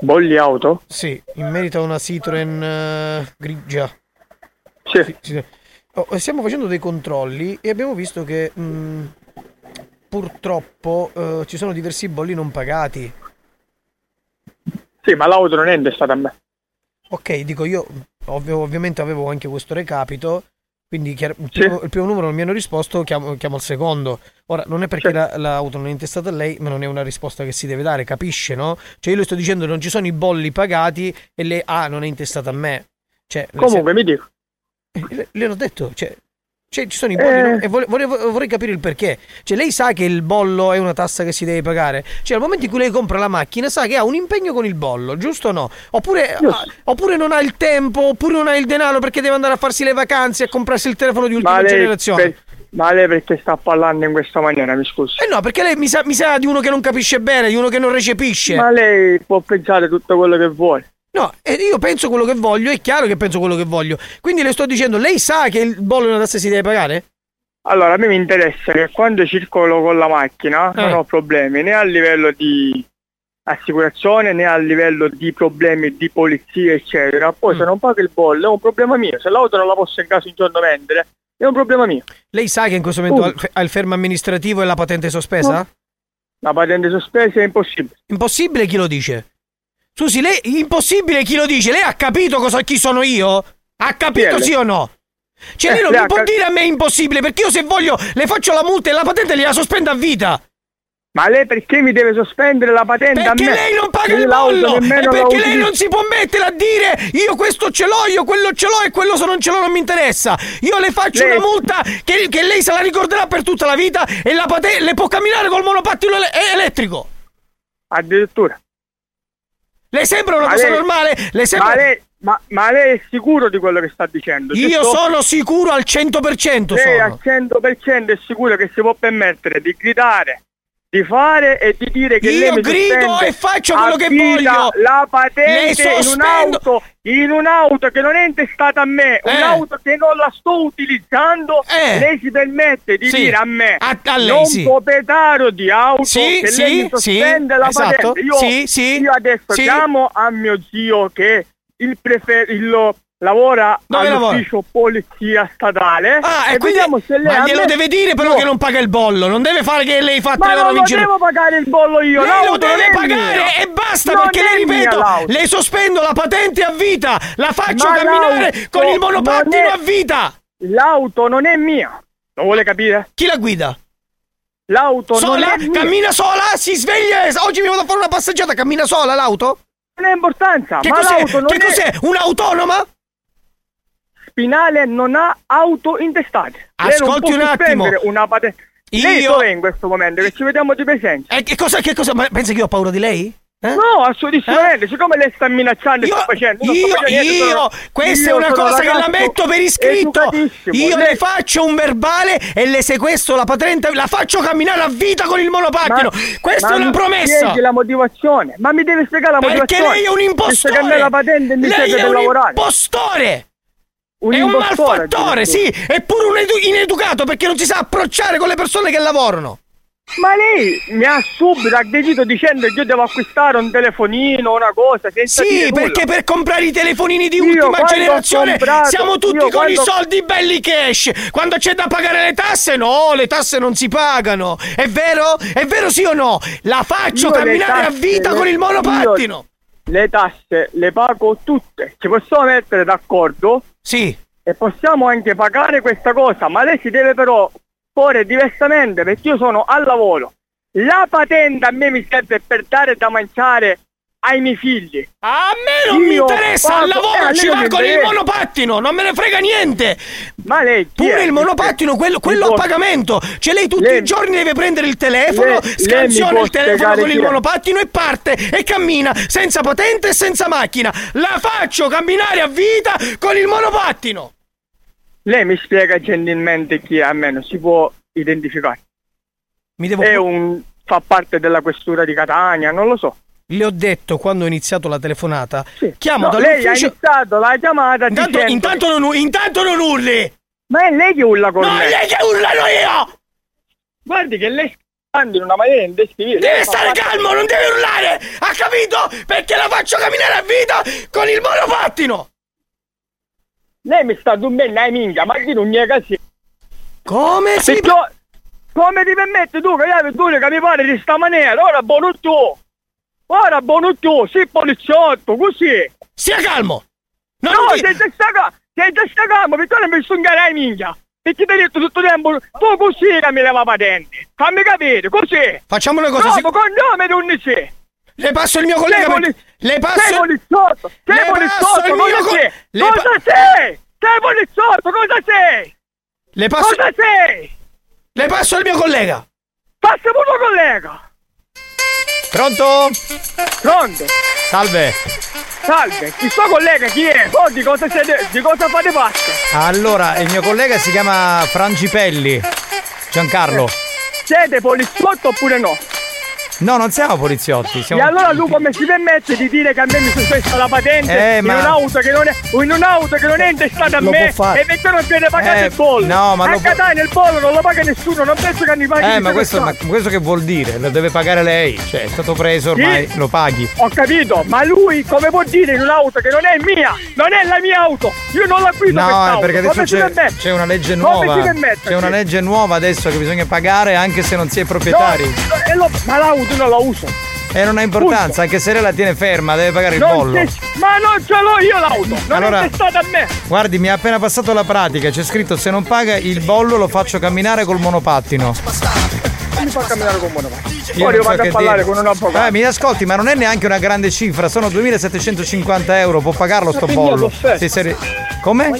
Bolli Auto? Sì, in merito a una Citroen uh, grigia. Sì. Sì, sì. Oh, stiamo facendo dei controlli e abbiamo visto che mh, purtroppo uh, ci sono diversi bolli non pagati. Sì, ma l'auto non è intestata a me. Ok, dico io, ovvio, ovviamente avevo anche questo recapito. Quindi chiaro, il, primo, sì. il primo numero non mi hanno risposto, chiamo, chiamo il secondo. Ora non è perché sì. la, l'auto non è intestata a lei, ma non è una risposta che si deve dare, capisce, no? Cioè io le sto dicendo che non ci sono i bolli pagati e lei ah, non è intestata a me. Cioè, comunque mi dico. Le, le ho detto, cioè, cioè ci sono i bolli eh. no? E vorrei, vorrei, vorrei capire il perché. Cioè lei sa che il bollo è una tassa che si deve pagare. Cioè al momento in cui lei compra la macchina sa che ha un impegno con il bollo, giusto o no? Oppure, ah, oppure non ha il tempo, oppure non ha il denaro perché deve andare a farsi le vacanze e comprarsi il telefono di ultima ma lei, generazione per, ma lei perché sta parlando in questa maniera, mi scusi? Eh no, perché lei mi sa, mi sa di uno che non capisce bene, di uno che non recepisce. Ma lei può pensare tutto quello che vuole. No, io penso quello che voglio, è chiaro che penso quello che voglio. Quindi le sto dicendo, lei sa che il bollo di una tassa si deve pagare? Allora, a me mi interessa che quando circolo con la macchina eh. non ho problemi né a livello di assicurazione né a livello di problemi di polizia, eccetera. Poi mm. se non pago il bollo è un problema mio. Se l'auto non la posso in caso in giorno vendere è un problema mio. Lei sa che in questo momento uh. ha il fermo amministrativo e la patente sospesa? Uh. La patente sospesa è impossibile. Impossibile chi lo dice? Susi, lei impossibile chi lo dice? Lei ha capito cosa, chi sono io? Ha capito sì o no? Cioè eh, lei non mi può cap- dire a me impossibile, perché io se voglio le faccio la multa e la patente gliela sospendo a vita. Ma lei perché mi deve sospendere la patente perché a me? Perché lei non paga il bollo e perché lei non si può mettere a dire io questo ce l'ho, io quello ce l'ho e quello se non ce l'ho non mi interessa. Io le faccio lei... una multa che, che lei se la ricorderà per tutta la vita e la patente le può camminare col monopattino elettrico. Addirittura. Le sembra una ma cosa lei, normale? Le sembra... ma, lei, ma, ma lei è sicuro di quello che sta dicendo? Io sto... sono sicuro al cento per cento. Lei sono. al cento per cento è sicuro che si può permettere di gridare, di fare e di dire che io lei mi grido e faccio quello che voglio. La patente in un'auto, in un'auto che non è intestata a me, eh. un'auto che non la sto utilizzando, eh. lei si permette di sì. dire a me a, a lei, non sì. proprietario di auto sì, che sì, lei mi sospende sì, la esatto. patente. Io, sì, sì, io adesso sì. chiamo a mio zio che il prefer- il lavora dove all'ufficio lavora? Polizia statale. Ah, e quindi se lei ma glielo me... deve dire però no. che non paga il bollo, non deve fare che lei fa ma tre non lo giro. Devo pagare il bollo io. Lei lo deve pagare mia. E basta non perché le ripeto, le sospendo la patente a vita, la faccio ma camminare l'auto, con il monopattino è... a vita. L'auto non è mia. Lo vuole capire? Chi la guida? L'auto sola? Non è mia. Cammina sola, si sveglia. Oggi mi vado a fare una passeggiata, cammina sola l'auto? Non è importanza. Che ma cos'è? L'auto non che è... cos'è? Un'autonoma? Finale non ha auto intestate. Ascolti un attimo. Una paten- io... Lei dov'è in questo momento? Che ci vediamo di presenza. E che cosa? Che cosa? Ma pensa che io ho paura di lei? Eh? No, a suo disponente, eh? Siccome lei sta minacciando io, sta facendo, io, io, sta niente, io sono, questa io è una cosa che la metto per iscritto. Io lei... le faccio un verbale e le sequestro la patente, la faccio camminare a vita con il monopattino. Ma, questa ma è una promessa. La motivazione, ma mi deve spiegare la perché motivazione. Perché lei è un impostore. Perché la patente mi serve per lavorare. Impostore. Un è un malfattore, sì, è pure un edu- ineducato perché non si sa approcciare con le persone che lavorano. Ma lei mi ha subito aggredito dicendo che io devo acquistare un telefonino, una cosa senza sì, dire perché nulla. Per comprare i telefonini di io ultima generazione comprato, siamo tutti con quando... i soldi belli cash. Quando c'è da pagare le tasse, no, le tasse non si pagano. È vero? È vero sì o no? La faccio io camminare tasse, a vita le... con il monopattino. Io... Le tasse le pago tutte, ci possiamo mettere d'accordo? Sì. E possiamo anche pagare questa cosa, ma lei si deve però porre diversamente perché io sono al lavoro. La patente a me mi serve per dare da mangiare ai miei figli. A me non io mi interessa, pago, al lavoro eh, ci va con il monopattino, non me ne frega niente. Ma lei pure il monopattino, quello, quello a pagamento. Cioè lei tutti lei, i giorni deve prendere il telefono, lei, scansiona lei il telefono con il monopattino e parte e cammina senza patente e senza macchina. La faccio camminare a vita con il monopattino. Lei mi spiega gentilmente chi a me non si può identificare. Mi devo È un fa parte della questura di Catania, non lo so. Le ho detto quando ho iniziato la telefonata sì. Chiamo no, dall'ufficio. Lei ha iniziato la chiamata intanto, intanto, non, intanto non urli. Ma è lei che urla con no, me. No, è lei che urlano io. Guardi che lei anda in una maniera indescrivibile. Deve stare calmo, non deve urlare. Ha capito? Perché la faccio camminare a vita con il monopattino. Lei mi sta dummendo ai minchia. Ma di non è così. Come si io, come ti permetti tu che hai tu che mi pare di sta maniera. Ora buono tu. Ora buono tu, sì poliziotto, così. Stia calmo. Non no, ti... senza sta calmo, senza sta calmo, perché non mi stungherai minchia. Perché ti ho detto tutto il tempo, tu così che mi leva patente. Fammi capire, così. Facciamo una cosa. No, si... con nome non sì. Le passo il mio collega. Poli... Le passo. Sei poliziotto, sei le poliziotto, il cosa mio sei? Le pa... Cosa sei? Sei poliziotto, cosa sei? Le passo. Cosa sei? Le passo il mio collega. Passa pure il collega. Pronto? Pronto? Salve. Salve, il suo collega chi è? Oh, di cosa siete, di cosa fate parte? Allora, il mio collega si chiama Frangipelli, Giancarlo. Siete poliziotti oppure no? No, non siamo poliziotti, siamo... E allora lui come si permette di dire che a me mi sospetta la patente eh, in ma... un'auto che non è in un'auto che non è intestata a lo me e perché non viene pagato eh, il bollo? No, ma a Catania può... il bollo non lo paga nessuno, non penso che ne paghi eh, ma questo, ma questo che vuol dire? Lo deve pagare lei, cioè è stato preso ormai, sì? Lo paghi. Ho capito, ma lui come può dire in un'auto che non è mia? Non è la mia auto, io non l'acquisto no, quest'auto. No, perché adesso c'è, c'è una legge nuova, c'è una legge nuova adesso che bisogna pagare anche se non si è proprietari. No, lo, ma l'auto non la uso e eh, non ha importanza uso. Anche se lei la tiene ferma deve pagare il non bollo te... ma non ce l'ho io l'auto non allora, è testata a me guardi mi ha appena passato la pratica c'è scritto se non paga il bollo lo faccio camminare col monopattino non mi fa camminare col monopattino io, io vado so a parlare dire. Con un avvocato eh, mi ascolti ma non è neanche una grande cifra sono duemilasettecentocinquanta euro può pagarlo sto bollo se sei... come?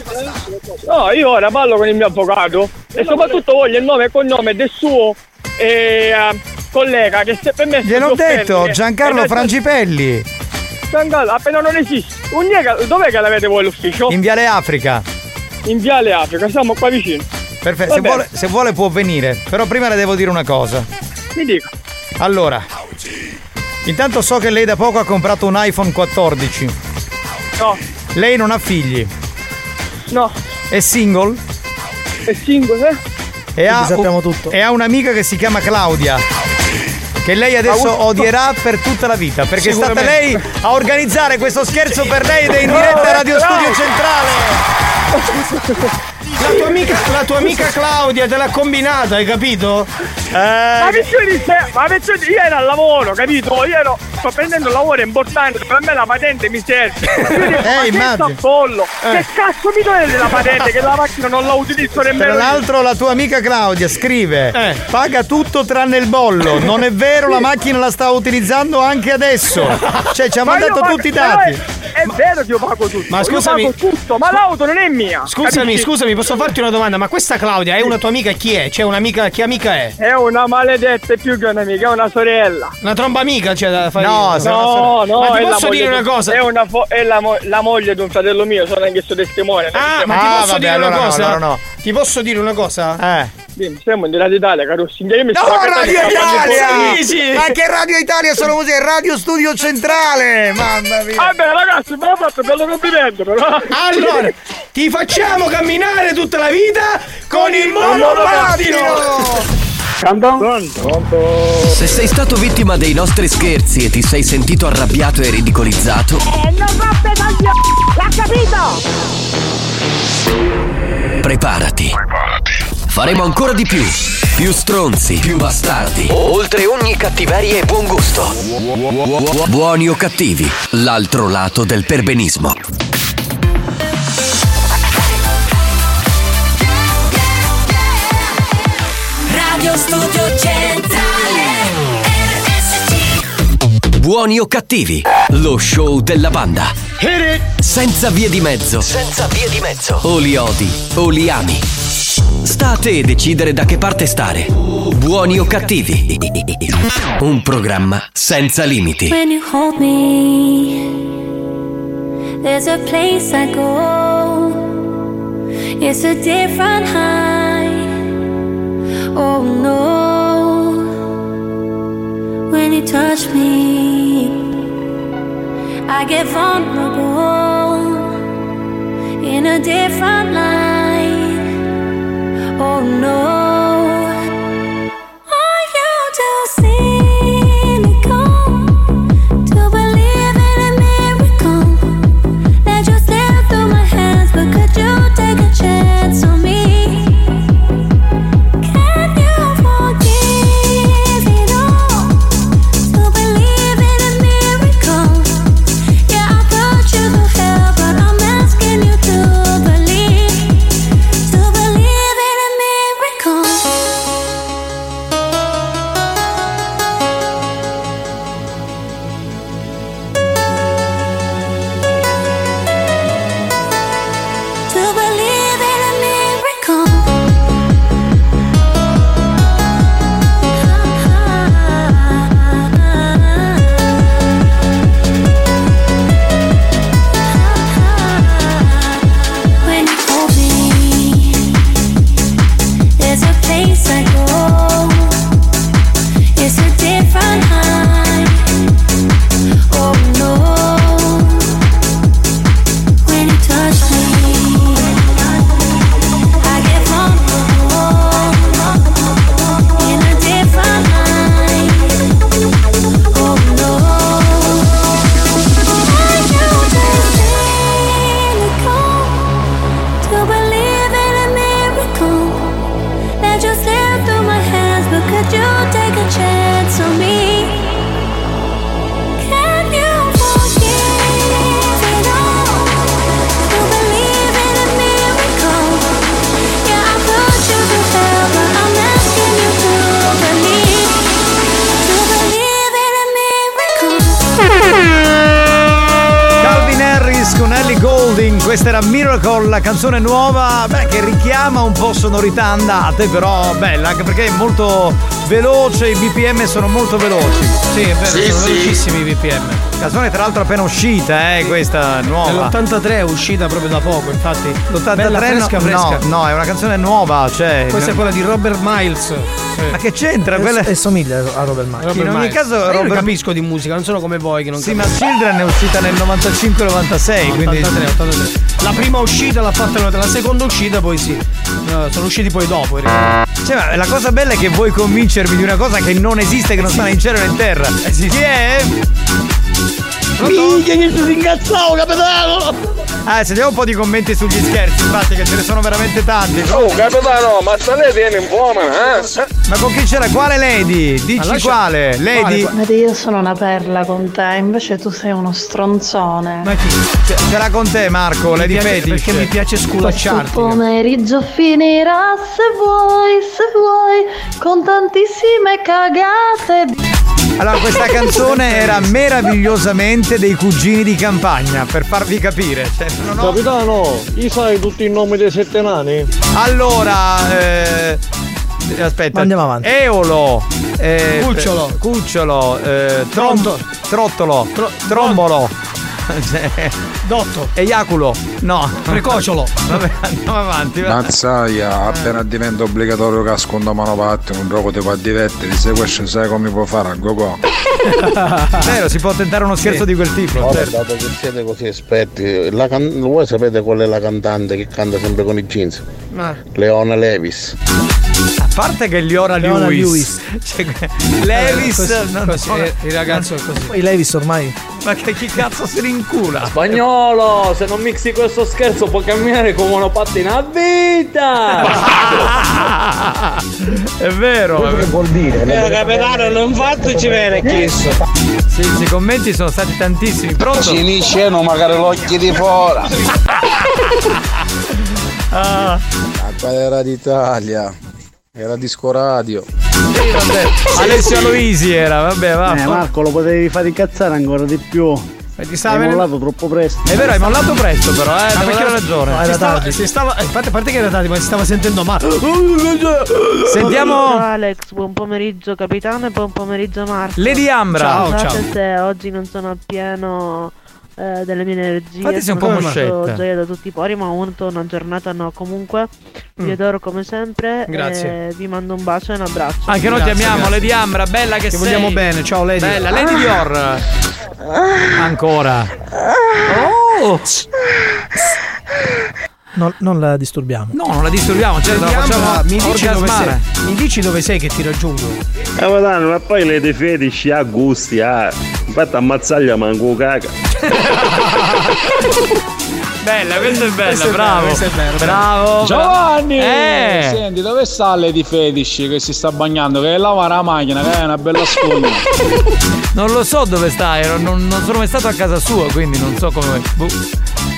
No io ora parlo con il mio avvocato e soprattutto voglio il nome e cognome del suo e uh, collega che si è permesso gliel'ho detto Giancarlo e... Frangipelli Giancarlo appena non esiste Uniega, dov'è che l'avete voi l'ufficio? In Viale Africa in Viale Africa siamo qua vicino perfetto se vuole, se vuole può venire però prima le devo dire una cosa mi dico allora intanto so che lei da poco ha comprato un iPhone quattordici no lei non ha figli no è single è single eh E ha, sappiamo tutto. E ha un'amica che si chiama Claudia che lei adesso odierà per tutta la vita perché è stata lei a organizzare questo scherzo per lei ed è in diretta a Radio Studio Centrale. La tua amica, la tua amica Claudia te l'ha combinata, hai capito? Eh... Ma vecchioni, ma vecchioni, io ero al lavoro, capito? Io ero, sto prendendo un lavoro importante, per me la patente mi serve. Ehi, ma pollo, eh. Che cazzo mi dovete la patente? Che la macchina non la utilizzo nemmeno. Tra l'altro la tua amica Claudia scrive, eh. Paga tutto tranne il bollo. Non è vero, la macchina la sta utilizzando anche adesso. Cioè ci ha mandato ma tutti i dati. È, è ma... vero che io pago tutto. Ma scusami, io pago tutto, ma l'auto non è mia. Scusami, capisci? Scusami. Posso farti una domanda? Ma questa Claudia è una tua amica? Chi è? C'è un'amica? Che amica è? È una maledetta, più che un'amica, è una sorella. Una tromba amica? Cioè, da fare... No, no, no, no, ma ti posso dire una cosa? È, una fo- è la, mo- la moglie di un fratello mio, sono anche suo testimone. Ah, ma ti posso dire una cosa? Ti posso dire una cosa? Eh. Siamo in Radio Italia, caro signore. No, Radio Italia! Sì, sì. Anche Radio Italia sono così, Radio Studio Centrale! Mamma mia! Vabbè, ragazzi, me l'ho fatto per lo complimento, però! Allora, ti facciamo camminare tutta la vita con il monopattino! Se sei stato vittima dei nostri scherzi e ti sei sentito arrabbiato e ridicolizzato, eh, non rompere coglioni! L'ha capito? Preparati! Preparati! Faremo ancora di più, più stronzi, più bastardi, oltre ogni cattiveria e buon gusto. Buoni o cattivi, l'altro lato del perbenismo. Radio Studio Centrale. Buoni o cattivi, lo show della banda. Senza vie di mezzo. Senza vie di mezzo. O li odi o li ami. Sta a te decidere da che parte stare. Buoni o cattivi. Un programma senza limiti. When you hold me, there's a place I go. It's a different high. Oh no. When you touch me, I get vulnerable. In a different light. Oh no. La canzone nuova, beh, che richiama un po' sonorità andate, però bella, anche perché è molto veloce, i B P M sono molto veloci. Sì, è vero, sì, sono sì. velocissimi i B P M. Canzone tra l'altro appena uscita, eh, sì. Questa nuova. L'ottantatré è uscita proprio da poco, infatti. L'ottantatré bella, fresca, no, fresca. No, no, è una canzone nuova, cioè. Questa è quella di Robert Miles. Sì. Ma che c'entra? Quella... E somiglia a Robert Miles. Robert in ogni Miles. caso Robert... io non capisco di musica, non sono come voi che non. Sì, capisco. Ma Children è uscita nel novantacinque novantasei, no, quindi ottantatré ottantatré. La prima uscita l'ha fatta, la seconda uscita poi sì. No, sono usciti poi dopo. Cioè, ma la cosa bella è che vuoi convincermi di una cosa che non esiste, che non sta né in cielo né in terra. Esiste. Chi è? Minchia che ti incazzavo, capitano! Ah, sentiamo un po' di commenti sugli scherzi, infatti, che ce ne sono veramente tanti. Oh, capitano, ma sta lei viene in buona, eh? Ma con chi c'era? Quale lady? Dici lascia... quale? Lady? Ma io sono una perla con te, invece tu sei uno stronzone. Ma chi? C'era con te, Marco, mi Lady Fetish. Perché mi piace sculacciarti. Questo pomeriggio finirà, se vuoi, se vuoi, con tantissime cagate. Allora, questa canzone era meravigliosamente dei Cugini di Campagna, per farvi capire. Cioè, non ho... Capitano, gli sai tutti i nomi dei sette nani? Allora, eh, aspetta, andiamo avanti. Eolo, eh, Cucciolo, eh, Cucciolo, eh, trom- Trottolo, Tro- Trombolo, Dotto, Eiaculo, no, Precocciolo. Vabbè, andiamo avanti. Mazzaglia, appena diventa obbligatorio casco una manopatte, un gioco ti fa divertire, se questo sai come può fare a go-go. Vero, si può tentare uno scherzo sì. di quel tipo. No, certo. Dato che siete così esperti, la can- voi sapete qual è la cantante che canta sempre con i jeans? Ah. Leona Lewis. A parte che Leona Lewis, cioè, Lewis, eh, così, no, così, no, il ragazzo è così. Poi Lewis ormai. Ma che chi cazzo si rincula? Spagnolo, se non mixi questo scherzo può camminare come una pattina a vita. Ah, è vero. Questo è che vuol dire? Eh, capitano, non fateci bene, Kiss. Sì, sì, i commenti sono stati tantissimi. Pronto? Ci dicevano magari l'occhio di fora. Ah. Acqua era d'Italia, era disco radio. Sì, vabbè. Alessio Aloisi era, vabbè, va. Eh, Marco, lo potevi fare incazzare ancora di più. E ti stava hai mollato troppo presto. È vero, hai mollato presto però, eh. Ma perché hai ragione? No, era si tardi. Stava, si stava, infatti, a parte che era tardi, ma si stava sentendo male. Sentiamo. Ciao Alex, buon pomeriggio capitano e buon pomeriggio Marco. Lady Ambra. Ciao, ciao. Se oggi non sono appieno Eh, delle mie energie, infatti sei un po' moscetta, gioia da tutti i pori, ma ho avuto una giornata no comunque mm. vi adoro come sempre, grazie, e vi mando un bacio e un abbraccio anche noi, ti amiamo Lady Ambra, bella che ti sei, ti vogliamo bene, ciao Lady, bella Lady ah. Dior ah. ancora ah. oh No, non la disturbiamo. No, non la disturbiamo, certo, la facciamo. Mi dici dove sei? Mi dici dove sei che ti raggiungo? Eh, ma poi le dei fetici ha gusti, ah. Infatti ammazzaglia manco caca. Bella, questa è bella, questo bravo. È bello, è bello, bravo. Giovanni! Eh. Senti, dove sta le di fetici che si sta bagnando? Che lava la macchina, che è una bella sfoglia. Non lo so dove sta, non, non sono mai stato a casa sua, quindi non so come. Buh.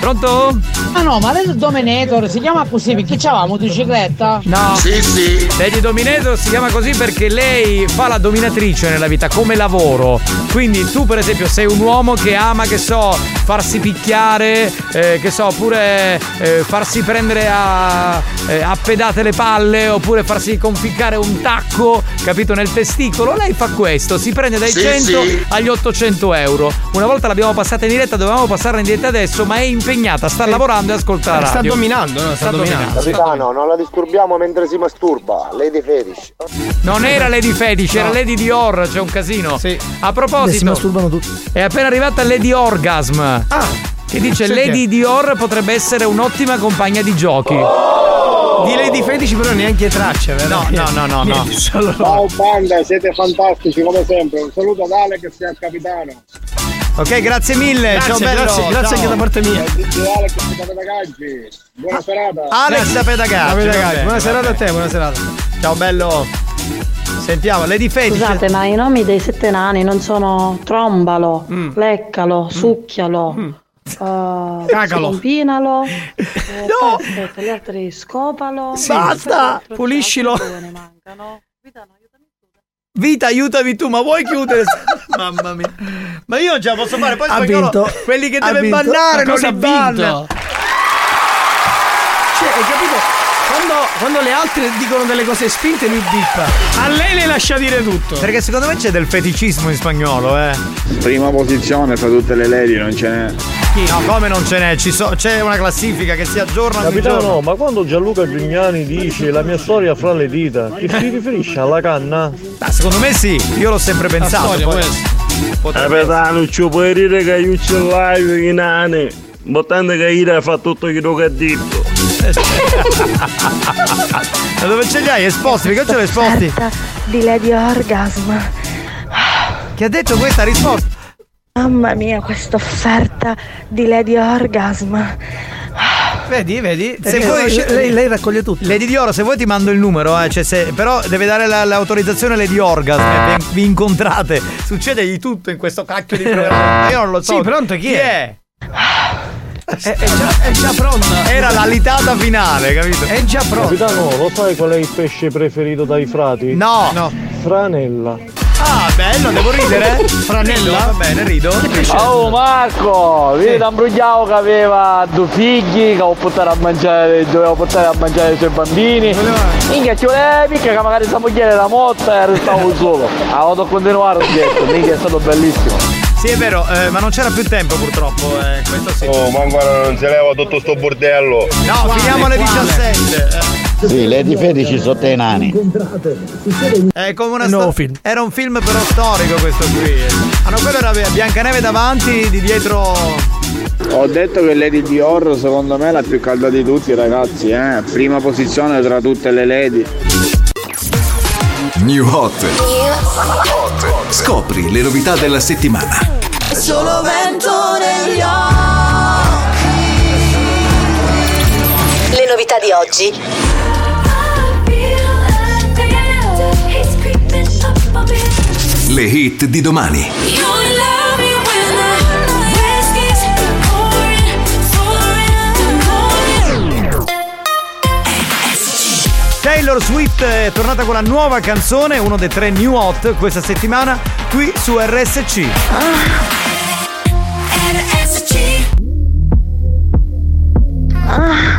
Pronto? Ah no, ma adesso Dominator si chiama così perché c'ha la motocicletta? No. Sì, sì. Lady Dominator si chiama così perché lei fa la dominatrice nella vita come lavoro. Quindi tu per esempio sei un uomo che ama, che so, farsi picchiare, eh, che so, oppure eh, farsi prendere a, eh, a pedate le palle, oppure farsi conficcare un tacco, capito, nel testicolo. Lei fa questo, si prende dai sì, cento sì. agli ottocento euro. Una volta l'abbiamo passata in diretta, dovevamo passarla in diretta adesso, ma è in impegnata, sta lavorando e ascolta la radio. Sta dominando, no? Sta, sta dominando. Capitano, non la disturbiamo mentre si masturba. Lady Fetish. Non era Lady Fetish, no. Era Lady Dior, c'è un casino. Sì. A proposito, si masturbano tutti. È appena arrivata Lady Orgasm. Ah, che dice senti. Lady Dior potrebbe essere un'ottima compagna di giochi. Oh. Di Lady Fetish però neanche traccia, vero? No, no, no, no, no. Solo... Ciao banda, siete fantastici come sempre. Un saluto ad Alex e al capitano. Ok, grazie mille, grazie, ciao bello, grazie, grazie anche da parte mia. Alex da Pedagaggi, buona serata. Alex da Pedagaggi, buona serata a te, buona serata. Ciao bello. Sentiamo, Lady Fetish. Scusate, ma i nomi dei sette nani non sono trombalo, mm. leccalo, mm. succhialo. Mm. Uh, cagalo, combinalo, eh, no, aspetta, gli altri scopalo. Sì. Basta, puliscilo. Ne mancano. Vita, aiutami tu, ma vuoi chiudere? Mamma mia. Ma io non ce la posso fare, poi spagnolo, quelli che deve ballare non si balla. Cioè, hai capito? Quando, quando le altre dicono delle cose spinte lui bippa. A lei le lascia dire tutto. Perché secondo me c'è del feticismo in spagnolo, eh. Prima posizione fra tutte le lady, non ce n'è. No, come non ce n'è? Ci so, c'è una classifica che si aggiorna. Capitano, no, ma quando Gianluca Giugnani dice la mia storia fra le dita, che si riferisce alla canna? Ah, secondo me sì, io l'ho sempre pensato. Capitano, ci puoi dire che io ce l'ho i nani, bottando che ira fa tutto quello che ha detto. Ma dove ce li hai? Esposti, perché non ce l'hai esposti? Di Lady Orgasm. Chi ha detto questa risposta? Mamma mia, questa offerta di Lady Orgasm. Vedi, vedi, se vuoi, lei, lei raccoglie tutto. Lady Dior, se vuoi ti mando il numero, eh, cioè se, però deve dare la, l'autorizzazione Lady Orgasm, eh, vi, vi incontrate. Succede di tutto in questo cacchio di programma. Io non lo so. Sì, pronto, chi, chi è? è? È, è, già, è già pronta. Era la litata finale, capito? È già pronta. Capitano, lo sai qual è il pesce preferito dai frati? No, no. Franella. Ah, bello, devo ridere? Franella? Va bene, rido. Oh Marco, vedi sì. D'Ambrugliao che aveva due figli, che dovevo portare a mangiare, dovevo portare a mangiare i suoi bambini. Minchia, ci volevi che magari sa moglie la motta e restavo solo. Ah, vado a continuare, ho detto, minchia, è stato bellissimo. Sì, è vero, eh, ma non c'era più tempo purtroppo, eh, questo sì. Oh, mamma, non si leva tutto sto bordello. No, quale, finiamo alle diciassette. Eh. Sì, Lady Fetici sotto i nani. È come una no, sto- film. Era un film però storico questo qui. Ah no, quello era Biancaneve davanti, di dietro... Ho detto che Lady Dior secondo me è la più calda di tutti, ragazzi, eh. Prima posizione tra tutte le Lady. New Hot. Scopri le novità della settimana. Solo vento negli occhi. Le novità di oggi. Le hit di domani. Taylor Swift è tornata con la nuova canzone, uno dei tre new hot questa settimana, qui su R S C. Ah. Ah.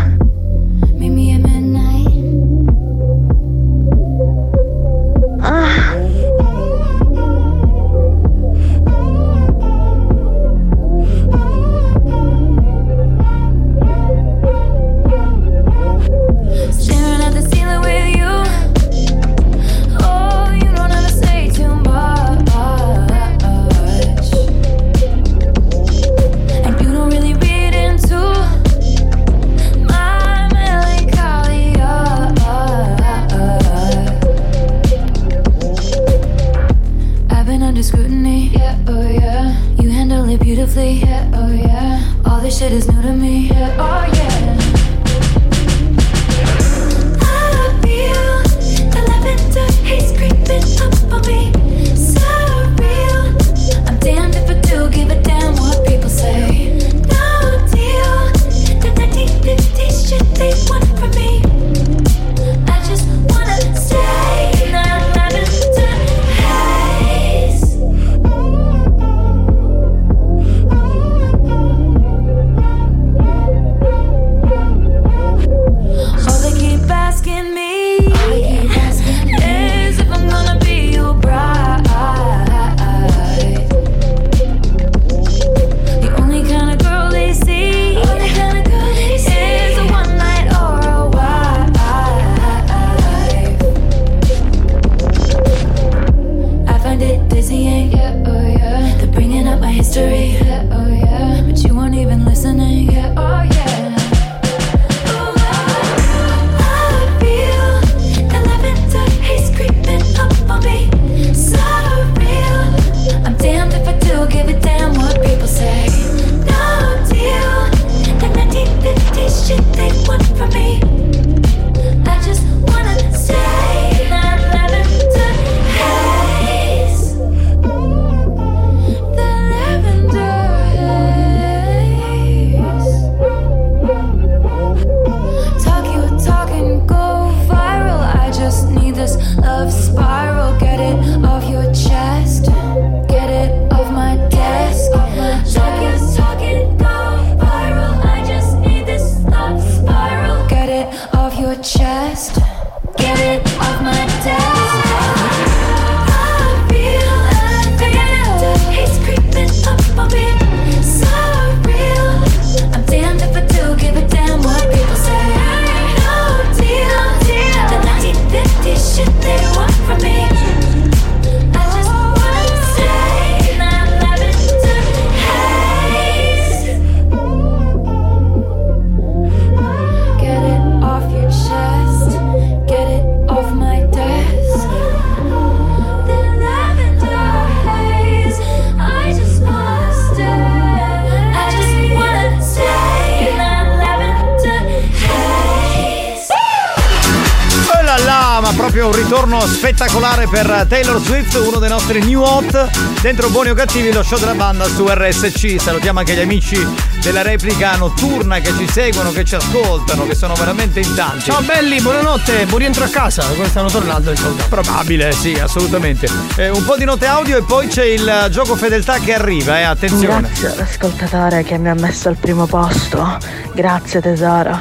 Spettacolare per Taylor Swift, uno dei nostri new hot, dentro Buoni o Cattivi, lo show della banda su R S C. Salutiamo anche gli amici della replica notturna che ci seguono, che ci ascoltano, che sono veramente in tanti. Ciao belli, buonanotte, buon rientro a casa. Stanno tornando, insomma. Probabile, sì, assolutamente. Eh, un po' di note audio e poi c'è il gioco fedeltà che arriva, eh, attenzione. Grazie all'ascoltatore che mi ha messo al primo posto. Grazie tesoro.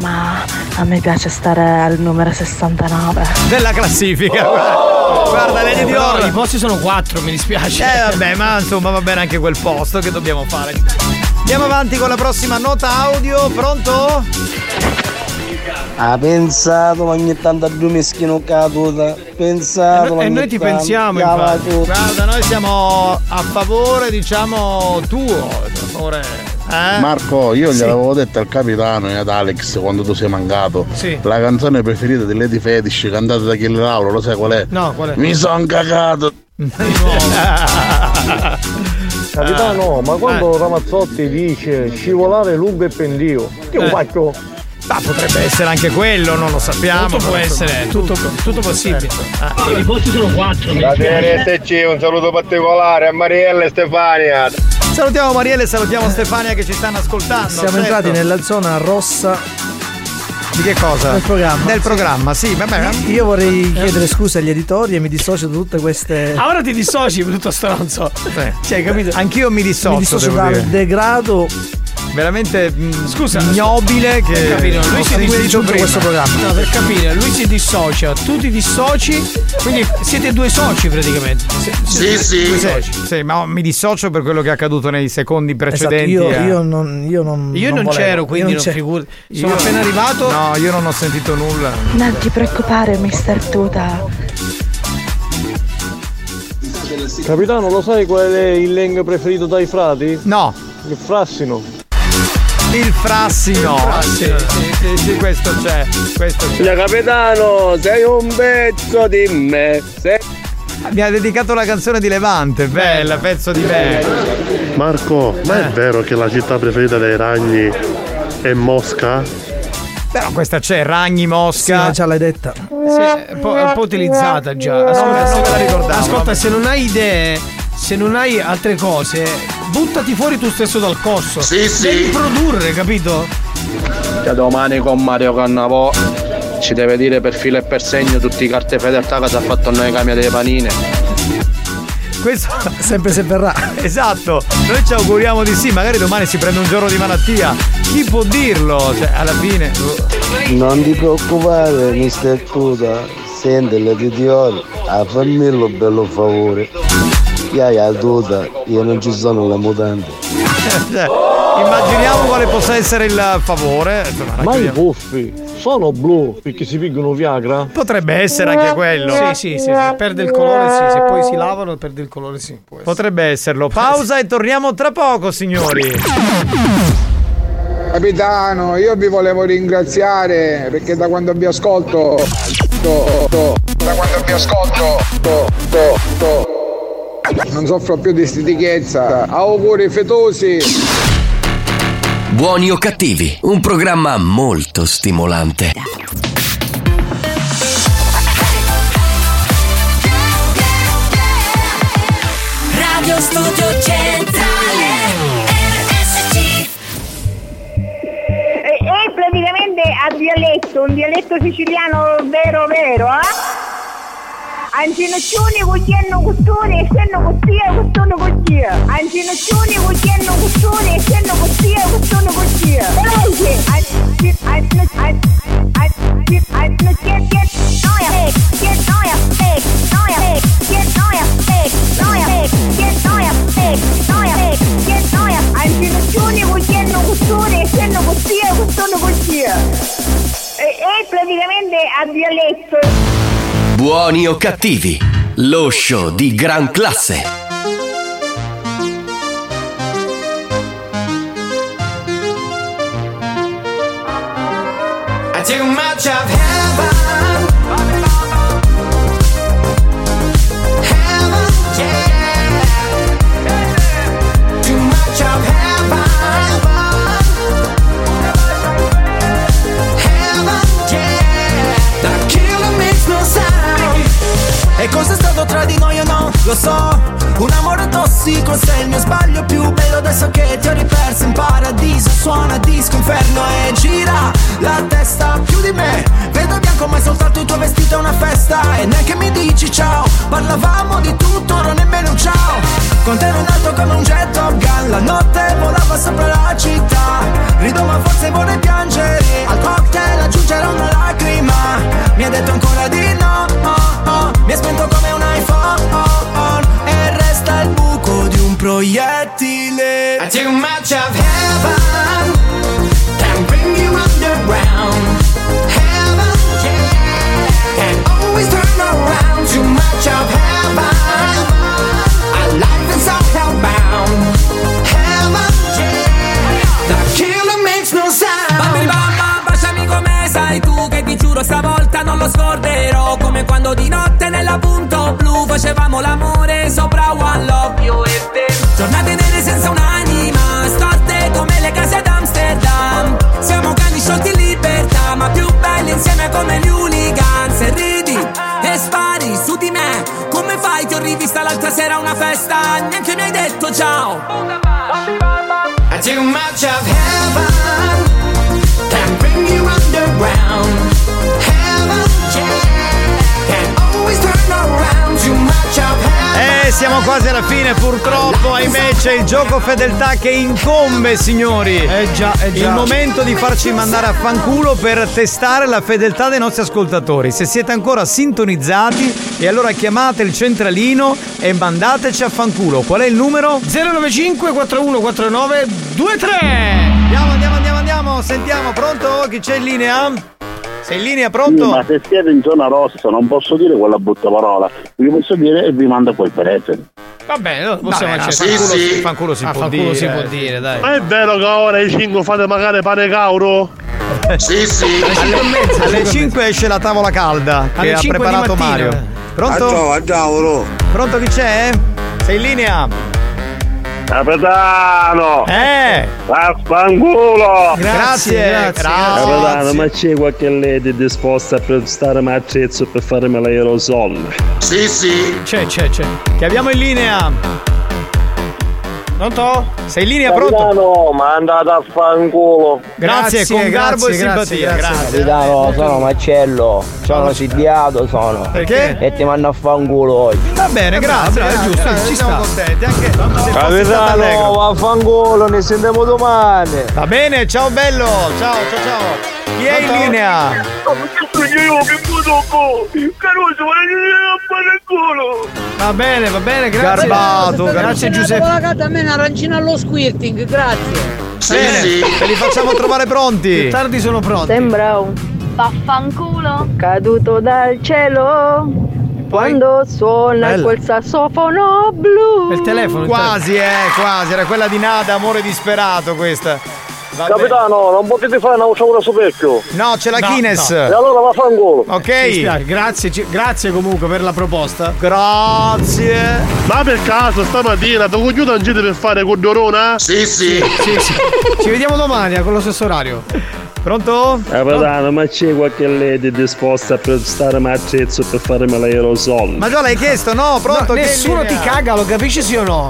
Ma a me piace stare al numero sessantanove della classifica. Oh! Guarda, Lady Dior, i posti sono quattro, mi dispiace. Eh vabbè, ma insomma va bene anche quel posto, che dobbiamo fare. Andiamo avanti con la prossima nota audio, pronto? Ha pensato ogni tanto a due meschino caduta. Pensato. E noi, e noi ti pensiamo infatti. Guarda, noi siamo a favore, diciamo, tuo, a favore. Eh? Marco, io gliel'avevo sì. detto al capitano e ad Alex quando tu sei mancato. Sì. La canzone preferita di Lady Fetish cantata da Achille Lauro, lo sai qual è? No, qual è? Mi son cagato. Capitano, ma quando eh. Ramazzotti dice scivolare lungo e pendio, io eh. faccio. Ah, potrebbe essere anche quello, non lo sappiamo. Tutto può essere, tutto, tutto, tutto possibile. Ah. I posti sono quattro. La T N S C, un saluto particolare a Mariella e Stefania. Salutiamo Marielle e salutiamo Stefania che ci stanno ascoltando. Siamo certo. entrati nella zona rossa. Di che cosa? Del programma. Del programma, sì. Vabbè. Io vorrei chiedere scusa agli editori e mi dissocio da tutte queste. Ah, ora ti dissoci, tutto stronzo. Sì. Cioè, capito? Anch'io mi dissocio. Mi dissocio dal dire. degrado. Veramente mh, scusa ignobile che per capire, lui si dissocia questo programma. No, per capire, lui si dissocia, tu ti dissoci, quindi siete due soci praticamente. Se, sì, sì. Soci. Sì, ma mi dissocio per quello che è accaduto nei secondi precedenti. Esatto, io, eh. io non io non Io non, non c'ero, quindi non, non figuro. Sono io appena arrivato. No, io non ho sentito nulla. Non ti preoccupare, mister Tuta. Capitano, lo sai qual è il lengue preferito dai frati? No. Il frassino. Il frassino, il frassino. Ah, sì, sì, sì, sì, questo c'è, questo c'è. Sì, capitano, sei un pezzo di me. Sei... Mi ha dedicato la canzone di Levante, bella, pezzo di me. Marco, eh. ma è vero che la città preferita dei ragni è Mosca? Però questa c'è, ragni, Mosca. Sì, ma già l'hai detta. Sì, un po', un po' utilizzata già. Ascolta, no, non me la ricordavo. Ascolta, se non hai idee. Se non hai altre cose, buttati fuori tu stesso dal corso. Sì, sì. Devi produrre, capito? Da domani con Mario Cannavò ci deve dire per filo e per segno tutti i carte fedeltà che si ha fatto a noi cambia delle panine. Questo sempre se verrà. Esatto, noi ci auguriamo di sì, magari domani si prende un giorno di malattia. Chi può dirlo? Cioè, alla fine. Non ti preoccupare, mister Tuta, senti la T T O a farmelo bello favore. Ia ia Duda, io non ci sono la mutante. Immaginiamo quale possa essere il favore. Ma i buffi sono blu perché si piggono Viagra? Potrebbe essere anche quello. Sì, sì, sì, se perde il colore, sì. Se poi si lavano perde il colore, sì. Potrebbe esserlo. Pausa e torniamo tra poco, signori. Capitano, io vi volevo ringraziare perché da quando vi ascolto. To, to, da quando vi ascolto. To, to, to. Non soffro più di stitichezza. Auguri fetosi. Buoni o cattivi, un programma molto stimolante. Radio Studio Centrale R S C. E praticamente a dialetto, un dialetto siciliano vero vero, eh? Ancinoccioni, cucchiano, costone, senno costia, costone costia. Ancinoccioni, cucchiano, costone, senno costia, costone costia. Veloce! Ancinoccioni, cucchiano, costone, senno costia, costone costia. E praticamente a dialetto. Buoni o cattivi, lo show di gran classe. I take much of heaven. Heaven, yeah. Too much of heaven. E cosa è stato tra di noi o no? Lo so, un amore tossico, se il mio sbaglio più bello adesso che ti ho riperso in paradiso. suona disco inferno e gira la testa più di me. Vedo bianco ma è soltanto il tuo vestito è una festa. E neanche mi dici ciao, parlavamo di tutto, ora nemmeno un ciao. Con te ero un alto come un jet Top Gun, la notte volava sopra la città. Rido ma forse vorrei piangere, al cocktail aggiungerò una lacrima. Mi ha detto ancora di no, oh, oh. Mi è spento come un iPhone, oh, oh. E resta il buco di un proiettile. I too much of heaven can bring you underground. Heaven, yeah, can always turn around. Too much of heaven, our life is all hellbound. Heaven, yeah, the killer makes no sound. Bambini bamba, baciami come sai tu, che ti giuro stavolta non lo scorderò. Come quando di notte nella punto blu facevamo l'amore sopra One Love You e te. Giornate nere senza un'anima, storte come le case ad Amsterdam. Siamo cani sciolti in libertà, ma più belli insieme come gli hooligans. Se ridi e spari su di me, come fai? Ti ho rivista l'altra sera a una festa, neanche mi hai detto ciao. Too much of heaven can bring you underground. Heaven, yeah, can always turn around. Too much of heaven. Eh, siamo quasi alla fine, purtroppo, ahimè, c'è il gioco fedeltà che incombe, signori. Eh già, è già il momento di farci mandare a fanculo per testare la fedeltà dei nostri ascoltatori. Se siete ancora sintonizzati, e allora chiamate il centralino e mandateci a fanculo. Qual è il numero? zero nove cinque quattro uno quattro nove due tre. Andiamo, andiamo, andiamo, andiamo. Sentiamo, pronto? Chi c'è in linea? Sei in linea, pronto? Sì, ma se siete in zona rossa non posso dire quella brutta parola. Vi posso dire e vi mando poi per essere. Va bene, no, possiamo no, accedere. Sì, sì. Si, fanculo si, ah, può, fanculo dire, si eh. può dire, dai. Ma è vero che ora i cinque fate magari pane cauro? Sì, sì. Alle cinque esce la tavola calda che ha preparato Mario. Pronto? A tavolo. Pronto chi c'è? Sei in linea? Capitano! Eh! Vaffanculo! Grazie, grazie, grazie. Capitano, ma c'è qualche lady disposta per stare a Trezzo per farmi l'aerosol? Sì, sì! C'è, c'è, c'è! Che abbiamo in linea! Pronto? Sei in linea, capitano, pronto? No, ma andate a fanculo! Grazie, grazie, con garbo grazie, e simpatia! Grazie, grazie, grazie. Capitano, sono Marcello, sono Silviato, sono! Perché? E ti mando a fanculo oggi! Va bene, grazie, è giusto, grazie, ci siamo contenti anche! Capitano, vaffanculo, ne sentiamo domani! Va bene, ciao bello! Ciao, ciao, ciao! Chi è in linea? Va bene, va bene, grazie. Garbato, grazie Giuseppe. A me un'arancina allo squirting, grazie. Sì, sì, ve li facciamo trovare pronti. Più tardi sono pronti. Sembra un vaffanculo caduto dal cielo. Quando suona Bella. quel sassofono blu. Il telefono. Quasi, il telefono. eh, quasi. Era quella di Nada, amore disperato questa. Vabbè. Capitano, non potete fare una usciatura su vecchio. No, c'è la no, Guinness. No. E allora va a fare un gol. Ok. Grazie, grazie comunque per la proposta. Grazie. Ma per caso stamattina ti ho chiuso per fare con Dorona? Sì, sì. Sì, sì. Ci vediamo domani con lo stesso orario. Pronto? Capitano, ma c'è qualche lady disposta per stare a Trezzo per farmi l'aerosol? Ma già l'hai chiesto, no? Pronto? No, nessuno ti caga, lo capisci sì o no?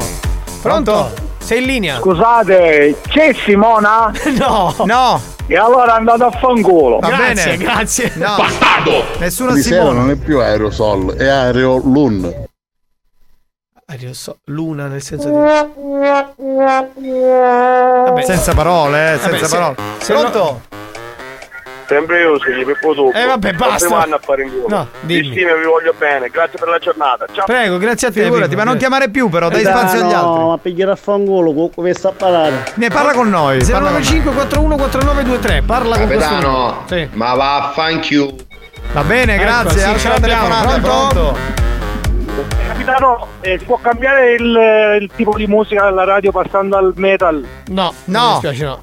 Pronto? Pronto? Sei in linea? Scusate, c'è Simona? No, no. E allora andate a fanculo. Va grazie, bene, grazie. No. Bastardo! Nessuna di Simona. Non è più aerosol, è aerolun. Aerosol, luna nel senso di. Vabbè. Senza parole, eh, senza vabbè, parole. Se, Pronto? Se no... Sempre io, se gli Peppo dopo. E eh vabbè, basta. Non a fare in culo. No, dimmi. Sì, vi voglio bene. Grazie per la giornata. Ciao. Prego, grazie a te. Figurati, ma non chiamare più però, dai eh spazio no, agli altri. No, ma pigliare a fanculo, come sta a parlare. Ne parla con noi. zero nove cinque quattro uno quattro nove due tre. Parla con questo. Capitano, sì. Ma vaffanculo. Va bene, ecco, grazie. Sì, ce la telefonata, pronto? Capitano, eh, si può cambiare il, il tipo di musica alla radio passando al metal? No, no. Mi dispiace, no.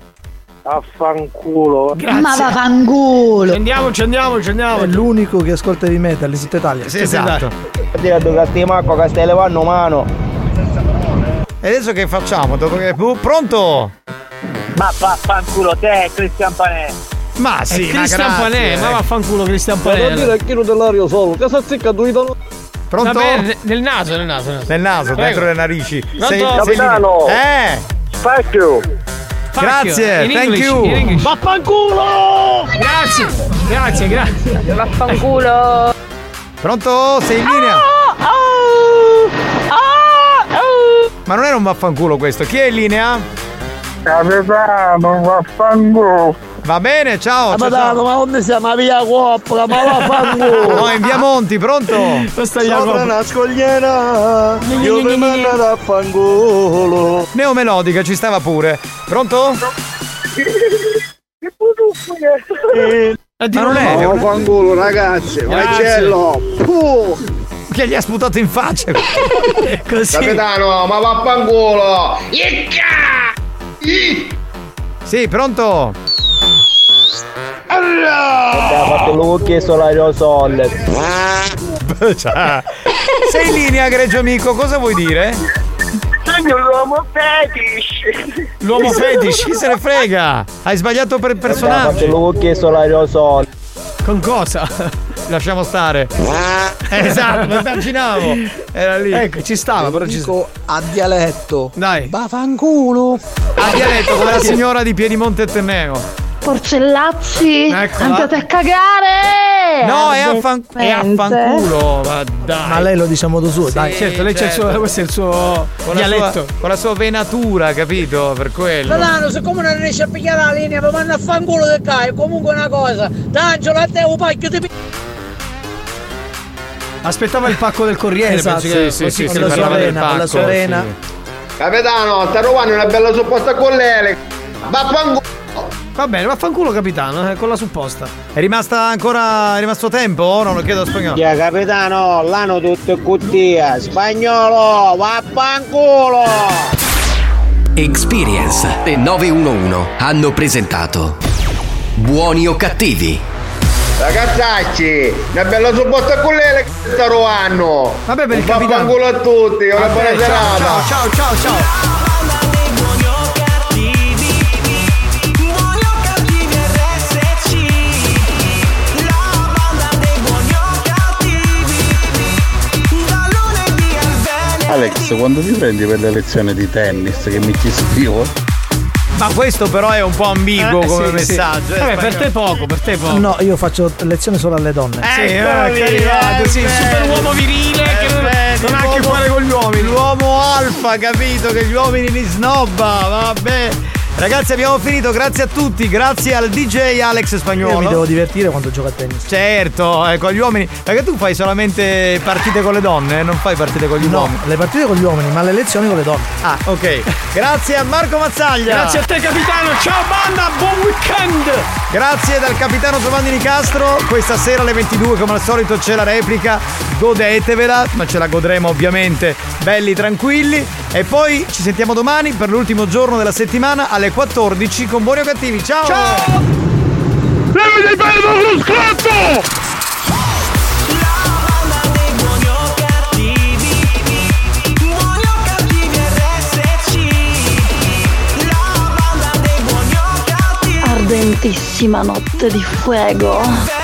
Affanculo. Grazie. Ma vaffanculo. Andiamoci, andiamoci, andiamo. È l'unico che ascolta di metal in tutta Italia. Sì, esatto. Castiamacco, Castello Vanno Mano. E adesso che facciamo? Dopo che pronto? Ma vaffanculo te, Cristian Panè. Ma sì, Cristian Panè, ma vaffanculo Cristian Panè. Ma non dire a chilo dell'ario solo, che si azzecca due italo. Pronto? Vabbè, nel naso, nel naso. Nel naso, dentro le narici. Sei, capitano. Eh. Specchio. Grazie, thank English, you. Vaffanculo! Grazie, grazie, grazie. Vaffanculo. Pronto? Sei in linea? Oh, oh, oh, oh. Ma non era un vaffanculo questo, chi è in linea? Capitano, vaffanculo. Va bene, ciao. Ma ciao, ciao. Ma onde siamo a via Coppola, ma vaffanculo. No, in via Monti, pronto? Sopra una scogliera, io mi mando ad vaffanculo. Neomelodica, ci stava pure. Pronto? Che puttuffi. Ma non è un vaffanculo, ragazzi, Marcello. Che gli ha sputato in faccia. Così. Capitano, ma vaffanculo. Icca! Sì, pronto? Allora! Ha fatto lui chiesto l'aerosol. Sei in linea, greggio amico, cosa vuoi dire? Sono l'uomo fetish. L'uomo fetish? Chi se ne frega? Hai sbagliato per personaggio. Ha fatto lui chiesto l'aerosol. Con cosa? Lasciamo stare. Esatto, mi immaginavo. Era lì. Ecco, ci stava, però ci stava. A dialetto. Dai. Vaffanculo. A dialetto, come la signora di Piedimonte e Teneo. Porcellazzi, eccola. Andate a cagare! No, è affanculo, è affanculo, ma dai. Ma lei lo dice a modo suo, sì, dai. Certo, lei certo. C'è il suo, questo è il suo con dialetto. Sua, con la sua venatura, capito? Per quello. Capitano, siccome non riesce a pigliare la linea, mi vanno a fanculo del caio, comunque una cosa. D'Angelo, a te un pacchio di... Aspettava il pacco del Corriere, esatto. Sì, che, sì, sì, sì, con, sì, la vena, pacco, con la sua vena. Sì. Capitano, sta rubando una bella supposta con l'ele. Vaffanculo. Va bene, vaffanculo capitano, eh, con la supposta. È rimasta ancora. È rimasto tempo? No, lo chiedo a Spagnolo. Yeah, capitano, l'hanno tutto cuttia. Spagnolo, vaffanculo! Experience e nove uno uno hanno presentato Buoni o cattivi? Ragazzacci, una bella supposta con lei le c***a roanno. Vabbè, per il capitano. Vaffanculo a tutti, una buona serata. Ciao, ciao, ciao, ciao. Alex, quando ti prendi per le lezioni di tennis che mi ci scrivo? Ma questo però è un po' ambiguo, eh, come sì, messaggio. Sì. Vabbè, per te poco, per te poco. No, io faccio lezione solo alle donne. Eh, sì, eh, che è arrivato, eh, sì, il super uomo virile eh, che beh, non ha a che fare con gli uomini. L'uomo alfa, capito, che gli uomini li snobba, vabbè. Ragazzi, abbiamo finito, grazie a tutti, grazie al D J Alex Spagnuolo. Io mi devo divertire quando gioco a tennis. Certo, eh, con gli uomini. Perché tu fai solamente partite con le donne, non fai partite con gli no, uomini. Le partite con gli uomini, ma le lezioni con le donne. Ah, ok. Grazie a Marco Mazzaglia. Grazie a te capitano, ciao banda, buon weekend. Grazie dal capitano Giovanni Nicastro. Questa sera alle ventidue come al solito c'è la replica, godetevela, ma ce la godremo ovviamente belli tranquilli. E poi ci sentiamo domani per l'ultimo giorno della settimana alle quattordici con Buoni o Cattivi. Ciao! Ciao! Devi prendere lo scatto! La banda dei Buoni o Cattivi, Buoni o Cattivi R S C. La banda dei Buoni o Cattivi. Ardentissima notte di fuego.